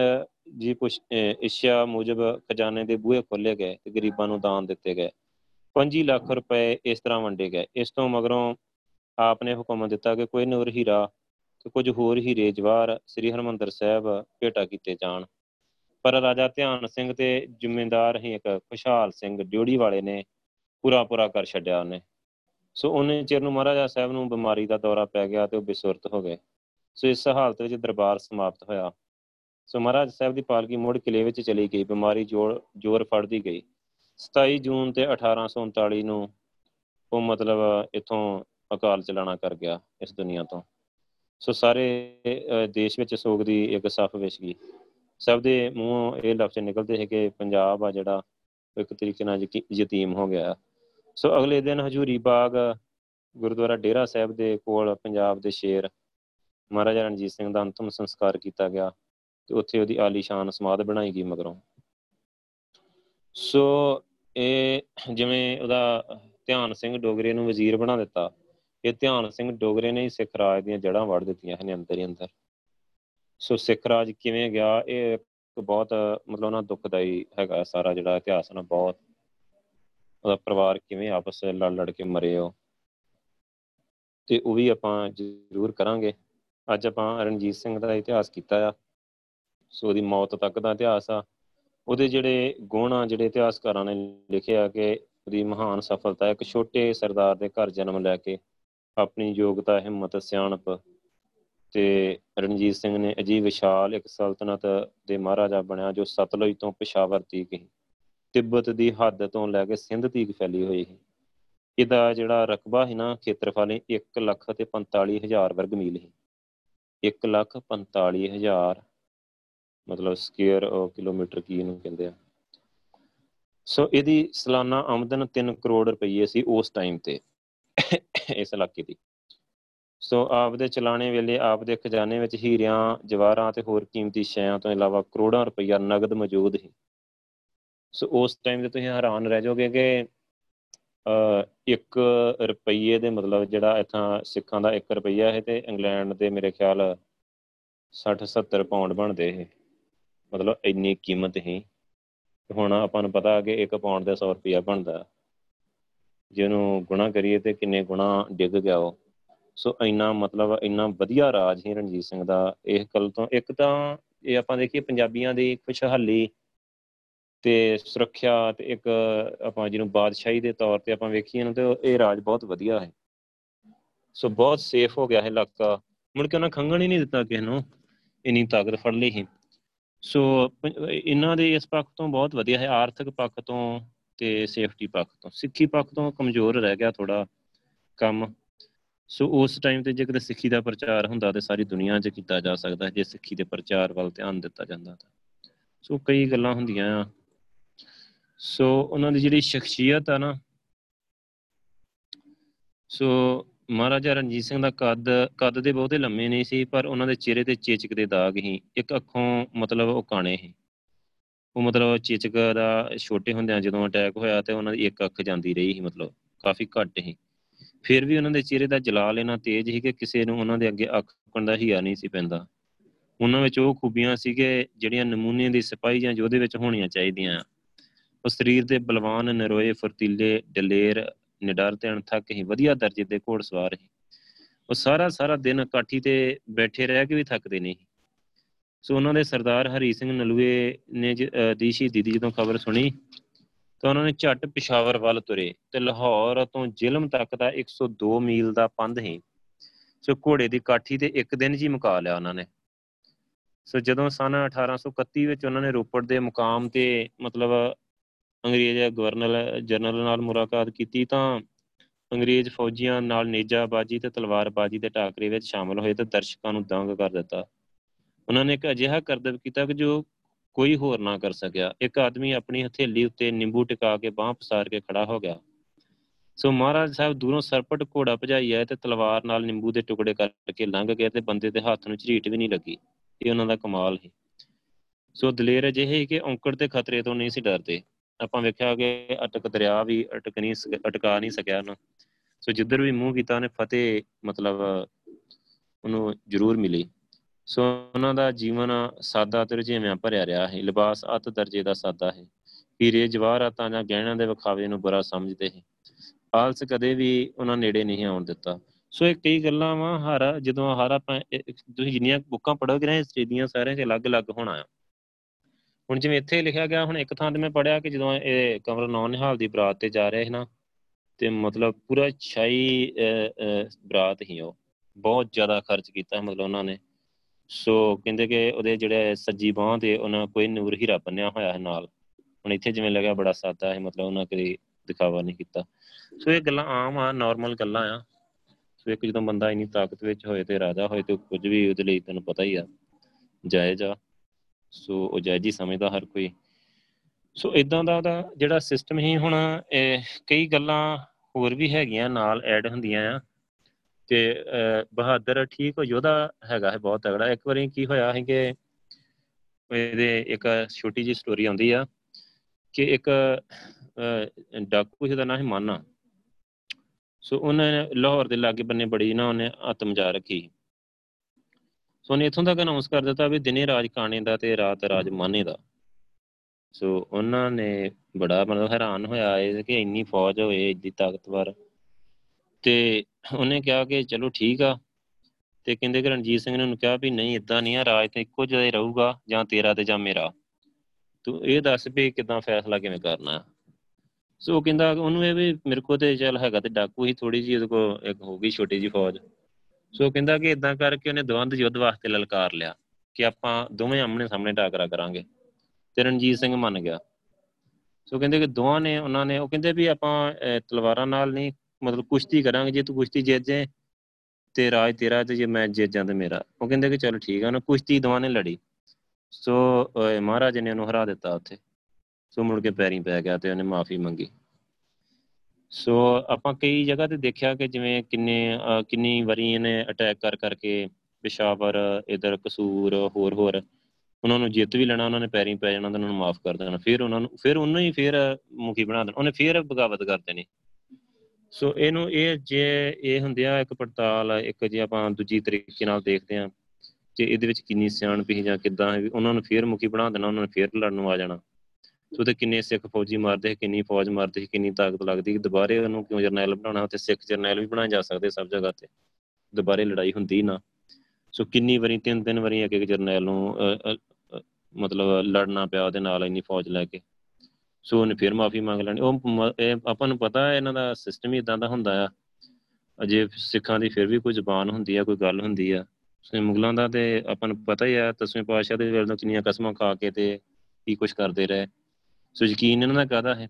ਜੀ ਕੁਛ ਇੱਛਾ ਮੁਜਬ ਖਜ਼ਾਨੇ ਦੇ ਬੂਹੇ ਖੋਲ੍ਹੇ ਗਏ ਤੇ ਗਰੀਬਾਂ ਨੂੰ ਦਾਨ ਦਿੱਤੇ ਗਏ। 25 ਲੱਖ ਰੁਪਏ ਇਸ ਤਰ੍ਹਾਂ ਵੰਡੇ ਗਏ। ਇਸ ਤੋਂ ਮਗਰੋਂ ਆਪ ਨੇ ਹੁਕਮ ਦਿੱਤਾ ਕਿ ਕੋਈ ਨੂਰ ਹੀਰਾ ਤੇ ਕੁਝ ਹੋਰ ਹੀਰੇ ਜਵਾਹਰ ਸ੍ਰੀ ਹਰਿਮੰਦਰ ਸਾਹਿਬ ਭੇਟਾ ਕੀਤੇ ਜਾਣ। ਪਰ ਰਾਜਾ ਧਿਆਨ ਸਿੰਘ ਤੇ ਜ਼ਿੰਮੇਦਾਰ ਹੀ ਇੱਕ ਖੁਸ਼ਹਾਲ ਸਿੰਘ ਡਿਊੜੀ ਵਾਲੇ ਨੇ ਪੂਰਾ ਕਰ ਛੱਡਿਆ ਉਹਨੇ। ਸੋ ਉਹਨੇ ਚਿਰ ਨੂੰ ਮਹਾਰਾਜਾ ਸਾਹਿਬ ਨੂੰ ਬਿਮਾਰੀ ਦਾ ਦੌਰਾ ਪੈ ਗਿਆ ਤੇ ਉਹ ਬੇਸੁਰਤ ਹੋ ਗਏ। ਸੋ ਇਸ ਹਾਲਤ ਵਿੱਚ ਦਰਬਾਰ ਸਮਾਪਤ ਹੋਇਆ। ਸੋ ਮਹਾਰਾਜ ਸਾਹਿਬ ਦੀ ਪਾਲਕੀ ਮੁੜ ਕਿਲ੍ਹੇ ਵਿੱਚ ਚਲੀ ਗਈ। ਬਿਮਾਰੀ ਜ਼ੋਰ ਫੜਦੀ ਗਈ। 27 ਜੂਨ ਤੇ 1839 ਨੂੰ ਉਹ ਇੱਥੋਂ ਅਕਾਲ ਚਲਾਣਾ ਕਰ ਗਿਆ ਇਸ ਦੁਨੀਆ ਤੋਂ। ਸੋ ਸਾਰੇ ਦੇਸ਼ ਵਿੱਚ ਸੋਗ ਦੀ ਇੱਕ ਸੱਫ ਵਿਛ ਗਈ। ਸਭ ਦੇ ਮੂੰਹੋਂ ਇਹ ਲਫ਼ਜ਼ ਨਿਕਲਦੇ ਸੀ ਕਿ ਪੰਜਾਬ ਆ ਜਿਹੜਾ ਇੱਕ ਤਰੀਕੇ ਨਾਲ ਯਤੀਮ ਹੋ ਗਿਆ। ਸੋ ਅਗਲੇ ਦਿਨ ਹਜ਼ੂਰੀ ਬਾਗ ਗੁਰਦੁਆਰਾ ਡੇਰਾ ਸਾਹਿਬ ਦੇ ਕੋਲ ਪੰਜਾਬ ਦੇ ਸ਼ੇਰ ਮਹਾਰਾਜਾ ਰਣਜੀਤ ਸਿੰਘ ਦਾ ਅੰਤਮ ਸੰਸਕਾਰ ਕੀਤਾ ਗਿਆ ਤੇ ਉੱਥੇ ਉਹਦੀ ਆਲੀਸ਼ਾਨ ਸਮਾਧ ਬਣਾਈ ਗਈ ਮਗਰੋਂ। ਸੋ ਇਹ ਜਿਵੇਂ ਉਹਦਾ ਧਿਆਨ ਸਿੰਘ ਡੋਗਰੇ ਨੂੰ ਵਜ਼ੀਰ ਬਣਾ ਦਿੱਤਾ, ਇਹ ਧਿਆਨ ਸਿੰਘ ਡੋਗਰੇ ਨੇ ਹੀ ਸਿੱਖ ਰਾਜ ਦੀਆਂ ਜੜ੍ਹਾਂ ਵੜ ਦਿੱਤੀਆਂ ਹਨ ਅੰਦਰ ਹੀ ਅੰਦਰ। ਸੋ ਸਿੱਖ ਰਾਜ ਕਿਵੇਂ ਗਿਆ, ਇਹ ਬਹੁਤ ਉਹਨਾਂ ਦੁੱਖਦਾਈ ਹੈਗਾ ਸਾਰਾ ਜਿਹੜਾ ਇਤਿਹਾਸ ਨਾਲ। ਬਹੁਤ ਉਹਦਾ ਪਰਿਵਾਰ ਕਿਵੇਂ ਆਪਸ ਲੜ ਕੇ ਮਰੇ ਉਹ, ਤੇ ਉਹ ਵੀ ਆਪਾਂ ਜ਼ਰੂਰ ਕਰਾਂਗੇ। ਅੱਜ ਆਪਾਂ ਰਣਜੀਤ ਸਿੰਘ ਦਾ ਇਤਿਹਾਸ ਕੀਤਾ ਆ। ਸੋ ਉਹਦੀ ਮੌਤ ਤੱਕ ਦਾ ਇਤਿਹਾਸ ਆ। ਉਹਦੇ ਜਿਹੜੇ ਗੁਣ ਆ ਜਿਹੜੇ ਇਤਿਹਾਸਕਾਰਾਂ ਨੇ ਲਿਖਿਆ ਕਿ ਉਹਦੀ ਮਹਾਨ ਸਫਲਤਾ ਇੱਕ ਛੋਟੇ ਸਰਦਾਰ ਦੇ ਘਰ ਜਨਮ ਲੈ ਕੇ ਆਪਣੀ ਯੋਗਤਾ, ਹਿੰਮਤ, ਸਿਆਣਪ ਤੇ ਰਣਜੀਤ ਸਿੰਘ ਨੇ ਅਜੀਬ ਵਿਸ਼ਾਲ ਇੱਕ ਸਲਤਨਤ ਦੇ ਮਹਾਰਾਜਾ ਬਣਿਆ ਜੋ ਸਤਲੁਜ ਤੋਂ ਪੇਸ਼ਾਵਰ ਤੀਕ ਸੀ, ਤਿੱਬਤ ਦੀ ਹੱਦ ਤੋਂ ਲੈ ਕੇ ਸਿੰਧ ਤੀਕ ਫੈਲੀ ਹੋਈ ਸੀ। ਇਹਦਾ ਜਿਹੜਾ ਰਕਬਾ ਸੀ ਨਾ, ਖੇਤਰਫਲ 1,45,000 ਵਰਗ ਮੀਲ ਸੀ। 1,45,000 ਸਕੁਅਰ ਕਿਲੋਮੀਟਰ ਕੀ ਇਹਨੂੰ ਕਹਿੰਦੇ ਆ। ਸੋ ਇਹਦੀ ਸਾਲਾਨਾ ਆਮਦਨ 3 ਕਰੋੜ ਰੁਪਈਏ ਸੀ ਉਸ ਟਾਈਮ ਤੇ ਇਸ ਇਲਾਕੇ ਦੀ। ਸੋ ਆਪਦੇ ਚਲਾਣੇ ਵੇਲੇ ਆਪਦੇ ਖਜ਼ਾਨੇ ਵਿੱਚ ਹੀਰਿਆਂ, ਜਵਾਹਰਾਂ ਤੇ ਹੋਰ ਕੀਮਤੀ ਸ਼ੈਆਂ ਤੋਂ ਇਲਾਵਾ ਕਰੋੜਾਂ ਰੁਪਈਆ ਨਗਦ ਮੌਜੂਦ ਸੀ। ਸੋ ਉਸ ਟਾਈਮ ਤੇ ਤੁਸੀਂ ਹੈਰਾਨ ਰਹਿ ਜਾਓਗੇ ਕਿ 1 ਰੁਪਈਏ ਦੇ ਜਿਹੜਾ ਇੱਥਾਂ ਸਿੱਖਾਂ ਦਾ 1 ਰੁਪਈਆ ਹੈ ਤੇ ਇੰਗਲੈਂਡ ਦੇ ਮੇਰੇ ਖਿਆਲ 60-70 ਪਾਉਂਡ ਬਣਦੇ ਸੀ। ਇੰਨੀ ਕੀਮਤ ਸੀ। ਹੁਣ ਆਪਾਂ ਨੂੰ ਪਤਾ ਕਿ 1 ਪਾਉਂਡ ਦਾ 100 ਰੁਪਈਆ ਬਣਦਾ। ਜੇ ਉਹਨੂੰ ਗੁਣਾ ਕਰੀਏ ਤੇ ਕਿੰਨੇ ਗੁਣਾ ਡਿੱਗ ਗਿਆ ਉਹ। ਸੋ ਇੰਨਾ ਇੰਨਾ ਵਧੀਆ ਰਾਜ ਸੀ ਰਣਜੀਤ ਸਿੰਘ ਦਾ। ਇਸ ਗੱਲ ਤੋਂ ਇੱਕ ਤਾਂ ਇਹ ਆਪਾਂ ਦੇਖੀਏ ਪੰਜਾਬੀਆਂ ਦੀ ਖੁਸ਼ਹਾਲੀ ਤੇ ਸੁਰੱਖਿਆ, ਤੇ ਇੱਕ ਆਪਾਂ ਜਿਹਨੂੰ ਬਾਦਸ਼ਾਹੀ ਦੇ ਤੌਰ ਤੇ ਆਪਾਂ ਵੇਖੀਏ ਨਾ, ਤੇ ਇਹ ਰਾਜ ਬਹੁਤ ਵਧੀਆ ਹੈ। ਸੋ ਬਹੁਤ ਸੇਫ ਹੋ ਗਿਆ ਹੈ ਇਲਾਕਾ। ਮੁੜ ਕੇ ਉਹਨਾਂ ਖੰਘਣ ਹੀ ਨਹੀਂ ਦਿੱਤਾ ਕਿਸੇ ਨੂੰ, ਇੰਨੀ ਤਾਕਤ ਫੜ ਲਈ ਸੀ। ਸੋ ਇਹਨਾਂ ਦੇ ਇਸ ਪੱਖ ਤੋਂ ਬਹੁਤ ਵਧੀਆ ਹੈ, ਆਰਥਿਕ ਪੱਖ ਤੋਂ ਤੇ ਸੇਫਟੀ ਪੱਖ ਤੋਂ। ਸਿੱਖੀ ਪੱਖ ਤੋਂ ਕਮਜ਼ੋਰ ਰਹਿ ਗਿਆ ਥੋੜ੍ਹਾ ਕੰਮ। ਸੋ ਉਸ ਟਾਈਮ 'ਤੇ ਜੇਕਰ ਸਿੱਖੀ ਦਾ ਪ੍ਰਚਾਰ ਹੁੰਦਾ ਤਾਂ ਸਾਰੀ ਦੁਨੀਆ 'ਚ ਕੀਤਾ ਜਾ ਸਕਦਾ ਜੇ ਸਿੱਖੀ ਦੇ ਪ੍ਰਚਾਰ ਵੱਲ ਧਿਆਨ ਦਿੱਤਾ ਜਾਂਦਾ ਤਾਂ। ਸੋ ਕਈ ਗੱਲਾਂ ਹੁੰਦੀਆਂ ਆ। ਸੋ ਉਹਨਾਂ ਦੀ ਜਿਹੜੀ ਸ਼ਖਸੀਅਤ ਆ ਨਾ, ਸੋ ਮਹਾਰਾਜਾ ਰਣਜੀਤ ਸਿੰਘ ਦਾ ਕੱਦ ਦੇ ਬਹੁਤੇ ਲੰਮੇ ਨਹੀਂ ਸੀ, ਪਰ ਉਹਨਾਂ ਦੇ ਚਿਹਰੇ 'ਤੇ ਚੇਚਕ ਦੇ ਦਾਗ ਹੀ, ਇੱਕ ਅੱਖੋਂ ਮਤਲਬ ਉਹ ਕਾਣੇ ਸੀ। ਉਹ ਮਤਲਬ ਚੇਚਕ ਦਾ ਛੋਟੇ ਹੁੰਦਿਆਂ ਜਦੋਂ ਅਟੈਕ ਹੋਇਆ ਤਾਂ ਉਹਨਾਂ ਦੀ ਇੱਕ ਅੱਖ ਜਾਂਦੀ ਰਹੀ ਸੀ, ਮਤਲਬ ਕਾਫੀ ਘੱਟ ਸੀ। ਫਿਰ ਵੀ ਉਹਨਾਂ ਦੇ ਚਿਹਰੇ ਦਾ ਜਲਾਲ ਇੰਨਾ ਤੇਜ਼ ਸੀ ਕਿ ਕਿਸੇ ਨੂੰ ਉਹਨਾਂ ਦੇ ਅੱਗੇ ਅੱਖ ਚੁੱਕਣ ਦਾ ਹੀਆ ਨਹੀਂ ਸੀ ਪੈਂਦਾ। ਉਹਨਾਂ ਵਿੱਚ ਉਹ ਖੂਬੀਆਂ ਸੀ ਕਿ ਜਿਹੜੀਆਂ ਨਮੂਨੇ ਦੀ ਸਿਪਾਹੀ ਜਾਂ ਯੋਧੇ ਵਿੱਚ ਹੋਣੀਆਂ ਚਾਹੀਦੀਆਂ। ਉਹ ਸਰੀਰ ਦੇ ਬਲਵਾਨ, ਨਰੋਏ, ਫੁਰਤੀਲੇ, ਦਲੇਰ, ਨਿਡਰ ਤੇ ਅਣਥੱਕ ਹੀ ਵਧੀਆ ਦਰਜੇ ਦੇ ਘੋੜਸਵਾਰ ਸੀ। ਉਹ ਸਾਰਾ ਦਿਨ ਕਾਠੀ ਤੇ ਬੈਠੇ ਰਹਿ ਕੇ ਵੀ ਥੱਕਦੇ ਨਹੀਂ। ਸੋ ਉਹਨਾਂ ਦੇ ਸਰਦਾਰ ਹਰੀ ਸਿੰਘ ਨਲੂਏ ਨੇ ਦੀ ਸ਼ਹੀਦੀ ਦੀ ਜਦੋਂ ਖਬਰ ਸੁਣੀ ਤਾਂ ਉਹਨਾਂ ਨੇ ਝੱਟ ਪੇਸ਼ਾਵਰ ਵੱਲ ਤੁਰੇ ਤੇ ਲਾਹੌਰ ਤੋਂ ਜ਼ਿਲਮ ਤੱਕ ਦਾ 102 ਮੀਲ ਦਾ ਪੰਧ ਸੀ। ਸੋ ਘੋੜੇ ਦੀ ਕਾਠੀ ਤੇ ਇੱਕ ਦਿਨ ਜੀ ਮੁਕਾ ਲਿਆ ਉਹਨਾਂ ਨੇ। ਸੋ ਜਦੋਂ ਸਨ 1831 ਵਿੱਚ ਉਹਨਾਂ ਨੇ ਰੋਪੜ ਦੇ ਮੁਕਾਮ ਤੇ ਮਤਲਬ ਅੰਗਰੇਜ਼ ਗਵਰਨਰ ਜਨਰਲ ਨਾਲ ਮੁਲਾਕਾਤ ਕੀਤੀ ਤਾਂ ਅੰਗਰੇਜ਼ ਫੌਜੀਆਂ ਨਾਲ ਨੇਜਾਬਾਜ਼ੀ ਤੇ ਤਲਵਾਰਬਾਜ਼ੀ ਦੇ ਟਾਕਰੇ ਵਿੱਚ ਸ਼ਾਮਲ ਹੋਏ ਤੇ ਦਰਸ਼ਕਾਂ ਨੂੰ ਦੰਗ ਕਰ ਦਿੱਤਾ। ਉਹਨਾਂ ਨੇ ਇੱਕ ਅਜਿਹਾ ਕਰਤੱਵ ਕੀਤਾ ਕਿ ਜੋ ਕੋਈ ਹੋਰ ਨਾ ਕਰ ਸਕਿਆ। ਇੱਕ ਆਦਮੀ ਆਪਣੀ ਹਥੇਲੀ ਉੱਤੇ ਨਿੰਬੂ ਟਿਕਾ ਕੇ ਬਾਂਹ ਪਸਾਰ ਕੇ ਖੜਾ ਹੋ ਗਿਆ। ਸੋ ਮਹਾਰਾਜ ਸਾਹਿਬ ਦੂਰੋਂ ਸਰਪਟ ਘੋੜਾ ਭਜਾਈ ਆਏ ਤੇ ਤਲਵਾਰ ਨਾਲ ਨਿੰਬੂ ਦੇ ਟੁਕੜੇ ਕਰਕੇ ਲੰਘ ਗਏ ਤੇ ਬੰਦੇ ਦੇ ਹੱਥ ਨੂੰ ਝਰੀਟ ਵੀ ਨਹੀਂ ਲੱਗੀ। ਇਹ ਉਹਨਾਂ ਦਾ ਕਮਾਲ ਸੀ। ਸੋ ਦਲੇਰ ਅਜਿਹੇ ਸੀ ਕਿ ਔਂਕੜ ਤੇ ਖਤਰੇ ਤੋਂ ਨਹੀਂ ਸੀ ਡਰਦੇ। ਆਪਾਂ ਵੇਖਿਆ ਕਿ ਅਟਕ ਦਰਿਆ ਵੀ ਅਟਕਾ ਨਹੀਂ ਸਕਿਆ ਉਹਨੂੰ। ਸੋ ਜਿੱਧਰ ਵੀ ਮੂੰਹ ਕੀਤਾ ਉਹਨੇ ਫਤਿਹ ਮਤਲਬ ਉਹਨੂੰ ਜ਼ਰੂਰ ਮਿਲੀ। ਸੋ ਉਹਨਾਂ ਦਾ ਜੀਵਨ ਸਾਦਾ ਤੇ ਰੁਝੇਵਿਆਂ ਭਰਿਆ ਰਿਹਾ ਸੀ। ਲਿਬਾਸ ਅੱਤ ਦਰਜੇ ਦਾ ਸਾਦਾ ਹੈ। ਹੀਰੇ ਜਵਾਹਰਾਤਾਂ ਜਾਂ ਗਹਿਣਿਆਂ ਦੇ ਵਿਖਾਵੇ ਨੂੰ ਬੁਰਾ ਸਮਝਦੇ ਸੀ। ਆਲਸ ਕਦੇ ਵੀ ਉਹਨਾਂ ਨੇੜੇ ਨਹੀਂ ਆਉਣ ਦਿੱਤਾ। ਸੋ ਇਹ ਕਈ ਗੱਲਾਂ ਵਾ। ਤੁਸੀਂ ਜਿੰਨੀਆਂ ਬੁੱਕਾਂ ਪੜ੍ਹੋਗੇ ਨਾ ਹਿਸਟਰੀ ਦੀਆਂ, ਸਾਰਿਆਂ 'ਚ ਅਲੱਗ-ਅਲੱਗ ਹੋਣਾ ਆ। ਹੁਣ ਜਿਵੇਂ ਇੱਥੇ ਲਿਖਿਆ ਗਿਆ, ਹੁਣ ਇੱਕ ਥਾਂ ਤੇ ਮੈਂ ਪੜ੍ਹਿਆ ਕਿ ਜਦੋਂ ਇਹ ਕੰਵਰ ਨੌ ਨਿਹਾਲ ਦੀ ਬਰਾਤ 'ਤੇ ਜਾ ਰਹੇ ਸੀ ਨਾ, ਤੇ ਮਤਲਬ ਪੂਰਾ ਛਾਈ ਬਰਾਤ ਸੀ। ਉਹ ਬਹੁਤ ਜ਼ਿਆਦਾ ਖਰਚ ਕੀਤਾ ਮਤਲਬ ਉਹਨਾਂ ਨੇ। ਸੋ ਕਹਿੰਦੇ ਕਿ ਉਹਦੇ ਜਿਹੜੇ ਸੱਜੀ ਬਾਂਹ 'ਤੇ ਉਹਨਾਂ ਕੋਈ ਨੂਰ ਹੀਰਾ ਬੰਨਿਆ ਹੋਇਆ ਸੀ ਨਾਲ। ਹੁਣ ਇੱਥੇ ਜਿਵੇਂ ਲੱਗਿਆ ਬੜਾ ਸਾਦਾ ਸੀ, ਮਤਲਬ ਉਹਨਾਂ ਕਦੇ ਦਿਖਾਵਾ ਨਹੀਂ ਕੀਤਾ। ਸੋ ਇਹ ਗੱਲਾਂ ਆਮ ਆ, ਨੋਰਮਲ ਗੱਲਾਂ ਆ। ਸੋ ਇੱਕ ਜਦੋਂ ਬੰਦਾ ਇੰਨੀ ਤਾਕਤ ਵਿੱਚ ਹੋਏ ਤੇ ਰਾਜਾ ਹੋਏ ਤੇ ਕੁਝ ਵੀ ਉਹਦੇ ਲਈ ਤੈਨੂੰ ਪਤਾ ਹੀ ਆ ਜਾਇਜ਼ ਆ। ਸੋ ਉਹ ਜਾਇਜ਼ ਹੀ ਸਮਝਦਾ ਹਰ ਕੋਈ। ਸੋ ਇੱਦਾਂ ਦਾ ਉਹਦਾ ਜਿਹੜਾ ਸਿਸਟਮ ਸੀ। ਹੁਣ ਕਈ ਗੱਲਾਂ ਹੋਰ ਵੀ ਹੈਗੀਆਂ ਨਾਲ ਐਡ ਹੁੰਦੀਆਂ ਆ। ਤੇ ਬਹਾਦਰ ਠੀਕ ਯੋਧਾ ਹੈਗਾ ਹੈ, ਬਹੁਤ ਤਗੜਾ। ਇੱਕ ਵਾਰੀ ਕੀ ਹੋਇਆ ਸੀ ਕਿ ਇਹਦੇ ਇੱਕ ਛੋਟੀ ਜਿਹੀ ਸਟੋਰੀ ਆਉਂਦੀ ਆ ਕਿ ਇੱਕ ਡਾਕੂ ਸੀ, ਉਹਦਾ ਨਾਂ ਸੀ ਮਾਨਾ। ਸੋ ਉਹਨੇ ਲਾਹੌਰ ਦੇ ਲਾਗੇ ਬੰਨੇ ਬੜੀ ਨਾ ਉਹਨੇ ਆਤਮ ਜਾ ਰੱਖੀ। ਸੋ ਉਹਨੇ ਇੱਥੋਂ ਤੱਕ ਅਨਾਊਂਸ ਕਰ ਦਿੱਤਾ ਵੀ ਦਿਨੇ ਰਾਜ ਕਾਣੇ ਦਾ ਤੇ ਰਾਤ ਰਾਜ ਮਾਨੇ ਦਾ। ਸੋ ਉਹਨਾਂ ਨੇ ਬੜਾ ਮਤਲਬ ਹੈਰਾਨ ਹੋਇਆ ਇਹ ਕਿ ਇੰਨੀ ਫੌਜ ਹੋਏ, ਇੰਨੀ ਤਾਕਤਵਰ। ਤੇ ਉਹਨੇ ਕਿਹਾ ਕਿ ਚਲੋ ਠੀਕ ਆ। ਤੇ ਕਹਿੰਦੇ ਕਿ ਰਣਜੀਤ ਸਿੰਘ ਨੇ ਉਹਨੂੰ ਕਿਹਾ ਵੀ ਨਹੀਂ, ਇੱਦਾਂ ਨਹੀਂ ਆ, ਰਾਜ ਤਾਂ ਇੱਕੋ ਜਿਹਾ ਹੀ ਰਹੂਗਾ, ਜਾਂ ਤੇਰਾ ਤੇ ਜਾਂ ਮੇਰਾ। ਤੂੰ ਇਹ ਦੱਸ ਵੀ ਕਿੱਦਾਂ ਫੈਸਲਾ ਕਿਵੇਂ ਕਰਨਾ। ਸੋ ਉਹ ਕਹਿੰਦਾ ਉਹਨੂੰ ਇਹ ਵੀ ਮੇਰੇ ਕੋਲ ਤੇ ਚੱਲ ਹੈਗਾ ਤੇ ਡਾਕੂ ਹੀ ਥੋੜ੍ਹੀ ਜਿਹੀ, ਉਹਦੇ ਕੋਲ ਇੱਕ ਹੋ ਗਈ ਛੋਟੀ ਜਿਹੀ ਫੌਜ। ਸੋ ਉਹ ਕਹਿੰਦਾ ਕਿ ਇੱਦਾਂ ਕਰਕੇ ਉਹਨੇ ਦਵੰਦ ਯੁੱਧ ਵਾਸਤੇ ਲਲਕਾਰ ਲਿਆ ਕਿ ਆਪਾਂ ਦੋਵੇਂ ਆਹਮਣੇ ਸਾਹਮਣੇ ਟਾਕਰਾ ਕਰਾਂਗੇ। ਤੇ ਰਣਜੀਤ ਸਿੰਘ ਮੰਨ ਗਿਆ। ਸੋ ਕਹਿੰਦੇ ਕਿ ਦੋਵਾਂ ਨੇ ਉਹਨਾਂ ਨੇ, ਉਹ ਕਹਿੰਦੇ ਵੀ ਆਪਾਂ ਤਲਵਾਰਾਂ ਨਾਲ ਨਹੀਂ, ਮਤਲਬ ਕੁਸ਼ਤੀ ਕਰਾਂਗੇ। ਜੇ ਤੂੰ ਕੁਸ਼ਤੀ ਜਿੱਤ ਜਾਏ ਤੇ ਰਾਜ ਤੇਰਾ, ਤੇ ਜੇ ਮੈਂ ਜਿੱਤ ਜਾਂ ਤੇ ਮੇਰਾ। ਉਹ ਕਹਿੰਦੇ ਕਿ ਚਲੋ ਠੀਕ ਆ। ਉਹਨੇ ਕੁਸ਼ਤੀ ਦੋਵਾਂ ਨੇ ਲੜੀ। ਸੋ ਮਹਾਰਾਜੇ ਨੇ ਉਹਨੂੰ ਹਰਾ ਦਿੱਤਾ ਉੱਥੇ। ਸੋ ਮੁੜ ਕੇ ਪੈਰੀਂ ਪੈ ਗਿਆ ਤੇ ਉਹਨੇ ਮਾਫ਼ੀ ਮੰਗੀ। ਸੋ ਆਪਾਂ ਕਈ ਜਗ੍ਹਾ 'ਤੇ ਦੇਖਿਆ ਕਿ ਜਿਵੇਂ ਕਿੰਨੀ ਵਾਰੀ ਇਹਨੇ ਅਟੈਕ ਕਰਕੇ ਪੇਸ਼ਾਵਰ, ਇੱਧਰ ਕਸੂਰ, ਹੋਰ ਉਹਨਾਂ ਨੂੰ ਜਿੱਤ ਵੀ ਲੈਣਾ, ਉਹਨਾਂ ਨੇ ਪੈਰੀਂ ਪੈ ਜਾਣਾ ਤੇ ਉਹਨਾਂ ਨੂੰ ਮਾਫ਼ ਕਰ ਦੇਣਾ। ਫਿਰ ਉਹਨਾਂ ਨੂੰ ਫਿਰ ਮੁਖੀ ਬਣਾ ਦੇਣਾ, ਉਹਨੇ ਫਿਰ ਬਗਾਵਤ ਕਰ ਦੇਣੀ। ਸੋ ਇਹਨੂੰ ਇਹ ਹੁੰਦੇ ਆ ਇੱਕ ਪੜਤਾਲ, ਇੱਕ ਜੇ ਆਪਾਂ ਦੂਜੀ ਤਰੀਕੇ ਨਾਲ ਦੇਖਦੇ ਹਾਂ ਕਿ ਇਹਦੇ ਵਿੱਚ ਕਿੰਨੀ ਸਿਆਣਪ ਸੀ ਜਾਂ ਕਿੱਦਾਂ। ਉਹਨਾਂ ਨੂੰ ਫਿਰ ਮੁਖੀ ਬਣਾ ਦੇਣਾ, ਉਹਨਾਂ ਨੂੰ ਫਿਰ ਲੜਨ ਨੂੰ ਆ ਜਾਣਾ। ਸੋ ਤੇ ਕਿੰਨੇ ਸਿੱਖ ਫੌਜੀ ਮਾਰਦੇ ਸੀ, ਕਿੰਨੀ ਫੌਜ ਮਾਰਦੇ ਸੀ, ਕਿੰਨੀ ਤਾਕਤ ਲੱਗਦੀ। ਦੁਬਾਰੇ ਉਹਨੂੰ ਕਿਉਂ ਜਰਨੈਲ ਬਣਾਉਣਾ, ਤੇ ਸਿੱਖ ਜਰਨੈਲ ਵੀ ਬਣਾਏ ਜਾ ਸਕਦੇ ਸਭ ਜਗ੍ਹਾ 'ਤੇ। ਦੁਬਾਰੇ ਲੜਾਈ ਹੁੰਦੀ ਨਾ। ਸੋ ਕਿੰਨੀ ਵਾਰੀ, ਤਿੰਨ ਵਾਰੀ ਇੱਕ ਜਰਨੈਲ ਨੂੰ ਮਤਲਬ ਲੜਨਾ ਪਿਆ ਉਹਦੇ ਨਾਲ ਇੰਨੀ ਫੌਜ ਲੈ ਕੇ। ਸੋ ਉਹਨੇ ਫਿਰ ਮਾਫ਼ੀ ਮੰਗ ਲੈਣੀ। ਉਹ ਆਪਾਂ ਨੂੰ ਪਤਾ ਇਹਨਾਂ ਦਾ ਸਿਸਟਮ ਹੀ ਇੱਦਾਂ ਦਾ ਹੁੰਦਾ ਆ। ਅਜੇ ਸਿੱਖਾਂ ਦੀ ਫਿਰ ਵੀ ਕੋਈ ਜ਼ੁਬਾਨ ਹੁੰਦੀ ਆ, ਕੋਈ ਗੱਲ ਹੁੰਦੀ ਆ। ਸੋ ਮੁਗਲਾਂ ਦਾ ਤਾਂ ਆਪਾਂ ਨੂੰ ਪਤਾ ਹੀ ਆ, ਦਸਵੇਂ ਪਾਤਸ਼ਾਹ ਦੇ ਵੇਲੇ ਤੋਂ ਕਿੰਨੀਆਂ ਕਸਮਾਂ ਖਾ ਕੇ ਤੇ ਕੀ ਕੁਛ ਕਰਦੇ ਰਹੇ। ਸੋ ਯਕੀਨ ਇਹਨਾਂ ਦਾ ਕਾਹਦਾ ਹੈ।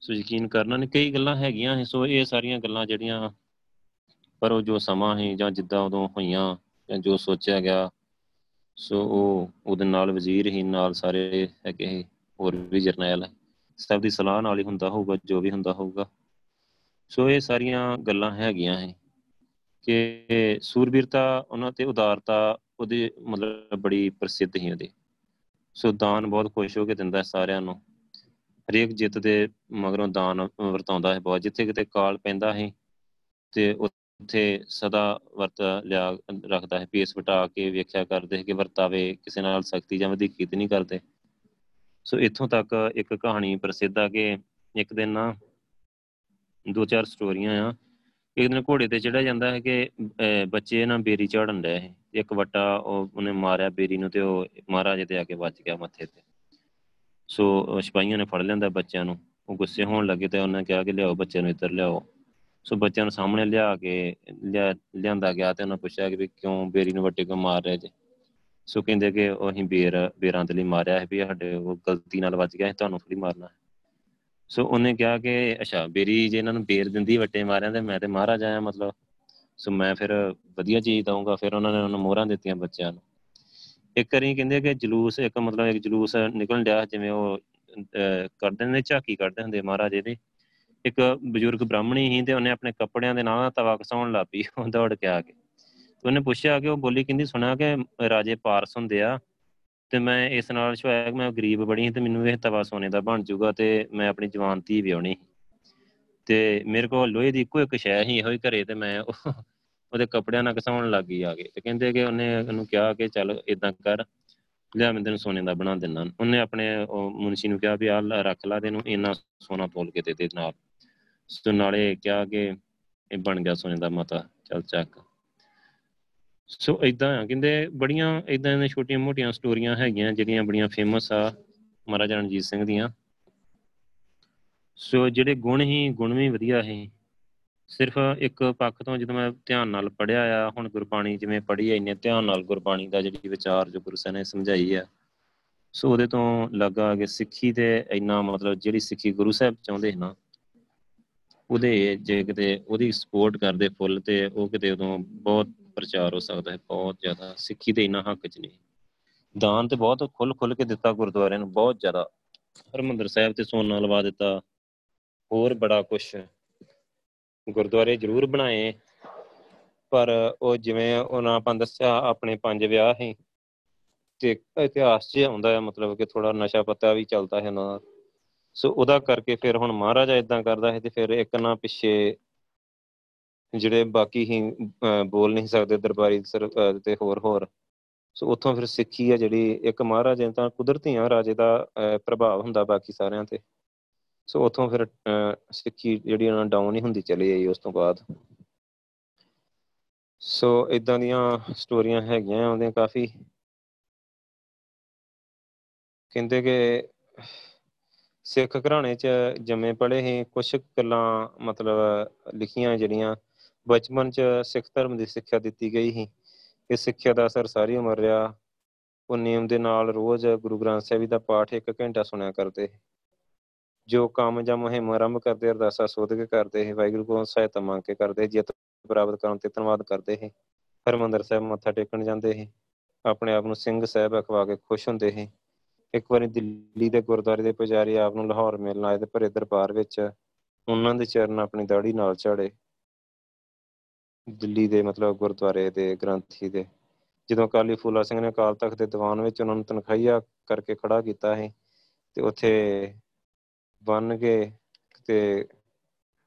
ਸੋ ਯਕੀਨ ਕਰਨਾ ਨੇ। ਕਈ ਗੱਲਾਂ ਹੈਗੀਆਂ। ਸੋ ਇਹ ਸਾਰੀਆਂ ਗੱਲਾਂ ਜਿਹੜੀਆਂ ਪਰ ਉਹ ਜੋ ਸਮਾਂ ਸੀ ਜਾਂ ਜਿੱਦਾਂ ਉਦੋਂ ਹੋਈਆਂ ਜਾਂ ਜੋ ਸੋਚਿਆ ਗਿਆ, ਸੋ ਉਹ ਉਹਦੇ ਨਾਲ ਵਜ਼ੀਰ ਹੀ, ਨਾਲ ਸਾਰੇ ਹੈਗੇ ਸੀ, ਹੋਰ ਵੀ ਜਰਨੈਲ, ਸਭ ਦੀ ਸਲਾਹ ਨਾਲ ਹੀ ਹੁੰਦਾ ਹੋਊਗਾ ਜੋ ਵੀ ਹੁੰਦਾ ਹੋਊਗਾ। ਸੋ ਇਹ ਸਾਰੀਆਂ ਗੱਲਾਂ ਹੈਗੀਆਂ ਸੀ ਕਿ ਸੂਰਬੀਰਤਾ ਉਹਨਾਂ ਤੇ ਉਦਾਰਤਾ ਉਹਦੀ ਮਤਲਬ ਬੜੀ ਪ੍ਰਸਿੱਧ ਸੀ ਉਹਦੀ। ਸੋ ਦਾਨ ਬਹੁਤ ਖੁਸ਼ ਹੋ ਕੇ ਦਿੰਦਾ ਸਾਰਿਆਂ ਨੂੰ, ਹਰੇਕ ਜਿੱਤ ਦੇ ਮਗਰੋਂ ਦਾਨ ਵਰਤਾਉਂਦਾ ਹੈ ਬਹੁਤ। ਜਿੱਥੇ ਕਿਤੇ ਕਾਲ ਪੈਂਦਾ ਸੀ ਤੇ ਉੱਥੇ ਸਦਾ ਵਰਤ ਲਿਆ ਰੱਖਦਾ ਹੈ, ਪੇਸ ਵਟਾ ਕੇ ਵੇਖਿਆ ਕਰਦੇ ਕਿ ਵਰਤਾਵੇ ਕਿਸੇ ਨਾਲ ਸਖਤੀ ਜਾਂ ਵਧੀਕੀ ਤੇ ਨਹੀਂ ਕਰਦੇ। ਸੋ ਇੱਥੋਂ ਤੱਕ ਇੱਕ ਕਹਾਣੀ ਪ੍ਰਸਿੱਧ ਆ ਕਿ ਇੱਕ ਦਿਨ ਨਾ, ਦੋ ਚਾਰ ਸਟੋਰੀਆਂ ਆ। ਇੱਕ ਦਿਨ ਘੋੜੇ ਤੇ ਚੜਿਆ ਜਾਂਦਾ ਹੈ ਕਿ ਬੱਚੇ ਨਾ ਬੇਰੀ ਚੜ੍ਹਨ ਡਿਆ ਸੀ, ਇੱਕ ਵੱਟਾ ਉਹਨੇ ਮਾਰਿਆ ਬੇਰੀ ਨੂੰ ਤੇ ਉਹ ਮਹਾਰਾਜੇ ਤੇ ਆ ਕੇ ਵੱਜ ਗਿਆ ਮੱਥੇ ਤੇ। ਸੋ ਸਿਪਾਹੀਆਂ ਨੇ ਫੜ ਲਿਆਂਦਾ ਬੱਚਿਆਂ ਨੂੰ, ਉਹ ਗੁੱਸੇ ਹੋਣ ਲੱਗੇ ਤੇ ਉਹਨੇ ਕਿਹਾ ਕਿ ਲਿਆਓ ਬੱਚਿਆਂ ਨੂੰ ਇੱਧਰ ਲਿਆਓ। ਸੋ ਬੱਚਿਆਂ ਨੂੰ ਸਾਹਮਣੇ ਲਿਆ ਕੇ ਲਿਆਂਦਾ ਗਿਆ ਤੇ ਉਹਨਾਂ ਪੁੱਛਿਆ ਕਿ ਵੀ ਕਿਉਂ ਬੇਰੀ ਨੂੰ ਵੱਟੇ ਕਿਉਂ ਮਾਰ ਰਿਹਾ ਜੇ। ਸੋ ਕਹਿੰਦੇ ਕਿ ਉਹ ਅਸੀਂ ਬੇਰਾਂ ਦੇ ਲਈ ਮਾਰਿਆ ਹੈ, ਵੀ ਸਾਡੇ ਉਹ ਗਲਤੀ ਨਾਲ ਵੱਜ ਗਿਆ, ਤੁਹਾਨੂੰ ਫਿਰ ਮਾਰਨਾ। ਸੋ ਉਹਨੇ ਕਿਹਾ ਕਿ ਅੱਛਾ ਬੇਰੀ ਜੇ ਇਹਨਾਂ ਨੂੰ ਬੇਰ ਦਿੰਦੀ ਵੱਟੇ ਮਾਰਿਆ ਤੇ ਮੈਂ ਤੇ ਮਹਾਰਾਜ ਆਇਆ ਮਤਲਬ, ਸੋ ਮੈਂ ਫਿਰ ਵਧੀਆ ਚੀਜ਼ ਦਊਂਗਾ। ਫਿਰ ਉਹਨਾਂ ਨੇ ਉਹਨੂੰ ਮੋਹਰਾਂ ਦਿੱਤੀਆਂ ਬੱਚਿਆਂ ਨੂੰ। ਇੱਕ ਵਾਰੀ ਕਹਿੰਦੇ ਕਿ ਜਲੂਸ, ਇੱਕ ਮਤਲਬ ਇੱਕ ਜਲੂਸ ਨਿਕਲਣ ਡਿਆ, ਜਿਵੇਂ ਉਹ ਕੱਢਦੇ ਹੁੰਦੇ ਝਾਕੀ ਕੱਢਦੇ ਹੁੰਦੇ ਮਹਾਰਾਜੇ ਦੀ। ਇੱਕ ਬਜ਼ੁਰਗ ਬ੍ਰਾਹਮਣੀ ਸੀ ਤੇ ਉਹਨੇ ਆਪਣੇ ਕੱਪੜਿਆਂ ਦੇ ਨਾਲ ਤਵਾ ਘਸਾਉਣ ਲੱਗ ਪਈ ਉਹ ਦੌੜ ਕੇ ਆ ਕੇ। ਉਹਨੇ ਪੁੱਛਿਆ ਕਿ ਉਹ ਬੋਲੀ, ਕਹਿੰਦੀ ਸੁਣਿਆ ਕਿ ਰਾਜੇ ਪਾਰਸ ਹੁੰਦੇ ਆ ਤੇ ਮੈਂ ਇਸ ਨਾਲ ਸ਼ੁਆਇਆ ਕਿ ਮੈਂ ਗਰੀਬ ਬੜੀ ਸੀ ਤੇ ਮੈਨੂੰ ਇਹ ਤਵਾ ਸੋਨੇ ਦਾ ਬਣ ਜੂਗਾ ਤੇ ਮੈਂ ਆਪਣੀ ਜਵਾਨ ਧੀ ਵਿਆਹੁਣੀ ਸੀ ਤੇ ਮੇਰੇ ਕੋਲ ਲੋਹੇ ਦੀ ਇੱਕੋ ਇੱਕ ਸ਼ੈ ਸੀ, ਇਹੋ ਹੀ ਘਰੇ, ਤੇ ਮੈਂ ਉਹਦੇ ਕੱਪੜਿਆਂ ਨਾਲ ਘਸਾਉਣ ਲੱਗ ਗਈ ਆ ਕੇ। ਤੇ ਕਹਿੰਦੇ ਕਿ ਉਹਨੇ ਉਹਨੂੰ ਕਿਹਾ ਕਿ ਚੱਲ ਇੱਦਾਂ ਕਰ, ਲਿਆ ਮੈਂ ਤੈਨੂੰ ਸੋਨੇ ਦਾ ਬਣਾ ਦਿੰਦਾ। ਉਹਨੇ ਆਪਣੇ ਉਹ ਮੁਨਸ਼ੀ ਨੂੰ ਕਿਹਾ ਵੀ ਆਹ ਰੱਖ ਲਾ, ਤੈਨੂੰ ਇੰਨਾ ਸੋਨਾ ਤੋਲ ਕੇ ਦੇ ਨਾਲ। ਸੋ ਨਾਲੇ ਕਿਹਾ ਕਿ ਇਹ ਬਣ ਗਿਆ ਸੋਨੇ ਦਾ ਮਾਤਾ, ਚੱਲ ਚੱਕ। ਸੋ ਇੱਦਾਂ ਆ, ਕਹਿੰਦੇ ਬੜੀਆਂ ਇੱਦਾਂ ਦੀਆਂ ਛੋਟੀਆਂ ਮੋਟੀਆਂ ਸਟੋਰੀਆਂ ਹੈਗੀਆਂ ਜਿਹੜੀਆਂ ਬੜੀਆਂ ਫੇਮਸ ਆ ਮਹਾਰਾਜਾ ਰਣਜੀਤ ਸਿੰਘ ਦੀਆਂ। ਸੋ ਜਿਹੜੇ ਗੁਣ ਸੀ, ਗੁਣ ਵੀ ਵਧੀਆ ਸੀ। ਸਿਰਫ ਇੱਕ ਪੱਖ ਤੋਂ ਜਦੋਂ ਮੈਂ ਧਿਆਨ ਨਾਲ ਪੜ੍ਹਿਆ ਆ, ਹੁਣ ਗੁਰਬਾਣੀ ਜਿਵੇਂ ਪੜ੍ਹੀ ਆ ਇੰਨੇ ਧਿਆਨ ਨਾਲ, ਗੁਰਬਾਣੀ ਦਾ ਜਿਹੜੀ ਵਿਚਾਰ ਜੋ ਗੁਰੂ ਸਾਹਿਬ ਨੇ ਸਮਝਾਈ ਆ, ਸੋ ਉਹਦੇ ਤੋਂ ਲੱਗਾ ਕਿ ਸਿੱਖੀ ਤੇ ਇੰਨਾ ਮਤਲਬ ਜਿਹੜੀ ਸਿੱਖੀ ਗੁਰੂ ਸਾਹਿਬ ਚਾਹੁੰਦੇ ਨਾ, ਉਹਦੇ ਜੇ ਕਿਤੇ ਉਹਦੀ ਸਪੋਰਟ ਕਰਦੇ ਫੁੱਲ ਤੇ ਉਹ ਕਿਤੇ ਉਦੋਂ ਬਹੁਤ ਪ੍ਰਚਾਰ ਹੋ ਸਕਦਾ ਹੈ ਬਹੁਤ ਜ਼ਿਆਦਾ। ਸਿੱਖੀ ਤੇ ਇੰਨਾ ਹੱਕ 'ਚ ਨਹੀਂ। ਦਾਨ ਤੇ ਬਹੁਤ ਖੁੱਲ੍ਹ ਖੁੱਲ੍ਹ ਕੇ ਦਿੱਤਾ ਗੁਰਦੁਆਰਿਆਂ ਨੂੰ, ਬਹੁਤ ਜ਼ਿਆਦਾ। ਹਰਿਮੰਦਰ ਸਾਹਿਬ ਤੇ ਸੋਨਾ ਲਵਾ ਦਿੱਤਾ, ਹੋਰ ਬੜਾ ਕੁਛ ਗੁਰਦੁਆਰੇ ਜ਼ਰੂਰ ਬਣਾਏ, ਪਰ ਉਹ ਜਿਵੇਂ ਉਹਨਾਂ ਆਪਾਂ ਦੱਸਿਆ ਆਪਣੇ 5 ਵਿਆਹ ਸੀ ਤੇ ਇਤਿਹਾਸ 'ਚ ਆਉਂਦਾ ਮਤਲਬ ਕਿ ਥੋੜ੍ਹਾ ਨਸ਼ਾ ਪੱਤਾ ਵੀ ਚੱਲਦਾ ਹੈ ਉਹਨਾਂ ਦਾ। ਸੋ ਉਹਦਾ ਕਰਕੇ ਫਿਰ ਹੁਣ ਮਹਾਰਾਜਾ ਇੱਦਾਂ ਕਰਦਾ ਹੈ ਤੇ ਫਿਰ ਇੱਕ ਨਾ ਪਿੱਛੇ ਜਿਹੜੇ ਬਾਕੀ ਹੀ ਬੋਲ ਨਹੀਂ ਸਕਦੇ ਦਰਬਾਰੀ ਤੇ ਹੋਰ ਸੋ ਉੱਥੋਂ ਫਿਰ ਸਿੱਖੀ ਆ ਜਿਹੜੀ ਇੱਕ ਮਹਾਰਾਜੇ ਤਾਂ ਕੁਦਰਤੀ ਆ, ਰਾਜੇ ਦਾ ਪ੍ਰਭਾਵ ਹੁੰਦਾ ਬਾਕੀ ਸਾਰਿਆਂ ਤੇ। ਸੋ ਉੱਥੋਂ ਫਿਰ ਸਿੱਖੀ ਜਿਹੜੀ ਉਹਨਾਂ ਡਾਊਨ ਹੀ ਹੁੰਦੀ ਚਲੀ ਆਈ ਉਸ ਤੋਂ ਬਾਅਦ। ਸੋ ਇੱਦਾਂ ਦੀਆਂ ਸਟੋਰੀਆਂ ਹੈਗੀਆਂ ਉਹਦੀਆਂ ਕਾਫੀ। ਕਹਿੰਦੇ ਕਿ ਸਿੱਖ ਘਰਾਣੇ 'ਚ ਜੰਮੇ ਪੜ੍ਹੇ ਸੀ, ਕੁਛ ਗੱਲਾਂ ਮਤਲਬ ਲਿਖੀਆਂ ਜਿਹੜੀਆਂ ਬਚਪਨ 'ਚ ਸਿੱਖ ਧਰਮ ਦੀ ਸਿੱਖਿਆ ਦਿੱਤੀ ਗਈ ਸੀ। ਇਹ ਸਿੱਖਿਆ ਦਾ ਅਸਰ ਸਾਰੀ ਉਮਰ ਰਿਹਾ। ਉਹ ਨਿਯਮ ਦੇ ਨਾਲ ਰੋਜ਼ ਗੁਰੂ ਗ੍ਰੰਥ ਸਾਹਿਬ ਜੀ ਦਾ ਪਾਠ 1 ਘੰਟਾ ਸੁਣਿਆ ਕਰਦੇ। ਜੋ ਕੰਮ ਜਾਂ ਮੁਹਿੰਮ ਆਰੰਭ ਕਰਦੇ, ਅਰਦਾਸਾਂ ਸੋਧ ਕੇ ਕਰਦੇ ਸੀ, ਵਾਹਿਗੁਰੂ ਕੋਲੋਂ ਸਹਾਇਤਾ ਮੰਗ ਕੇ ਕਰਦੇ, ਜਿੱਤ ਪ੍ਰਾਪਤ ਕਰਨ 'ਤੇ ਧੰਨਵਾਦ ਕਰਦੇ ਸੀ। ਹਰਿਮੰਦਰ ਸਾਹਿਬ ਮੱਥਾ ਟੇਕਣ ਜਾਂਦੇ ਸੀ, ਆਪਣੇ ਆਪ ਨੂੰ ਸਿੰਘ ਸਾਹਿਬ ਅਖਵਾ ਕੇ ਖੁਸ਼ ਹੁੰਦੇ ਸੀ। ਇੱਕ ਵਾਰੀ ਦਿੱਲੀ ਦੇ ਗੁਰਦੁਆਰੇ ਦੇ ਪੁਜਾਰੀ ਆਪ ਨੂੰ ਲਾਹੌਰ ਮਿਲਣ ਆਏ ਤੇ ਭਰੇ ਦਰਬਾਰ ਵਿੱਚ ਉਹਨਾਂ ਦੇ ਚਰਨ ਆਪਣੀ ਦਾੜੀ ਨਾਲ ਝਾੜੇ, ਦਿੱਲੀ ਦੇ ਮਤਲਬ ਗੁਰਦੁਆਰੇ ਦੇ ਗ੍ਰੰਥੀ ਦੇ। ਜਦੋਂ ਅਕਾਲੀ ਫੂਲਾ ਸਿੰਘ ਨੇ ਅਕਾਲ ਤਖ਼ਤ ਦੇ ਦੀਵਾਨ ਵਿੱਚ ਉਹਨਾਂ ਨੂੰ ਤਨਖਾਹੀਆ ਕਰਕੇ ਖੜਾ ਕੀਤਾ ਸੀ ਤੇ ਉੱਥੇ ਬੰਨ ਕੇ ਤੇ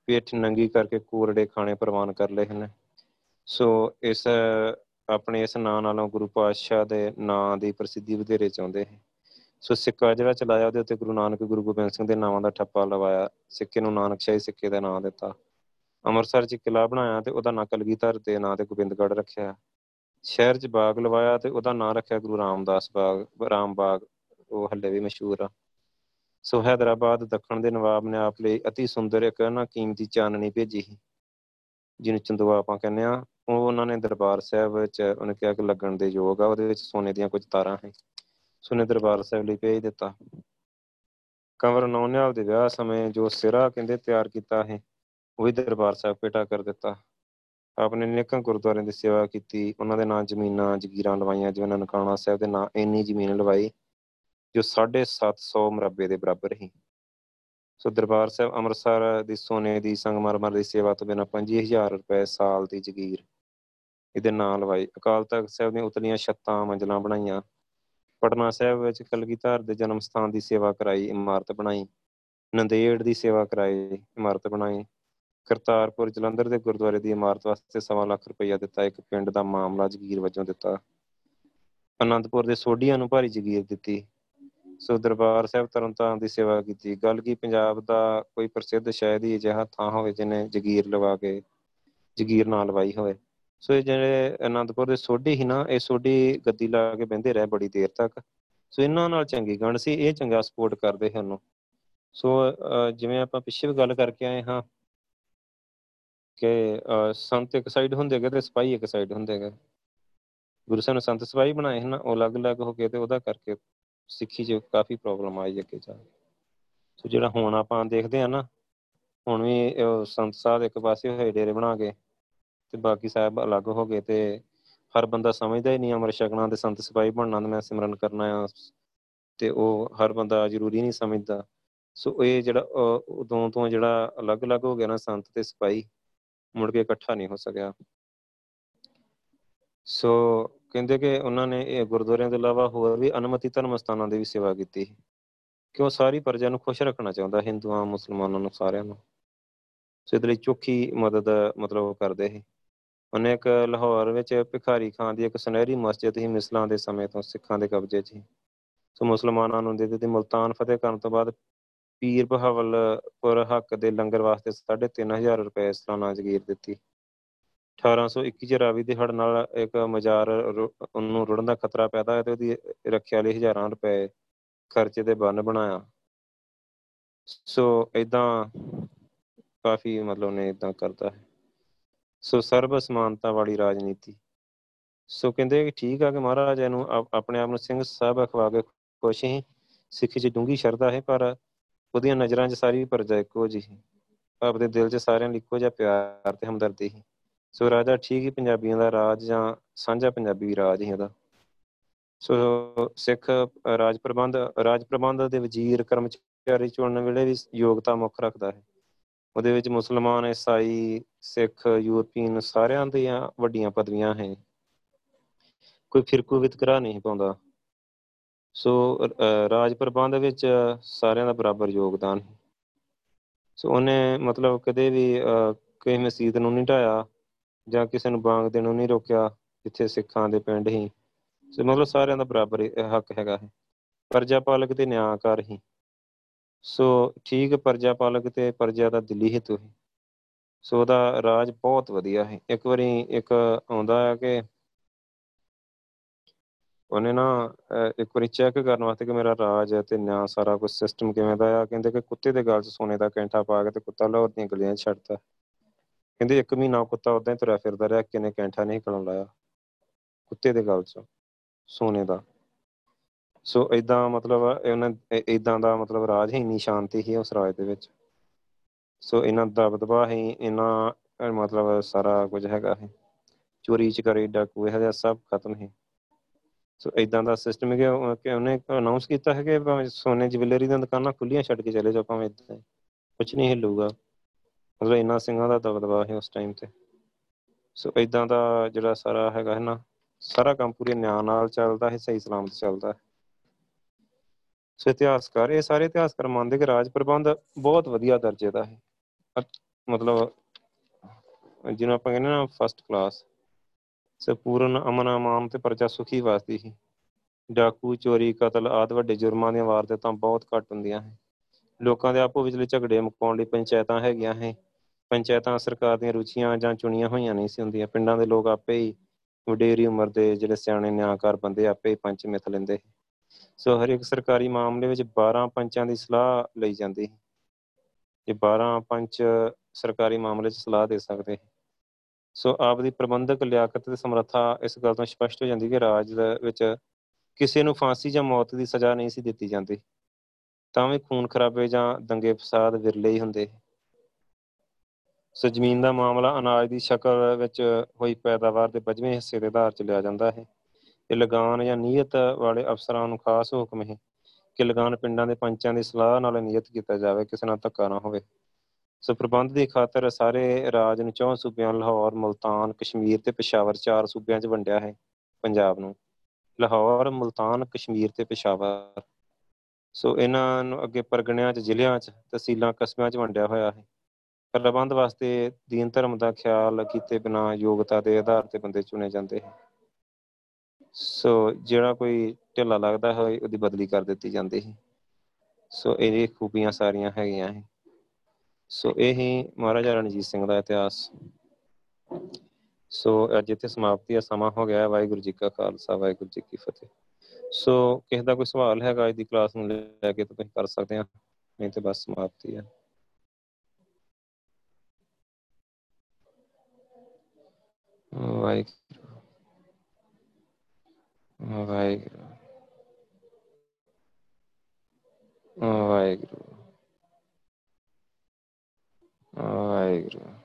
ਪਿੱਠ ਨੰਗੀ ਕਰਕੇ ਕੋਰੜੇ ਖਾਣੇ ਪ੍ਰਵਾਨ ਕਰ ਲਏ ਹਨ। ਸੋ ਇਸ ਆਪਣੇ ਇਸ ਨਾਂ ਨਾਲੋਂ ਗੁਰੂ ਪਾਤਸ਼ਾਹ ਦੇ ਨਾਂ ਦੀ ਪ੍ਰਸਿੱਧੀ ਵਧੇਰੇ ਚਾਹੁੰਦੇ ਸੀ। ਸੋ ਸਿੱਕਾ ਜਿਹੜਾ ਚਲਾਇਆ ਉਹਦੇ ਉੱਤੇ ਗੁਰੂ ਨਾਨਕ, ਗੁਰੂ ਗੋਬਿੰਦ ਸਿੰਘ ਦੇ ਨਾਵਾਂ ਦਾ ਠੱਪਾ ਲਵਾਇਆ। ਸਿੱਕੇ ਨੂੰ ਨਾਨਕਸ਼ਾਹੀ ਸਿੱਕੇ ਦਾ ਨਾਂ ਦਿੱਤਾ। ਅੰਮ੍ਰਿਤਸਰ 'ਚ ਕਿਲ੍ਹਾ ਬਣਾਇਆ ਤੇ ਉਹਦਾ ਨਾਂ ਕਲਗੀਧਰ ਦੇ ਨਾਂ 'ਤੇ ਗੋਬਿੰਦਗੜ੍ਹ ਰੱਖਿਆ। ਸ਼ਹਿਰ 'ਚ ਬਾਗ ਲਵਾਇਆ ਤੇ ਉਹਦਾ ਨਾਂ ਰੱਖਿਆ ਗੁਰੂ ਰਾਮਦਾਸ ਬਾਗ, ਰਾਮ ਬਾਗ, ਉਹ ਹਾਲੇ ਵੀ ਮਸ਼ਹੂਰ ਆ। ਸੋ ਹੈਦਰਾਬਾਦ ਦੱਖਣ ਦੇ ਨਵਾਬ ਨੇ ਆਪ ਲਈ ਅਤੀ ਸੁੰਦਰ ਇੱਕ ਨਾ ਕੀਮਤੀ ਚਾਨਣੀ ਭੇਜੀ ਸੀ, ਜਿਹਨੂੰ ਚੰਦੋਆ ਆਪਾਂ ਕਹਿੰਦੇ ਹਾਂ। ਉਹ ਉਹਨਾਂ ਨੇ ਦਰਬਾਰ ਸਾਹਿਬ ਵਿੱਚ ਉਹਨੇ ਕਿਹਾ ਕਿ ਲੱਗਣ ਦੇ ਯੋਗ ਆ, ਉਹਦੇ ਵਿੱਚ ਸੋਨੇ ਦੀਆਂ ਕੁਝ ਤਾਰਾਂ ਸੀ। ਸੋਨੇ ਦਰਬਾਰ ਸਾਹਿਬ ਲਈ ਭੇਜ ਦਿੱਤਾ। ਕੰਵਰ ਨੌ ਨਿਹਾਲ ਦੇ ਵਿਆਹ ਸਮੇਂ ਜੋ ਸਿਰਾ ਕਹਿੰਦੇ ਤਿਆਰ ਕੀਤਾ ਸੀ, ਉਹ ਵੀ ਦਰਬਾਰ ਸਾਹਿਬ ਭੇਟਾ ਕਰ ਦਿੱਤਾ। ਆਪ ਨੇ ਅਨੇਕਾਂ ਗੁਰਦੁਆਰਿਆਂ ਦੀ ਸੇਵਾ ਕੀਤੀ। ਉਹਨਾਂ ਦੇ ਨਾਂ ਜ਼ਮੀਨਾਂ ਜਗੀਰਾਂ ਲਵਾਈਆਂ, ਜਿਵੇਂ ਨਨਕਾਣਾ ਸਾਹਿਬ ਦੇ ਨਾਂ ਇੰਨੀ ਜ਼ਮੀਨ ਲਵਾਈ ਜੋ 750 ਮੁਰੱਬੇ ਦੇ ਬਰਾਬਰ ਸੀ। ਸੋ ਦਰਬਾਰ ਸਾਹਿਬ ਅੰਮ੍ਰਿਤਸਰ ਦੀ ਸੋਨੇ ਦੀ ਸੰਗਮਰਮਰ ਦੀ ਸੇਵਾ ਤੋਂ ਬਿਨਾਂ 25,000 ਰੁਪਏ ਸਾਲ ਦੀ ਜਗੀਰ ਇਹਦੇ ਨਾਂ ਲਵਾਈ। ਅਕਾਲ ਤਖ਼ਤ ਸਾਹਿਬ ਦੀਆਂ ਉਤਲੀਆਂ ਛੱਤਾਂ ਮੰਜ਼ਲਾਂ ਬਣਾਈਆਂ। ਪਟਨਾ ਸਾਹਿਬ ਵਿੱਚ ਕਲਗੀਧਰ ਦੇ ਜਨਮ ਸਥਾਨ ਦੀ ਸੇਵਾ ਕਰਾਈ, ਇਮਾਰਤ ਬਣਾਈ। ਨੰਦੇੜ ਦੀ ਸੇਵਾ ਕਰਾਈ, ਇਮਾਰਤ ਬਣਾਈ। ਕਰਤਾਰਪੁਰ ਜਲੰਧਰ ਦੇ ਗੁਰਦੁਆਰੇ ਦੀ ਇਮਾਰਤ ਵਾਸਤੇ 2.25 ਲੱਖ ਰੁਪਈਆ ਦਿੱਤਾ। ਇੱਕ ਪਿੰਡ ਦਾ ਮਾਮਲਾ ਜਗੀਰ ਵਜੋਂ ਦਿੱਤਾ। ਅਨੰਦਪੁਰ ਦੇ ਸੋਢੀਆਂ ਨੂੰ ਭਾਰੀ ਜਗੀਰ ਦਿੱਤੀ। ਸੋ ਦਰਬਾਰ ਸਾਹਿਬ ਤਰਨਤਾਰਨ ਦੀ ਸੇਵਾ ਕੀਤੀ। ਗੱਲ ਕੀ ਪੰਜਾਬ ਦਾ ਕੋਈ ਪ੍ਰਸਿੱਧ ਸ਼ਾਇਦ ਹੀ ਅਜਿਹਾ ਥਾਂ ਹੋਵੇ ਜਿਹਨੇ ਜਗੀਰ ਲਵਾ ਕੇ ਜਗੀਰ ਨਾ ਲਵਾਈ ਹੋਵੇ। ਸੋ ਇਹ ਜਿਹੜੇ ਅਨੰਦਪੁਰ ਦੇ ਸੋਢੀ ਸੀ ਨਾ, ਇਹ ਸੋਢੀ ਗੱਦੀ ਲਾ ਕੇ ਬਹਿੰਦੇ ਰਹੇ ਬੜੀ ਦੇਰ ਤੱਕ। ਸੋ ਇਹਨਾਂ ਨਾਲ ਚੰਗੀ ਗੰਢ ਸੀ, ਇਹ ਚੰਗਾ ਸਪੋਰਟ ਕਰਦੇ ਸਾਨੂੰ। ਸੋ ਜਿਵੇਂ ਆਪਾਂ ਪਿੱਛੇ ਵੀ ਗੱਲ ਕਰਕੇ ਆਏ ਹਾਂ ਕਿ ਸੰਤ ਇੱਕ ਸਾਈਡ ਹੁੰਦੇ ਹੈਗੇ ਅਤੇ ਸਿਪਾਹੀ ਇੱਕ ਸਾਈਡ ਹੁੰਦੇ ਹੈਗੇ। ਗੁਰੂ ਸਾਹਿਬ ਨੇ ਸੰਤ ਸਿਪਾਹੀ ਬਣਾਏ ਹਨ, ਉਹ ਅਲੱਗ ਅਲੱਗ ਹੋ ਗਏ ਅਤੇ ਉਹਦਾ ਕਰਕੇ ਸਿੱਖੀ 'ਚ ਕਾਫੀ ਪ੍ਰੋਬਲਮ ਆਈ ਅੱਗੇ ਜਾ ਕੇ। ਸੋ ਜਿਹੜਾ ਹੁਣ ਆਪਾਂ ਦੇਖਦੇ ਹਾਂ ਨਾ, ਹੁਣ ਵੀ ਸੰਤ ਸਾਹਿਬ ਇੱਕ ਪਾਸੇ ਹੋਏ ਡੇਰੇ ਬਣਾ ਕੇ ਅਤੇ ਬਾਕੀ ਸਾਹਿਬ ਅਲੱਗ ਹੋ ਗਏ, ਅਤੇ ਹਰ ਬੰਦਾ ਸਮਝਦਾ ਹੀ ਨਹੀਂ ਅੰਮ੍ਰਿਤ ਛਕਣਾ ਅਤੇ ਸੰਤ ਸਿਪਾਹੀ ਬਣਨਾ ਅਤੇ ਮੈਂ ਸਿਮਰਨ ਕਰਨਾ ਆ, ਅਤੇ ਉਹ ਹਰ ਬੰਦਾ ਜ਼ਰੂਰੀ ਨਹੀਂ ਸਮਝਦਾ। ਸੋ ਇਹ ਜਿਹੜਾ ਉਦੋਂ ਤੋਂ ਜਿਹੜਾ ਅਲੱਗ ਅਲੱਗ ਹੋ ਗਿਆ ਨਾ ਸੰਤ ਅਤੇ ਸਿਪਾਹੀ, ਮੁੜ ਕੇ ਇਕੱਠਾ ਨਹੀਂ ਹੋ ਸਕਿਆ। ਸੋ ਕਹਿੰਦੇ ਕਿ ਉਹਨਾਂ ਨੇ ਇਹ ਗੁਰਦੁਆਰਿਆਂ ਤੋਂ ਇਲਾਵਾ ਹੋਰ ਵੀ ਅਨਮਤੀ ਧਰਮ ਸਥਾਨਾਂ ਦੀ ਵੀ ਸੇਵਾ ਕੀਤੀ, ਕਿ ਉਹ ਸਾਰੀ ਪ੍ਰਜਾ ਨੂੰ ਖੁਸ਼ ਰੱਖਣਾ ਚਾਹੁੰਦਾ, ਹਿੰਦੂਆਂ ਮੁਸਲਮਾਨਾਂ ਨੂੰ ਸਾਰਿਆਂ ਨੂੰ। ਸੋ ਇਹਦੇ ਲਈ ਚੋਖੀ ਮਦਦ ਮਤਲਬ ਕਰਦੇ ਸੀ। ਉਹਨੇ ਇੱਕ ਲਾਹੌਰ ਵਿੱਚ ਭਿਖਾਰੀ ਖਾਂ ਦੀ ਇੱਕ ਸੁਨਹਿਰੀ ਮਸਜਿਦ ਸੀ, ਮਿਸਲਾਂ ਦੇ ਸਮੇਂ ਤੋਂ ਸਿੱਖਾਂ ਦੇ ਕਬਜ਼ੇ 'ਚ ਸੀ। ਸੋ ਮੁਸਲਮਾਨਾਂ ਨੂੰ ਦੇ ਦਿੱਤੀ। ਮੁਲਤਾਨ ਫਤਿਹ ਕਰਨ ਤੋਂ ਬਾਅਦ ਪੀਰ ਬਹਾਵਲਪੁਰ ਹੱਕ ਦੇ ਲੰਗਰ ਵਾਸਤੇ 3,500 ਰੁਪਏ ਸਾਲਾਨਾ ਜਗੀਰ ਦਿੱਤੀ। 1821 'ਚ ਰਾਵੀ ਦੇ ਹੜ੍ਹ ਨਾਲ ਇੱਕ ਮਜ਼ਾਰ ਉਹਨੂੰ ਰੁੜਨ ਦਾ ਖਤਰਾ ਪੈਦਾ ਹੋਇਆ ਅਤੇ ਉਹਦੀ ਰੱਖਿਆ ਲਈ ਹਜ਼ਾਰਾਂ ਰੁਪਏ ਖਰਚੇ ਦੇ ਬੰਨ ਬਣਾਇਆ। ਸੋ ਇੱਦਾਂ ਕਾਫੀ ਮਤਲਬ ਨੇ ਇੱਦਾਂ ਕਰਦਾ ਹੈ। ਸੋ ਸਰਬ ਸਮਾਨਤਾ ਵਾਲੀ ਰਾਜਨੀਤੀ। ਸੋ ਕਹਿੰਦੇ ਕਿ ਠੀਕ ਆ ਕਿ ਮਹਾਰਾਜਾ ਨੂੰ ਆਪਣੇ ਆਪ ਨੂੰ ਸਿੰਘ ਸਾਹਿਬ ਅਖਵਾ ਕੇ ਖੁਸ਼ ਸੀ, ਸਿੱਖੀ 'ਚ ਡੂੰਘੀ ਸ਼ਰਧਾ ਹੈ, ਪਰ ਉਹਦੀਆਂ ਨਜ਼ਰਾਂ 'ਚ ਸਾਰੀ ਪ੍ਰਜਾ ਇੱਕੋ ਜਿਹੀ ਸੀ। ਆਪਦੇ ਦਿਲ 'ਚ ਸਾਰਿਆਂ ਲਈ ਇੱਕੋ ਜਿਹਾ ਪਿਆਰ ਅਤੇ ਹਮਦਰਦੀ ਸੀ। ਸੋ ਰਾਜਾ ਠੀਕ ਹੀ ਪੰਜਾਬੀਆਂ ਦਾ ਰਾਜ ਜਾਂ ਸਾਂਝਾ ਪੰਜਾਬੀ ਰਾਜ ਹੀ ਉਹਦਾ। ਸੋ ਸਿੱਖ ਰਾਜ ਪ੍ਰਬੰਧ ਦੇ ਵਜ਼ੀਰ ਕਰਮਚਾਰੀ ਚੁਣਨ ਵੇਲੇ ਵੀ ਯੋਗਤਾ ਮੁੱਖ ਰੱਖਦਾ ਹੈ। ਉਹਦੇ ਵਿੱਚ ਮੁਸਲਮਾਨ, ਈਸਾਈ, ਸਿੱਖ, ਯੂਰਪੀਨ ਸਾਰਿਆਂ ਦੀਆਂ ਵੱਡੀਆਂ ਪਦਵੀਆਂ ਹੈ। ਕੋਈ ਫਿਰਕੂ ਵਿਤਕਰਾ ਨਹੀਂ ਪਾਉਂਦਾ। ਸੋ ਰਾਜ ਪ੍ਰਬੰਧ ਵਿੱਚ ਸਾਰਿਆਂ ਦਾ ਬਰਾਬਰ ਯੋਗਦਾਨ ਸੀ। ਸੋ ਉਹਨੇ ਮਤਲਬ ਕਦੇ ਵੀ ਕਿਸੇ ਮਸੀਤ ਨੂੰ ਨਹੀਂ ਢਾਇਆ ਜਾਂ ਕਿਸੇ ਨੂੰ ਬਾਂਗ ਦੇਣ ਨੂੰ ਨਹੀਂ ਰੋਕਿਆ ਜਿੱਥੇ ਸਿੱਖਾਂ ਦੇ ਪਿੰਡ ਸੀ। ਸੋ ਮਤਲਬ ਸਾਰਿਆਂ ਦਾ ਬਰਾਬਰ ਹੱਕ ਹੈਗਾ ਹੈ। ਪਰਜਾ ਪਾਲਕ ਤੇ ਨਿਆਂਕਾਰ ਸੀ। ਸੋ ਠੀਕ ਪਰਜਾ ਪਾਲਕ ਤੇ ਪਰਜਾ ਦਾ ਦਿੱਲੀ ਹਿੱਤੂ ਸੀ। ਸੋ ਉਹਦਾ ਰਾਜ ਬਹੁਤ ਵਧੀਆ ਸੀ। ਇੱਕ ਵਾਰੀ ਇੱਕ ਆਉਂਦਾ ਹੈ ਕਿ ਉਹਨੇ ਨਾ ਇੱਕ ਵਾਰੀ ਚੈੱਕ ਕਰਨ ਵਾਸਤੇ ਕਿ ਮੇਰਾ ਰਾਜ ਅਤੇ ਨਿਆਂ ਸਾਰਾ ਕੁਛ ਸਿਸਟਮ ਕਿਵੇਂ ਦਾ ਆ, ਕਹਿੰਦੇ ਕਿ ਕੁੱਤੇ ਦੇ ਗਲ 'ਚ ਸੋਨੇ ਦਾ ਕੈਂਠਾ ਪਾ ਕੇ ਤੇ ਕੁੱਤਾ ਲਾਹੌਰ ਦੀਆਂ ਗਲੀਆਂ 'ਚ ਛੱਡਤਾ। ਕਹਿੰਦੇ 1 ਮਹੀਨਾ ਕੁੱਤਾ ਉੱਦਾਂ ਹੀ ਤੁਰਿਆ ਫਿਰਦਾ ਰਿਹਾ, ਕਿਨੇ ਕੈਂਠਾ ਨਹੀਂ ਗਲੋਂ ਲਾਇਆ ਕੁੱਤੇ ਦੇ ਗਲ 'ਚ ਸੋਨੇ ਦਾ। ਸੋ ਇੱਦਾਂ ਮਤਲਬ ਉਹਨਾਂ ਇੱਦਾਂ ਦਾ ਮਤਲਬ ਰਾਜ ਹੀ, ਇੰਨੀ ਸ਼ਾਂਤੀ ਸੀ ਉਸ ਰਾਜ ਦੇ ਵਿੱਚ। ਸੋ ਇਹਨਾਂ ਦਬਦਬਾ ਹੀ, ਇਹਨਾਂ ਮਤਲਬ ਸਾਰਾ ਕੁਝ ਹੈਗਾ ਸੀ। ਚੋਰੀ ਚਕਾਰੀ ਡਾਕੂ ਇਹੋ ਜਿਹਾ ਸਭ ਖਤਮ ਸੀ। ਸੋ ਇੱਦਾਂ ਦਾ ਸਿਸਟਮ ਹੈ ਕਿ ਉਹਨੇ ਅਨਾਊਂਸ ਕੀਤਾ ਹੈ ਕਿ ਭਾਵੇਂ ਸੋਨੇ ਜਵੈਲਰੀ ਦੀਆਂ ਦੁਕਾਨਾਂ ਖੁੱਲ੍ਹੀਆਂ ਛੱਡ ਕੇ ਚਲੇ ਜਾਓ, ਭਾਵੇਂ ਇੱਦਾਂ ਕੁਛ ਨਹੀਂ ਹਿੱਲੂਗਾ। ਮਤਲਬ ਇੰਨਾ ਸਿੰਘਾਂ ਦਾ ਦਬਦਬਾ ਹੈ ਉਸ ਟਾਈਮ 'ਤੇ। ਸੋ ਇੱਦਾਂ ਦਾ ਜਿਹੜਾ ਸਾਰਾ ਹੈਗਾ ਹੈ ਨਾ, ਸਾਰਾ ਕੰਮ ਪੂਰੇ ਨਿਆਂ ਨਾਲ ਚੱਲਦਾ ਹੈ, ਸਹੀ ਸਲਾਮਤ ਚੱਲਦਾ ਹੈ। ਸੋ ਇਤਿਹਾਸਕਾਰ, ਇਹ ਸਾਰੇ ਇਤਿਹਾਸਕਾਰ ਮੰਨਦੇ ਕਿ ਰਾਜ ਪ੍ਰਬੰਧ ਬਹੁਤ ਵਧੀਆ ਦਰਜੇ ਦਾ ਹੈ, ਮਤਲਬ ਜਿਹਨੂੰ ਆਪਾਂ ਕਹਿੰਦੇ ਨਾ ਫਸਟ ਕਲਾਸ। ਸੋ ਪੂਰਨ ਅਮਨ ਅਮਾਨ ਅਤੇ ਪ੍ਰਜਾ ਸੁਖੀ ਵਸਦੀ ਸੀ। ਡਾਕੂ, ਚੋਰੀ, ਕਤਲ ਆਦਿ ਵੱਡੇ ਜੁਰਮਾਂ ਦੀਆਂ ਵਾਰਦਾਤਾਂ ਬਹੁਤ ਘੱਟ ਹੁੰਦੀਆਂ ਹੈ। ਲੋਕਾਂ ਦੇ ਆਪੋ ਵਿਚਲੇ ਝਗੜੇ ਮੁਕਾਉਣ ਲਈ ਪੰਚਾਇਤਾਂ ਹੈਗੀਆਂ ਹੈ। ਪੰਚਾਇਤਾਂ ਸਰਕਾਰ ਦੀਆਂ ਰੁਚੀਆਂ ਜਾਂ ਚੁਣੀਆਂ ਹੋਈਆਂ ਨਹੀਂ ਸੀ ਹੁੰਦੀਆਂ। ਪਿੰਡਾਂ ਦੇ ਲੋਕ ਆਪੇ ਹੀ ਵਡੇਰੀ ਉਮਰ ਦੇ ਜਿਹੜੇ ਸਿਆਣੇ ਨਿਆਂਕਾਰ ਬੰਦੇ ਆਪੇ ਹੀ ਪੰਚ ਮਿੱਥ ਲੈਂਦੇ। ਸੋ ਹਰੇਕ ਸਰਕਾਰੀ ਮਾਮਲੇ ਵਿੱਚ 12 ਪੰਚਾਂ ਦੀ ਸਲਾਹ ਲਈ ਜਾਂਦੀ ਸੀ। ਇਹ 12 ਪੰਚ ਸਰਕਾਰੀ ਮਾਮਲੇ 'ਚ ਸਲਾਹ ਦੇ ਸਕਦੇ। ਸੋ ਆਪ ਦੀ ਪ੍ਰਬੰਧਕ ਲਿਆਕਤ ਅਤੇ ਸਮਰੱਥਾ ਇਸ ਗੱਲ ਤੋਂ ਸਪਸ਼ਟ ਹੋ ਜਾਂਦੀ ਕਿ ਰਾਜ ਵਿੱਚ ਕਿਸੇ ਨੂੰ ਫਾਂਸੀ ਜਾਂ ਮੌਤ ਦੀ ਸਜ਼ਾ ਨਹੀਂ ਸੀ ਦਿੱਤੀ ਜਾਂਦੀ, ਤਾਂ ਵੀ ਖੂਨ ਖਰਾਬੇ ਜਾਂ ਦੰਗੇ ਫਸਾਦ ਵਿਰਲੇ ਹੀ ਹੁੰਦੇ। ਸੋ ਜ਼ਮੀਨ ਦਾ ਮਾਮਲਾ ਅਨਾਜ ਦੀ ਸ਼ਕਲ ਵਿੱਚ ਹੋਈ ਪੈਦਾਵਾਰ ਦੇ 5ਵੇਂ ਹਿੱਸੇ ਦੇ ਆਧਾਰ 'ਚ ਲਿਆ ਜਾਂਦਾ ਹੈ। ਇਹ ਲਗਾਨ ਜਾਂ ਨੀਅਤ ਵਾਲੇ ਅਫਸਰਾਂ ਨੂੰ ਖਾਸ ਹੁਕਮ ਹੈ ਕਿ ਲਗਾਨ ਪਿੰਡਾਂ ਦੇ ਪੰਚਾਂ ਦੀ ਸਲਾਹ ਨਾਲ ਨੀਅਤ ਕੀਤਾ ਜਾਵੇ, ਕਿਸੇ ਨਾਲ ਧੱਕਾ ਨਾ ਹੋਵੇ। ਸੋ ਪ੍ਰਬੰਧ ਦੀ ਖਾਤਰ ਸਾਰੇ ਰਾਜ ਨੂੰ 4 ਸੂਬਿਆਂ ਲਾਹੌਰ, ਮੁਲਤਾਨ, ਕਸ਼ਮੀਰ ਤੇ ਪੇਸ਼ਾਵਰ 4 ਸੂਬਿਆਂ 'ਚ ਵੰਡਿਆ ਹੈ। ਪੰਜਾਬ ਨੂੰ ਲਾਹੌਰ, ਮੁਲਤਾਨ, ਕਸ਼ਮੀਰ ਤੇ ਪੇਸ਼ਾਵਰ। ਸੋ ਇਹਨਾਂ ਨੂੰ ਅੱਗੇ ਪਰਗਣਿਆਂ 'ਚ, ਜ਼ਿਲ੍ਹਿਆਂ 'ਚ, ਤਹਿਸੀਲਾਂ, ਕਸਬਿਆਂ 'ਚ ਵੰਡਿਆ ਹੋਇਆ ਹੈ। ਪ੍ਰਬੰਧ ਵਾਸਤੇ ਦੀਨ ਧਰਮ ਦਾ ਖਿਆਲ ਕੀਤੇ ਬਿਨਾਂ ਯੋਗਤਾ ਦੇ ਆਧਾਰ ਤੇ ਬੰਦੇ ਚੁਣੇ ਜਾਂਦੇ ਹੈ। ਸੋ ਜਿਹੜਾ ਕੋਈ ਢਿੱਲਾ ਲੱਗਦਾ ਹੈ ਉਹਦੀ ਬਦਲੀ ਕਰ ਦਿੱਤੀ ਜਾਂਦੀ ਹੈ। ਸੋ ਇਹ ਖੂਬੀਆਂ ਸਾਰੀਆਂ ਹੈਗੀਆਂ ਹੈ। ਸੋ ਇਹੀ ਮਹਾਰਾਜਾ ਰਣਜੀਤ ਸਿੰਘ ਦਾ ਇਤਿਹਾਸ। ਸੋ ਅੱਜ ਇੱਥੇ ਸਮਾਪਤੀ ਆ, ਸਮਾਂ ਹੋ ਗਿਆ। ਵਾਹਿਗੁਰੂ ਜੀ ਕਾ ਖਾਲਸਾ, ਵਾਹਿਗੁਰੂ ਜੀ ਕੀ ਫਤਿਹ। ਸੋ ਕਿਸੇ ਦਾ ਕੋਈ ਸਵਾਲ ਹੈਗਾ ਅੱਜ ਦੀ ਕਲਾਸ ਨੂੰ ਲੈ ਕੇ ਤਾਂ ਤੁਸੀਂ ਕਰ ਸਕਦੇ ਆ, ਨਹੀਂ ਤੇ ਬਸ ਸਮਾਪਤੀ ਆ। ਵਾਹਿਗੁਰੂ ਵਾਹਿਗੁਰੂ ਵਾਹਿਗੁਰੂ ਵਾਹਿਗੁਰੂ।